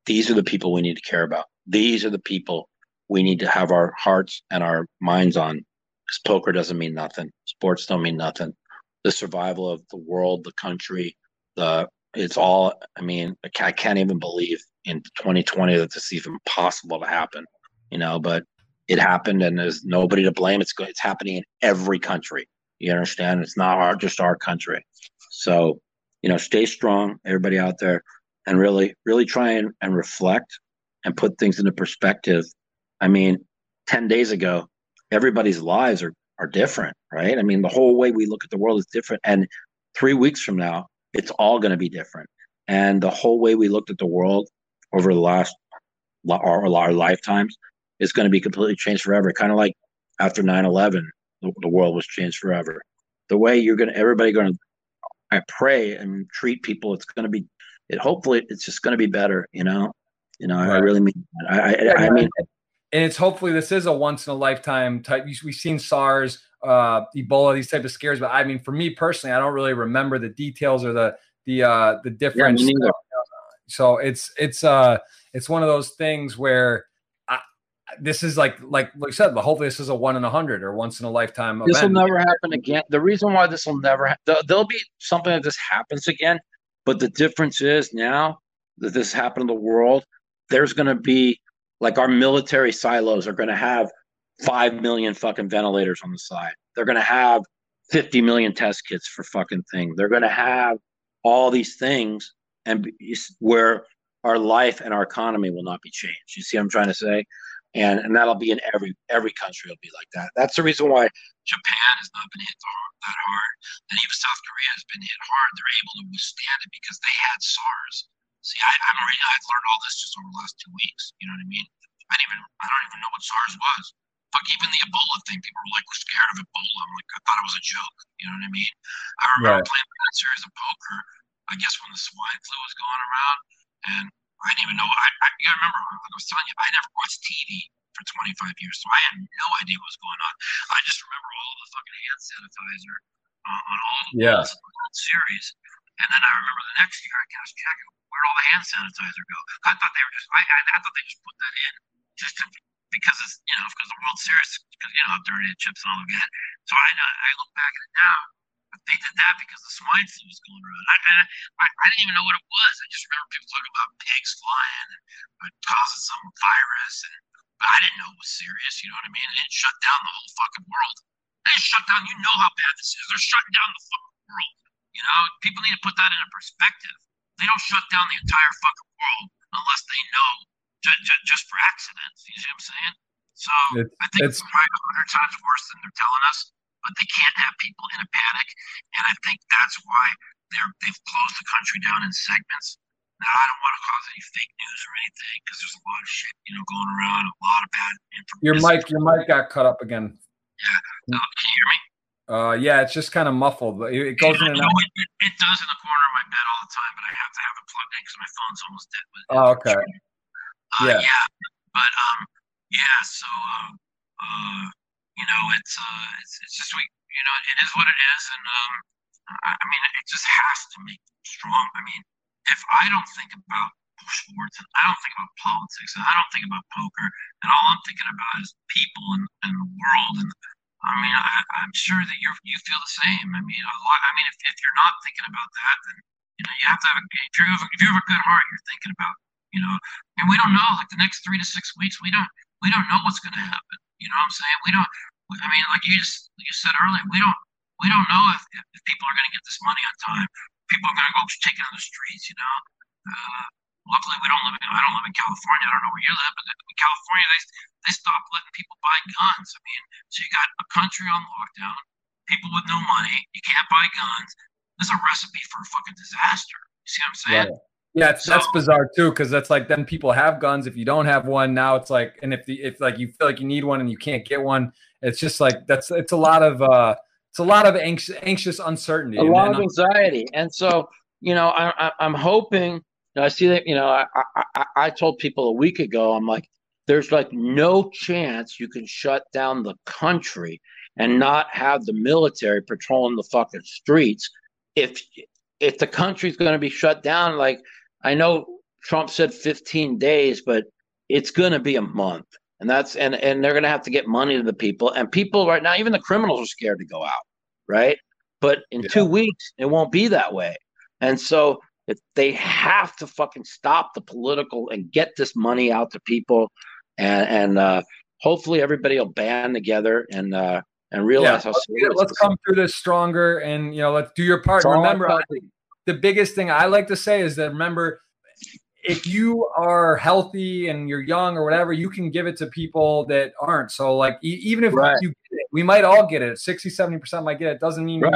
These are the people we need to care about. These are the people we need to have our hearts and our minds on. Because poker doesn't mean nothing. Sports don't mean nothing. The survival of the world, the country, it's all, I mean, I can't even believe in 2020 that this is even possible to happen, you know, but it happened and there's nobody to blame. It's happening in every country. You understand? It's not just our country. So, you know, stay strong, everybody out there, and really, really try and reflect and put things into perspective. I mean, 10 days ago, everybody's lives are different, right? I mean, the whole way we look at the world is different. And 3 weeks from now, it's all going to be different. And the whole way we looked at the world over the last, our lifetimes is going to be completely changed forever. Kind of like after 9/11, the world was changed forever. The way I pray and treat people, hopefully it's just going to be better, you know, right. I really mean that. I mean, and it's hopefully this is a once in a lifetime type. We've seen SARS, Ebola, these type of scares. But I mean, for me personally, I don't really remember the details or the difference. Yeah, so it's one of those things where this is like you said. But hopefully, this is a 1 in 100 or once in a lifetime event. This will never happen again. The reason why this will never there'll be something that this happens again. But the difference is now that this happened in the world, there's going to be. Like our military silos are going to have 5 million fucking ventilators on the side. They're going to have 50 million test kits for fucking things. They're going to have all these things and where our life and our economy will not be changed. You see what I'm trying to say? And that'll be in every country. It'll be like that. That's the reason why Japan has not been hit that hard. And even South Korea has been hit hard. They're able to withstand it because they had SARS. See, I've learned all this just over the last 2 weeks. You know what I mean? I don't even know what SARS was. Fuck, even the Ebola thing, people were like, we're scared of Ebola. I'm like, I thought it was a joke. You know what I mean? I remember playing that series of poker, I guess when the swine flu was going around, and I didn't even know. I remember, like I was telling you, I never watched TV for 25 years, so I had no idea what was going on. I just remember all the fucking hand sanitizer on all the World Series. And then I remember the next year, I cashed check. Where'd all the hand sanitizer go? I thought they were just put that in just to, because it's, you know, because the World Series, because, you know, how dirty the chips and all of that. So I look back at it now, but they did that because the swine flu was going around. I didn't even know what it was. I just remember people talking about pigs flying and causing some virus, but I didn't know it was serious. You know what I mean? And it shut down the whole fucking world. It shut down. You know how bad this is. They're shutting down the fucking world. You know, people need to put that into perspective. They don't shut down the entire fucking world unless they know just for accidents. You see what I'm saying? So I think it's probably 100 times worse than they're telling us, but they can't have people in a panic. And I think that's why they've closed the country down in segments. Now, I don't want to cause any fake news or anything because there's a lot of shit, you know, going around, a lot of bad information. Your mic got cut up again. Yeah. Can you hear me? Yeah, it's just kind of muffled. It goes in and out. It does in the corner of my bed all the time, but I have to have it plugged in because my phone's almost dead. Oh, okay. You know, it's just you know, it is what it is, and I mean, it just has to make strong. I mean, if I don't think about sports, and I don't think about politics, and I don't think about poker, and all I'm thinking about is people and the world. And I mean, I'm sure that you feel the same. I mean, if you're not thinking about that, then you know you have to have if you have a good heart, you're thinking about, you know. And we don't know, like the next 3 to 6 weeks, we don't know what's going to happen. You know what I'm saying? I mean, like you said earlier, we don't know if people are going to get this money on time. People are going to go take it on the streets, you know. Luckily, I don't live in California. I don't know where you live, but in California, they stopped letting people buy guns. I mean, so you got a country on lockdown, people with no money, you can't buy guns. This is a recipe for a fucking disaster. You see what I'm saying? Yeah, that's bizarre too, because that's like then people have guns. If you don't have one now, it's like, and if like you feel like you need one and you can't get one, it's just like it's a lot of anxious uncertainty, a lot of anxiety, and so you know I'm hoping. I see that, you know, I told people a week ago, I'm like, there's like no chance you can shut down the country and not have the military patrolling the fucking streets. If the country's going to be shut down, like I know Trump said 15 days, but it's going to be a month. And that's and they're going to have to get money to the people. And people right now, even the criminals are scared to go out. Right. But in 2 weeks, it won't be that way. And so they have to fucking stop the political and get this money out to people, and hopefully everybody will band together and realize how serious. Let's come through this stronger, and you know, let's do your part. Remember, I think the biggest thing I like to say is that remember, if you are healthy and you're young or whatever, you can give it to people that aren't. So like even if you get it, we might all get it. 60-70% might get it. Doesn't mean you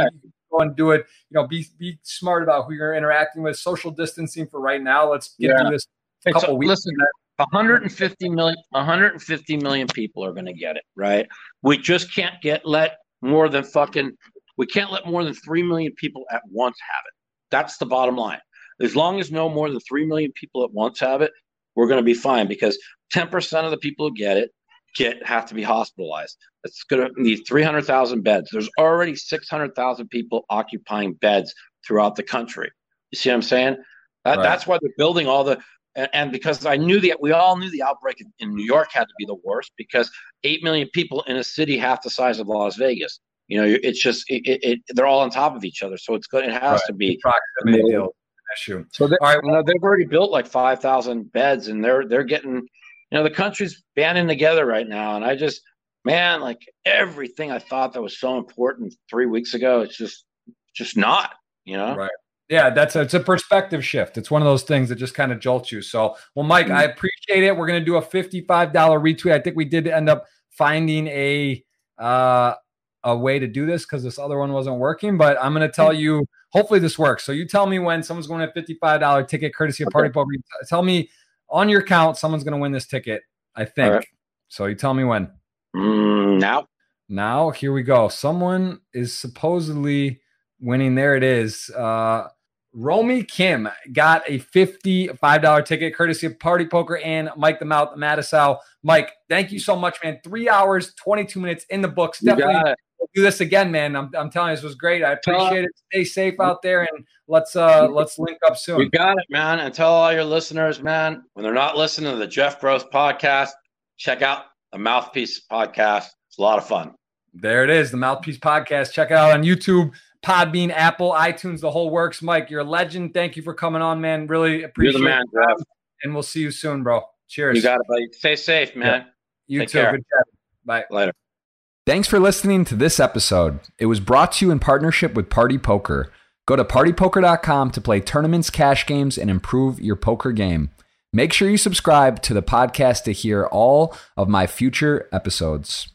and do it, you know, be smart about who you're interacting with. Social distancing for right now. Let's get through this a couple weeks. Listen, 150 million people are going to get it, right? We just can't let more than we can't let more than 3 million people at once have it. That's the bottom line. As long as no more than 3 million people at once have it, we're going to be fine, because 10% of the people who get it have to be hospitalized. It's going to need 300,000 beds. There's already 600,000 people occupying beds throughout the country. You see what I'm saying? That's why they're building all the and because I knew we all knew the outbreak in New York had to be the worst, because 8 million people in a city half the size of Las Vegas. You know, it's just they're all on top of each other, so it's good. It has to be. Issue. So they've already built like 5,000 beds, and they're getting. You know, the country's banding together right now, and I just, man, like everything I thought that was so important 3 weeks ago, it's just not, you know? Right. Yeah, it's a perspective shift. It's one of those things that just kind of jolts you. So, well, Mike, I appreciate it. We're going to do a $55 retweet. I think we did end up finding a way to do this because this other one wasn't working, but I'm going to tell you, hopefully this works. So you tell me when someone's going to a $55 ticket courtesy of Party Poker. Tell me, on your count, someone's going to win this ticket, I think. Right. So you tell me when. Now. Now, here we go. Someone is supposedly winning. There it is. Romy Kim got a $55 ticket, courtesy of Party Poker and Mike the Mouth Matusow. Mike, thank you so much, man. 3 hours, 22 minutes in the books. Definitely do this again, man. I'm telling you, this was great. I appreciate it. Stay safe out there, and let's link up soon. You got it, man. And tell all your listeners, man, when they're not listening to the Jeff Gross podcast, check out the Mouthpiece podcast. It's a lot of fun. There it is, the Mouthpiece podcast. Check it out on YouTube, Podbean, Apple, iTunes, the whole works. Mike, you're a legend. Thank you for coming on, man. Really appreciate it. You're the man, Jeff. And we'll see you soon, bro. Cheers. You got it, buddy. Stay safe, man. Yeah. You Take too. Care. Good job. Bye. Later. Thanks for listening to this episode. It was brought to you in partnership with Party Poker. Go to PartyPoker.com to play tournaments, cash games, and improve your poker game. Make sure you subscribe to the podcast to hear all of my future episodes.